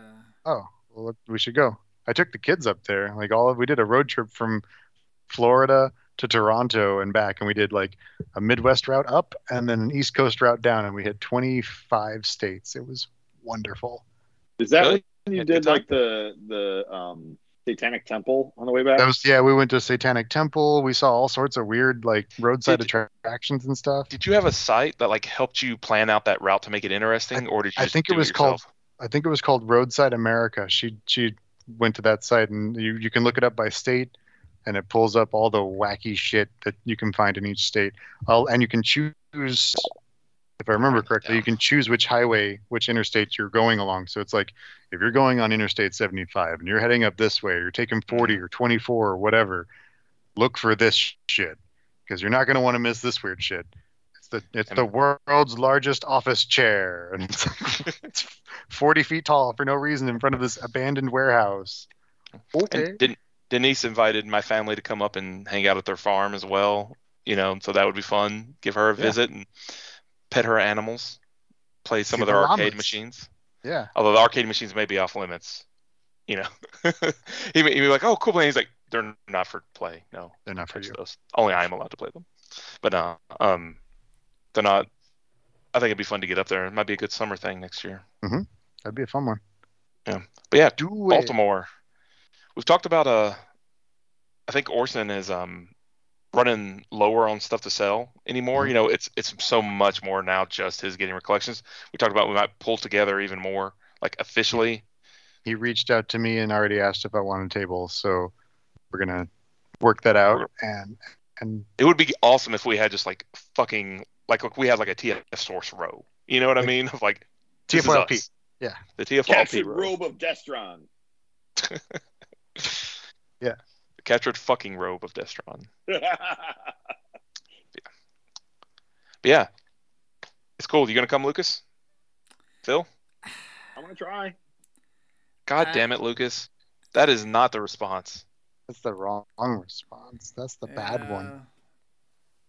Oh, well, we should go. I took the kids up there. Like we did a road trip from Florida to Toronto and back, and we did like a Midwest route up and then an East Coast route down, and we hit 25 states. It was wonderful. Is that really? You did like the Satanic Temple on the way back? That was, we went to Satanic Temple. We saw all sorts of weird like roadside attractions and stuff. Did you have a site that like helped you plan out that route to make it interesting, or did you? I think it was called Roadside America. She went to that site, and you can look it up by state. And it pulls up all the wacky shit that you can find in each state. And you can choose, if I remember correctly, you can choose which highway, which interstate you're going along. So it's like, if you're going on Interstate 75 and you're heading up this way, you're taking 40 or 24 or whatever, look for this shit, because you're not going to want to miss this weird shit. It's the world's largest office chair. And it's like, it's 40 feet tall for no reason in front of this abandoned warehouse. Okay. Denise invited my family to come up and hang out at their farm as well, you know, so that would be fun. Give her a visit and pet her animals, play some of their arcade machines. Yeah. Although the arcade machines may be off limits, you know. He'd be like, oh, cool. And he's like, they're not for play. No, they're not for you. Those. Only I am allowed to play them. But no, they're not. I think it'd be fun to get up there. It might be a good summer thing next year. Mm-hmm. That'd be a fun one. Yeah. But yeah, Baltimore. We've talked about I think Orson is running lower on stuff to sell anymore. You know, it's so much more now just his getting collections. We talked about we might pull together even more, like officially. He reached out to me and already asked if I wanted a table, so we're gonna work that out. And it would be awesome if we had just like fucking like we had like a TF source row. You know what I mean? Of like TFYLP. Yeah, the TFYLP robe of Destron. Yeah. The captured fucking robe of Destron. But yeah. It's cool. You going to come, Lucas? Phil? I'm going to try. God damn it, Lucas. That is not the response. That's the wrong response. That's the bad one.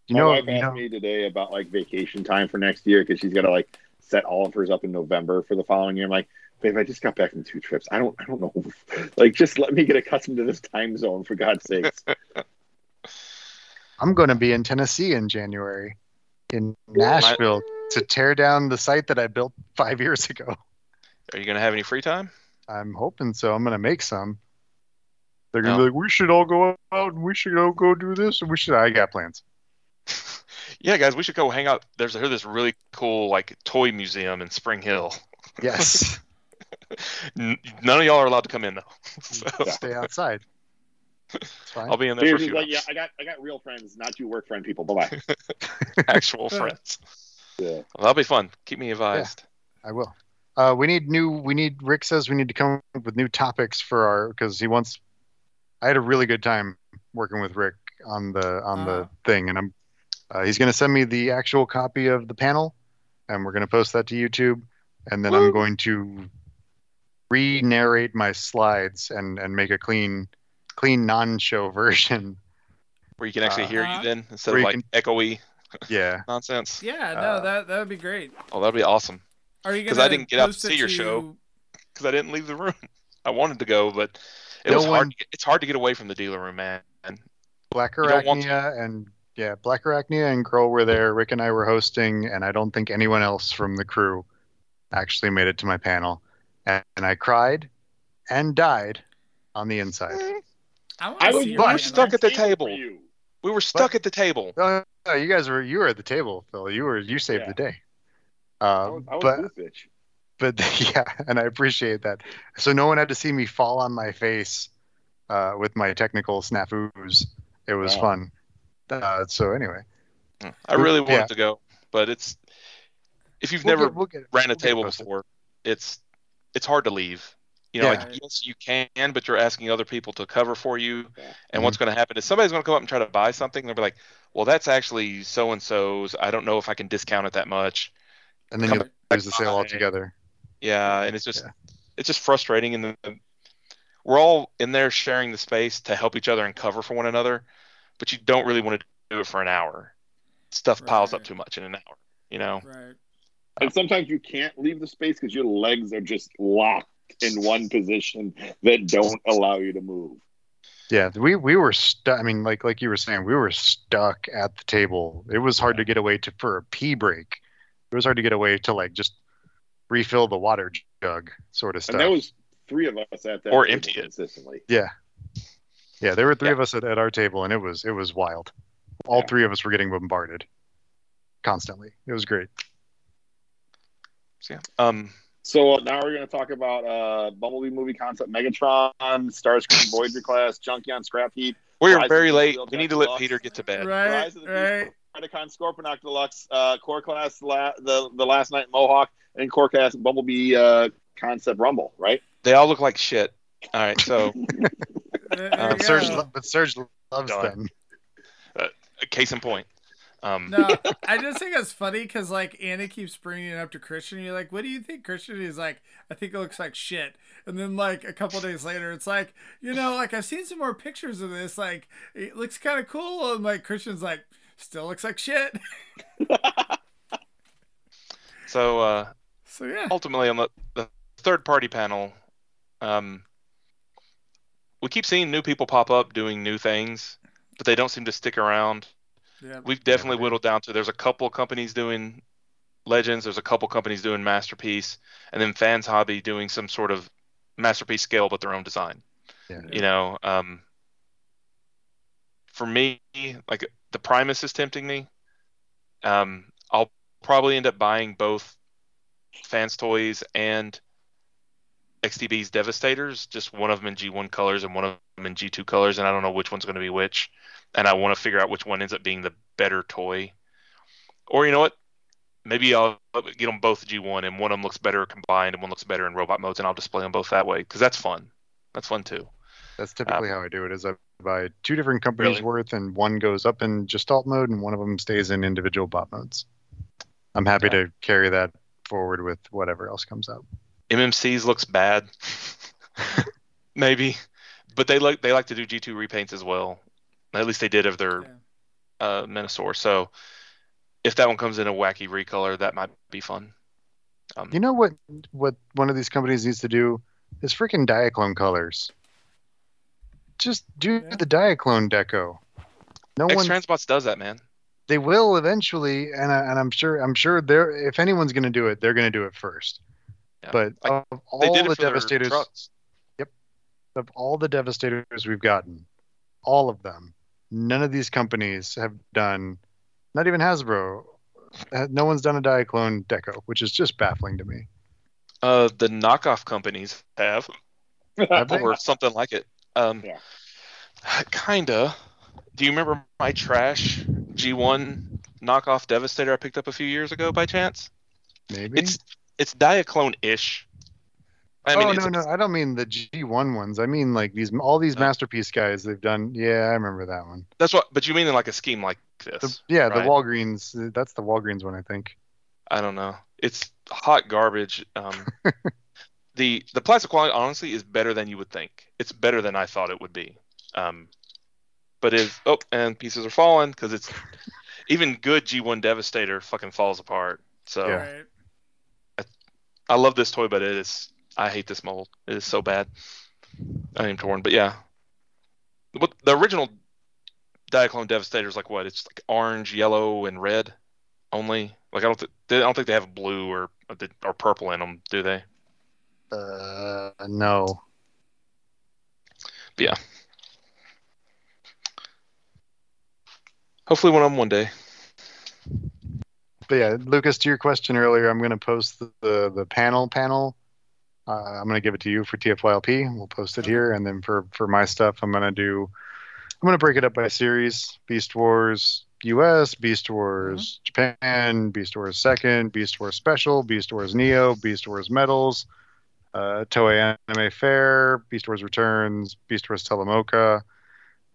You know, my wife asked me today about like vacation time for next year because she's got to like set all of hers up in November for the following year. I'm like, babe, I just got back from 2 trips. I don't know. Like, just let me get accustomed to this time zone for God's sakes. I'm going to be in Tennessee in January, in Nashville, to tear down the site that I built 5 years ago. Are you going to have any free time? I'm hoping so. I'm going to make some. They're going to be like, we should all go out and we should all go do this. And we should. I got plans. Yeah, guys, we should go hang out. There's this really cool like toy museum in Spring Hill. Yes. None of y'all are allowed to come in though. So. Stay outside. It's fine. I'll be in there for a few hours. Yeah, I got real friends, not you work friend people. Bye bye. Actual friends. Yeah. Well, that'll be fun. Keep me advised. Yeah, I will. Rick says we need to come up with new topics for our, because he wants. I had a really good time working with Rick on the thing, and I'm. He's going to send me the actual copy of the panel, and we're going to post that to YouTube. And then I'm going to re-narrate my slides and make a clean non-show version. Where you can actually hear you then, instead of echoey nonsense. Yeah, no, that would be great. Oh, that would be awesome. Because I didn't get out to see your show because I didn't leave the room. I wanted to go, but was hard. It's hard to get away from the dealer room, man. Black Arachnia and... Yeah, Black Arachnia and Girl were there. Rick and I were hosting, and I don't think anyone else from the crew actually made it to my panel. And I cried and died on the inside. We were stuck at the table. We were stuck at the table. No, you guys were at the table, Phil. You saved the day. I was this bitch. But yeah, and I appreciate that. So no one had to see me fall on my face with my technical snafus. It was fun. So anyway, I really wanted to go, but it's if you've never ran a table before, it's hard to leave. You know, like yes, you can, but you're asking other people to cover for you. Yeah. And what's going to happen is somebody's going to come up and try to buy something. They'll be like, "Well, that's actually so and so's. I don't know if I can discount it that much." And then you lose the sale altogether. Yeah, and it's just frustrating. And we're all in there sharing the space to help each other and cover for one another. But you don't really want to do it for an hour. Stuff piles up too much in an hour, you know? Right. And sometimes you can't leave the space because your legs are just locked in one position that don't allow you to move. Yeah, we were stuck. I mean, like you were saying, we were stuck at the table. It was hard to get away for a pee break. It was hard to get away to like just refill the water jug sort of stuff. And there was 3 of us at that. Or empty it consistently. Yeah. Yeah, there were 3 of us at our table, and it was wild. All 3 of us were getting bombarded constantly. It was great. So, so now we're going to talk about Bumblebee movie concept, Megatron, Starscream, Voyager class, Junkie on Scrap Heap. We're very late. We need to let Peter get to bed. Right, Rise of the Beast, Predaking, Scorponok Deluxe, Core class, the Last Night Mohawk, and Core class Bumblebee concept Rumble. Right? They all look like shit. All right, so. Serge loves them. Case in point. No, I just think it's funny because like Anna keeps bringing it up to Christian. And you're like, "What do you think, Christian?" And he's like, "I think it looks like shit." And then like a couple days later, it's like, you know, like I've seen some more pictures of this. Like it looks kind of cool. And like Christian's like, still looks like shit. So yeah. Ultimately, on the third party panel, we keep seeing new people pop up doing new things, but they don't seem to stick around. Yeah, we've definitely whittled down to there's a couple companies doing Legends, there's a couple companies doing Masterpiece, and then Fans Hobby doing some sort of Masterpiece scale but their own design. Yeah. You know, for me, like the Primus is tempting me. I'll probably end up buying both Fans Toys and XTB's Devastators, just one of them in G1 colors and one of them in G2 colors, and I don't know which one's going to be which, and I want to figure out which one ends up being the better toy. Or you know what? Maybe I'll get them both G1, and one of them looks better combined, and one looks better in robot modes, and I'll display them both that way, because that's fun. That's fun, too. That's typically how I do it, is I buy 2 different companies worth, and one goes up in Gestalt mode, and one of them stays in individual bot modes. I'm happy to carry that forward with whatever else comes out. MMC's looks bad. Maybe But they like to do G2 repaints as well. At least they did of their Minosaur. So if that one comes in a wacky recolor, that might be fun. You know what one of these companies needs to do is freaking Diaclone colors. Just do the Diaclone deco. No one. X-Transbots does that, man. They will eventually, and I'm sure they're. If anyone's going to do it, they're going to do it first. Yeah. But like, of all the Devastators, of all the Devastators we've gotten, all of them, none of these companies have done. Not even Hasbro. No one's done a Diaclone deco, which is just baffling to me. The knockoff companies have or something like it. Kinda. Do you remember my trash G1 knockoff Devastator I picked up a few years ago by chance? Maybe it's Diaclone-ish. No, I don't mean the G1 ones. I mean like all these masterpiece guys they've done. Yeah, I remember that one. That's what. But you mean in like a scheme like this? The Walgreens. That's the Walgreens one, I think. I don't know. It's hot garbage. The plastic quality honestly is better than you would think. It's better than I thought it would be. And pieces are falling because it's even good G1 Devastator fucking falls apart. So I love this toy, but it is. I hate this mold. It is so bad. I am torn, but yeah. But the original Diaclone Devastator is like what? It's like orange, yellow, and red only. Like I don't think they have blue or purple in them, do they? No. But yeah. Hopefully, one day. But yeah, Lucas, to your question earlier, I'm going to post the panel. I'm going to give it to you for TFYLP. We'll post it here. And then for my stuff, I'm going to break it up by series. Beast Wars US, Beast Wars Japan, Beast Wars Second, Beast Wars Special, Beast Wars Neo, Beast Wars Medals, Toei Anime Fair, Beast Wars Returns, Beast Wars Telemocha,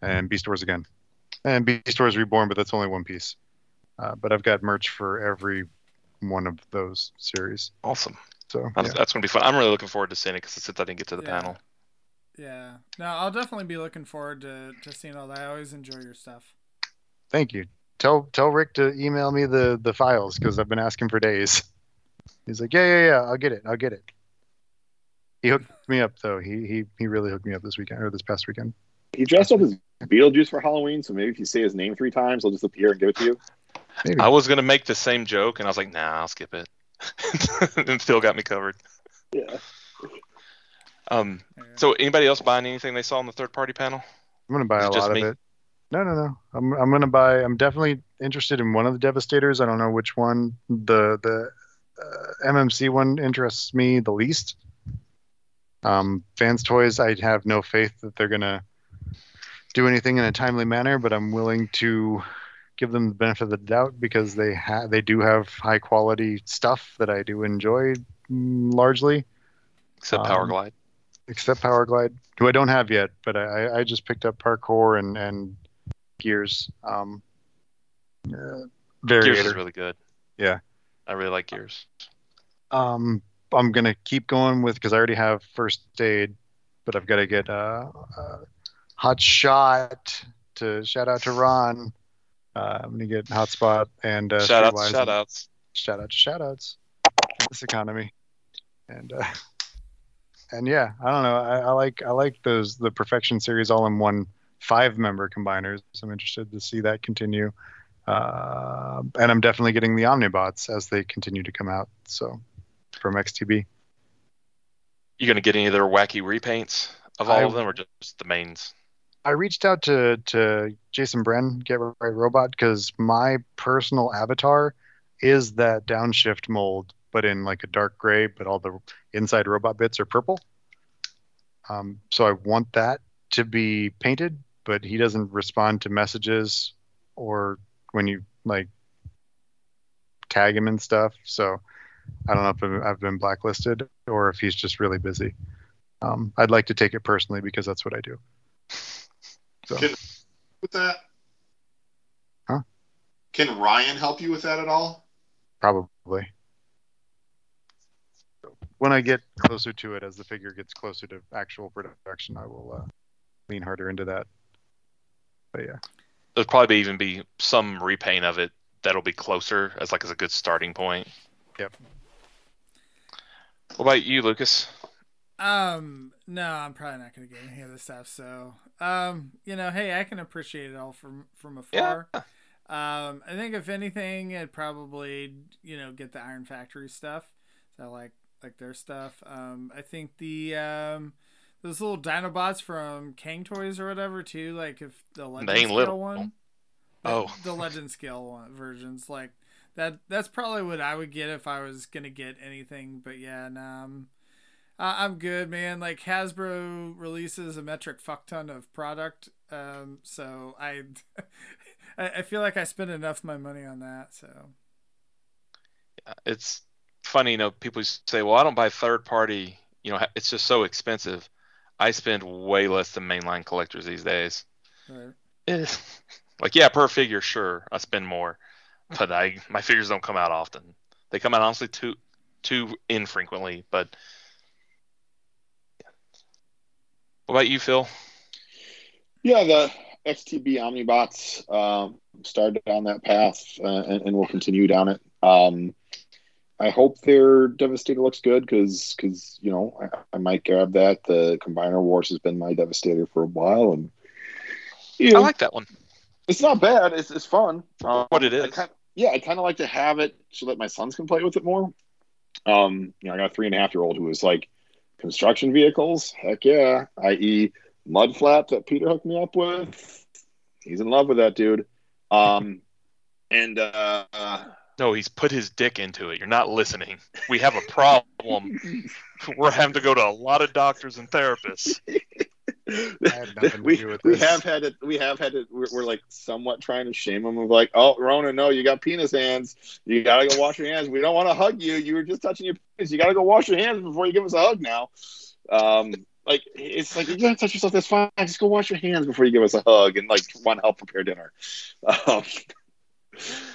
and Beast Wars again. And Beast Wars Reborn, but that's only one piece. But I've got merch for every one of those series. Awesome. So that's going to be fun. I'm really looking forward to seeing it because since I didn't get to the panel. Yeah. No, I'll definitely be looking forward to seeing all that. I always enjoy your stuff. Thank you. Tell Rick to email me the files because I've been asking for days. He's like, yeah. I'll get it. He hooked me up, though. He really hooked me up this weekend or this past weekend. He dressed up as Beetlejuice for Halloween, so maybe if you say his name 3 times, he'll just appear and give it to you. Maybe. I was going to make the same joke, and I was like, nah, I'll skip it. And Phil got me covered. Yeah. So anybody else buying anything they saw on the third party panel? I'm gonna buy a lot of it. No. I'm definitely interested in one of the Devastators. I don't know which one. The MMC one interests me the least. Fans Toys, I have no faith that they're gonna do anything in a timely manner, but I'm willing to give them the benefit of the doubt because they do have high quality stuff that I do enjoy largely. Except Powerglide. Who I don't have yet, but I just picked up Parkour and Gears. Gears is really good. Yeah. I really like Gears. I'm going to keep going with, because I already have First Aid, but I've got to get Hot Shot to shout out to Ron. I'm going to get Hotspot and shout outs this economy and yeah, I don't know. I like those, the Perfection series all in one 5-member combiners. I'm interested to see that continue. And I'm definitely getting the Omnibots as they continue to come out. So from XTB, you going to get any of their wacky repaints of all of them or just the mains? I reached out to Jason Bren, Get Right Robot, because my personal avatar is that downshift mold, but in like a dark gray, but all the inside robot bits are purple. So I want that to be painted, but he doesn't respond to messages or when you like tag him and stuff. So I don't know if I've been blacklisted or if he's just really busy. I'd like to take it personally because that's what I do. So. With that, huh? Can Ryan help you with that at all? Probably. When I get closer to it, as the figure gets closer to actual production, I will lean harder into that. But yeah, there'll probably even be some repaint of it that'll be closer as like as a good starting point. Yep. What about you, Lucas? No, I'm probably not going to get any of this stuff. So, you know, hey, I can appreciate it all from afar. Yeah. I think if anything, I'd probably, you know, get the Iron Factory stuff. So I like their stuff. I think the, those little Dinobots from Kang Toys or whatever too. Like if the Legend Scale little one, the Legend Scale one versions like that. That's probably what I would get if I was going to get anything, but yeah. And, I'm good, man. Like Hasbro releases a metric fuck ton of product. So I feel like I spend enough of my money on that. So yeah, it's funny, you know, people say, well, I don't buy third party, you know, it's just so expensive. I spend way less than mainline collectors these days. Right. It's like, yeah, per figure, sure, I spend more, but my figures don't come out often. They come out honestly too infrequently. But what about you, Phil? Yeah, the XTB Omnibots started down that path and will continue down it. I hope their Devastator looks good because you know, I might grab that. The Combiner Wars has been my Devastator for a while, and you know, I like that one. It's not bad. It's fun. What it is? I kind of like to have it so that my sons can play with it more. You know, I got a 3.5-year-old who was like construction vehicles. Heck yeah, i.e. Mudflap that Peter hooked me up with. He's in love with that dude. No, he's put his dick into it. You're not listening. We have a problem. We're having to go to a lot of doctors and therapists. We're like somewhat trying to shame him of like, oh, Rona, no, you got penis hands. You gotta go wash your hands. We don't want to hug you. You were just touching your penis. You gotta go wash your hands before you give us a hug now. Like it's like, you gotta touch yourself. That's fine. Just go wash your hands before you give us a hug and like want to help prepare dinner.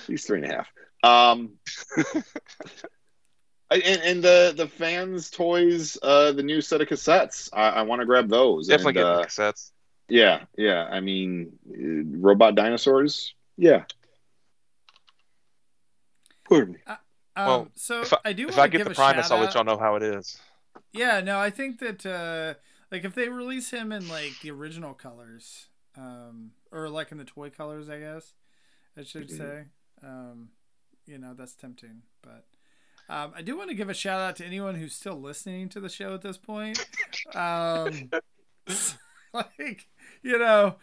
He's 3.5. And the Fans Toys, the new set of cassettes. I want to grab those. Definitely get the cassettes. Yeah. I mean, robot dinosaurs. Yeah. Pardon me. So if I get the Primus, I'll let y'all know how it is. Yeah, no, I think that like if they release him in like the original colors, or like in the toy colors, I guess I should say. You know, that's tempting, but. I do want to give a shout out to anyone who's still listening to the show at this point. Like, you know,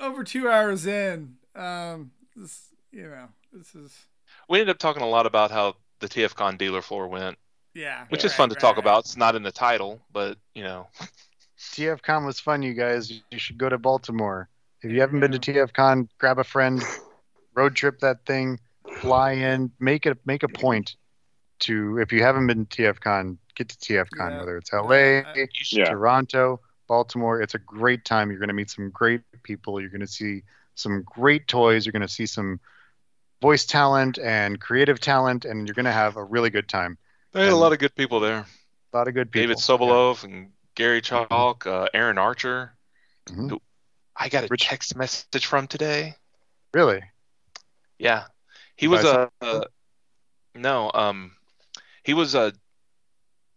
over 2 hours in, we ended up talking a lot about how the TFCon dealer floor went. Yeah. Which is fun to talk about. It's not in the title, but you know, TFCon was fun. You guys, you should go to Baltimore. If you haven't been to TFCon, grab a friend, road trip that thing, fly in, make a point. If you haven't been to TFCon, get to TFCon, whether it's LA, Toronto, Baltimore. It's a great time. You're going to meet some great people. You're going to see some great toys. You're going to see some voice talent and creative talent, and you're going to have a really good time. There are a lot of good people there. A lot of good people. David Sobolov and Gary Chalk, Aaron Archer, who I got a text message from today. Really? Yeah. He was he was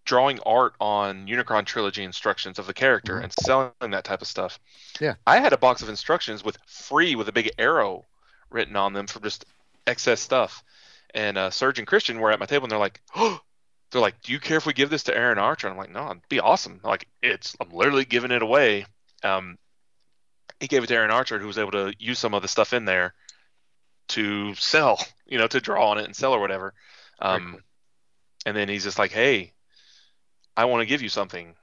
drawing art on Unicron trilogy instructions of the character and selling that type of stuff. Yeah, I had a box of instructions with free with a big arrow written on them for just excess stuff. And Serge and Christian were at my table and they're like, "Oh," they're like, "Do you care if we give this to Aaron Archer?" And I'm like, "No, it'd be awesome." I'm like, I'm literally giving it away. He gave it to Aaron Archer, who was able to use some of the stuff in there to sell, you know, to draw on it and sell or whatever. Cool. And then he's just like, "Hey, I want to give you something."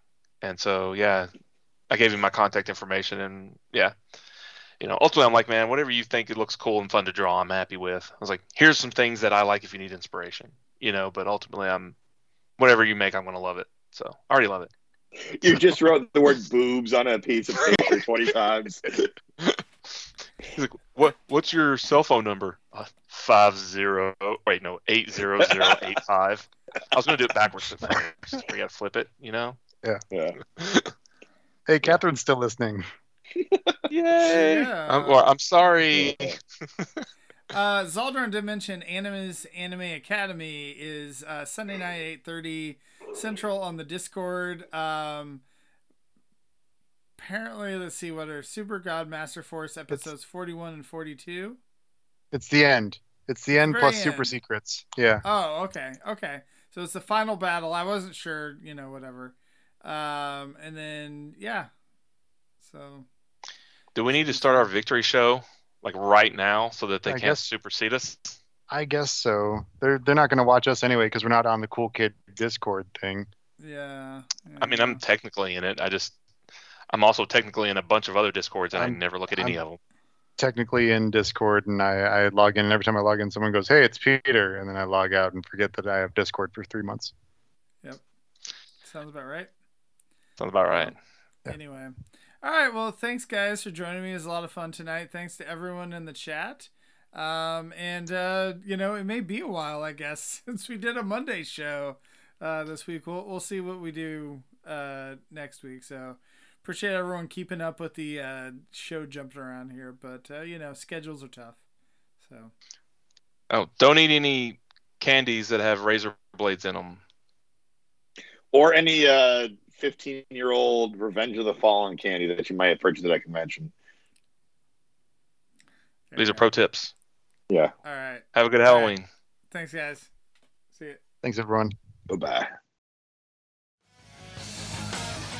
And so, yeah, I gave him my contact information and yeah, you know, ultimately I'm like, man, whatever you think it looks cool and fun to draw, I'm happy with. I was like, here's some things that I like if you need inspiration, you know, but ultimately whatever you make, I'm going to love it. So I already love it. You just wrote the word boobs on a piece of paper 20 times. He's like, what's your cell phone number? 80085. I was going to do it backwards. We got to flip it, you know? Yeah. Hey, Catherine's still listening. Yay! Yeah. I'm sorry. Zaldron Dimension Anime's Anime Academy is Sunday night 8:30 Central on the Discord. Apparently, let's see what are Super God Master Force episodes 41 and 42. It's the end. It's the end plus end. Super Secrets. Yeah. Oh, okay. Okay. So it's the final battle. I wasn't sure, you know, whatever. And then, yeah. So. Do we need to start our victory show like right now so that they can't supersede us? I guess so. They're not going to watch us anyway because we're not on the Cool Kid Discord thing. Yeah. I mean, I'm technically in it. I'm also technically in a bunch of other Discords and I never look at any of them. Technically in Discord, and I log in, and every time I log in, someone goes, "Hey, it's Peter," and then I log out and forget that I have Discord for 3 months. Yep, sounds about right. Sounds about right. Anyway, all right. Well, thanks guys for joining me. It was a lot of fun tonight. Thanks to everyone in the chat. You know, it may be a while, I guess, since we did a Monday show this week. We'll see what we do next week. So. Appreciate everyone keeping up with the show jumping around here, but you know, schedules are tough. So, don't eat any candies that have razor blades in them, or any 15-year-old Revenge of the Fallen candy that you might have purchased at a convention. These are pro tips. Yeah. All right. Have a good Halloween. Right. Thanks, guys. See you. Thanks, everyone. Bye bye.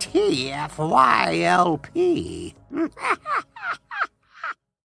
TFYLP.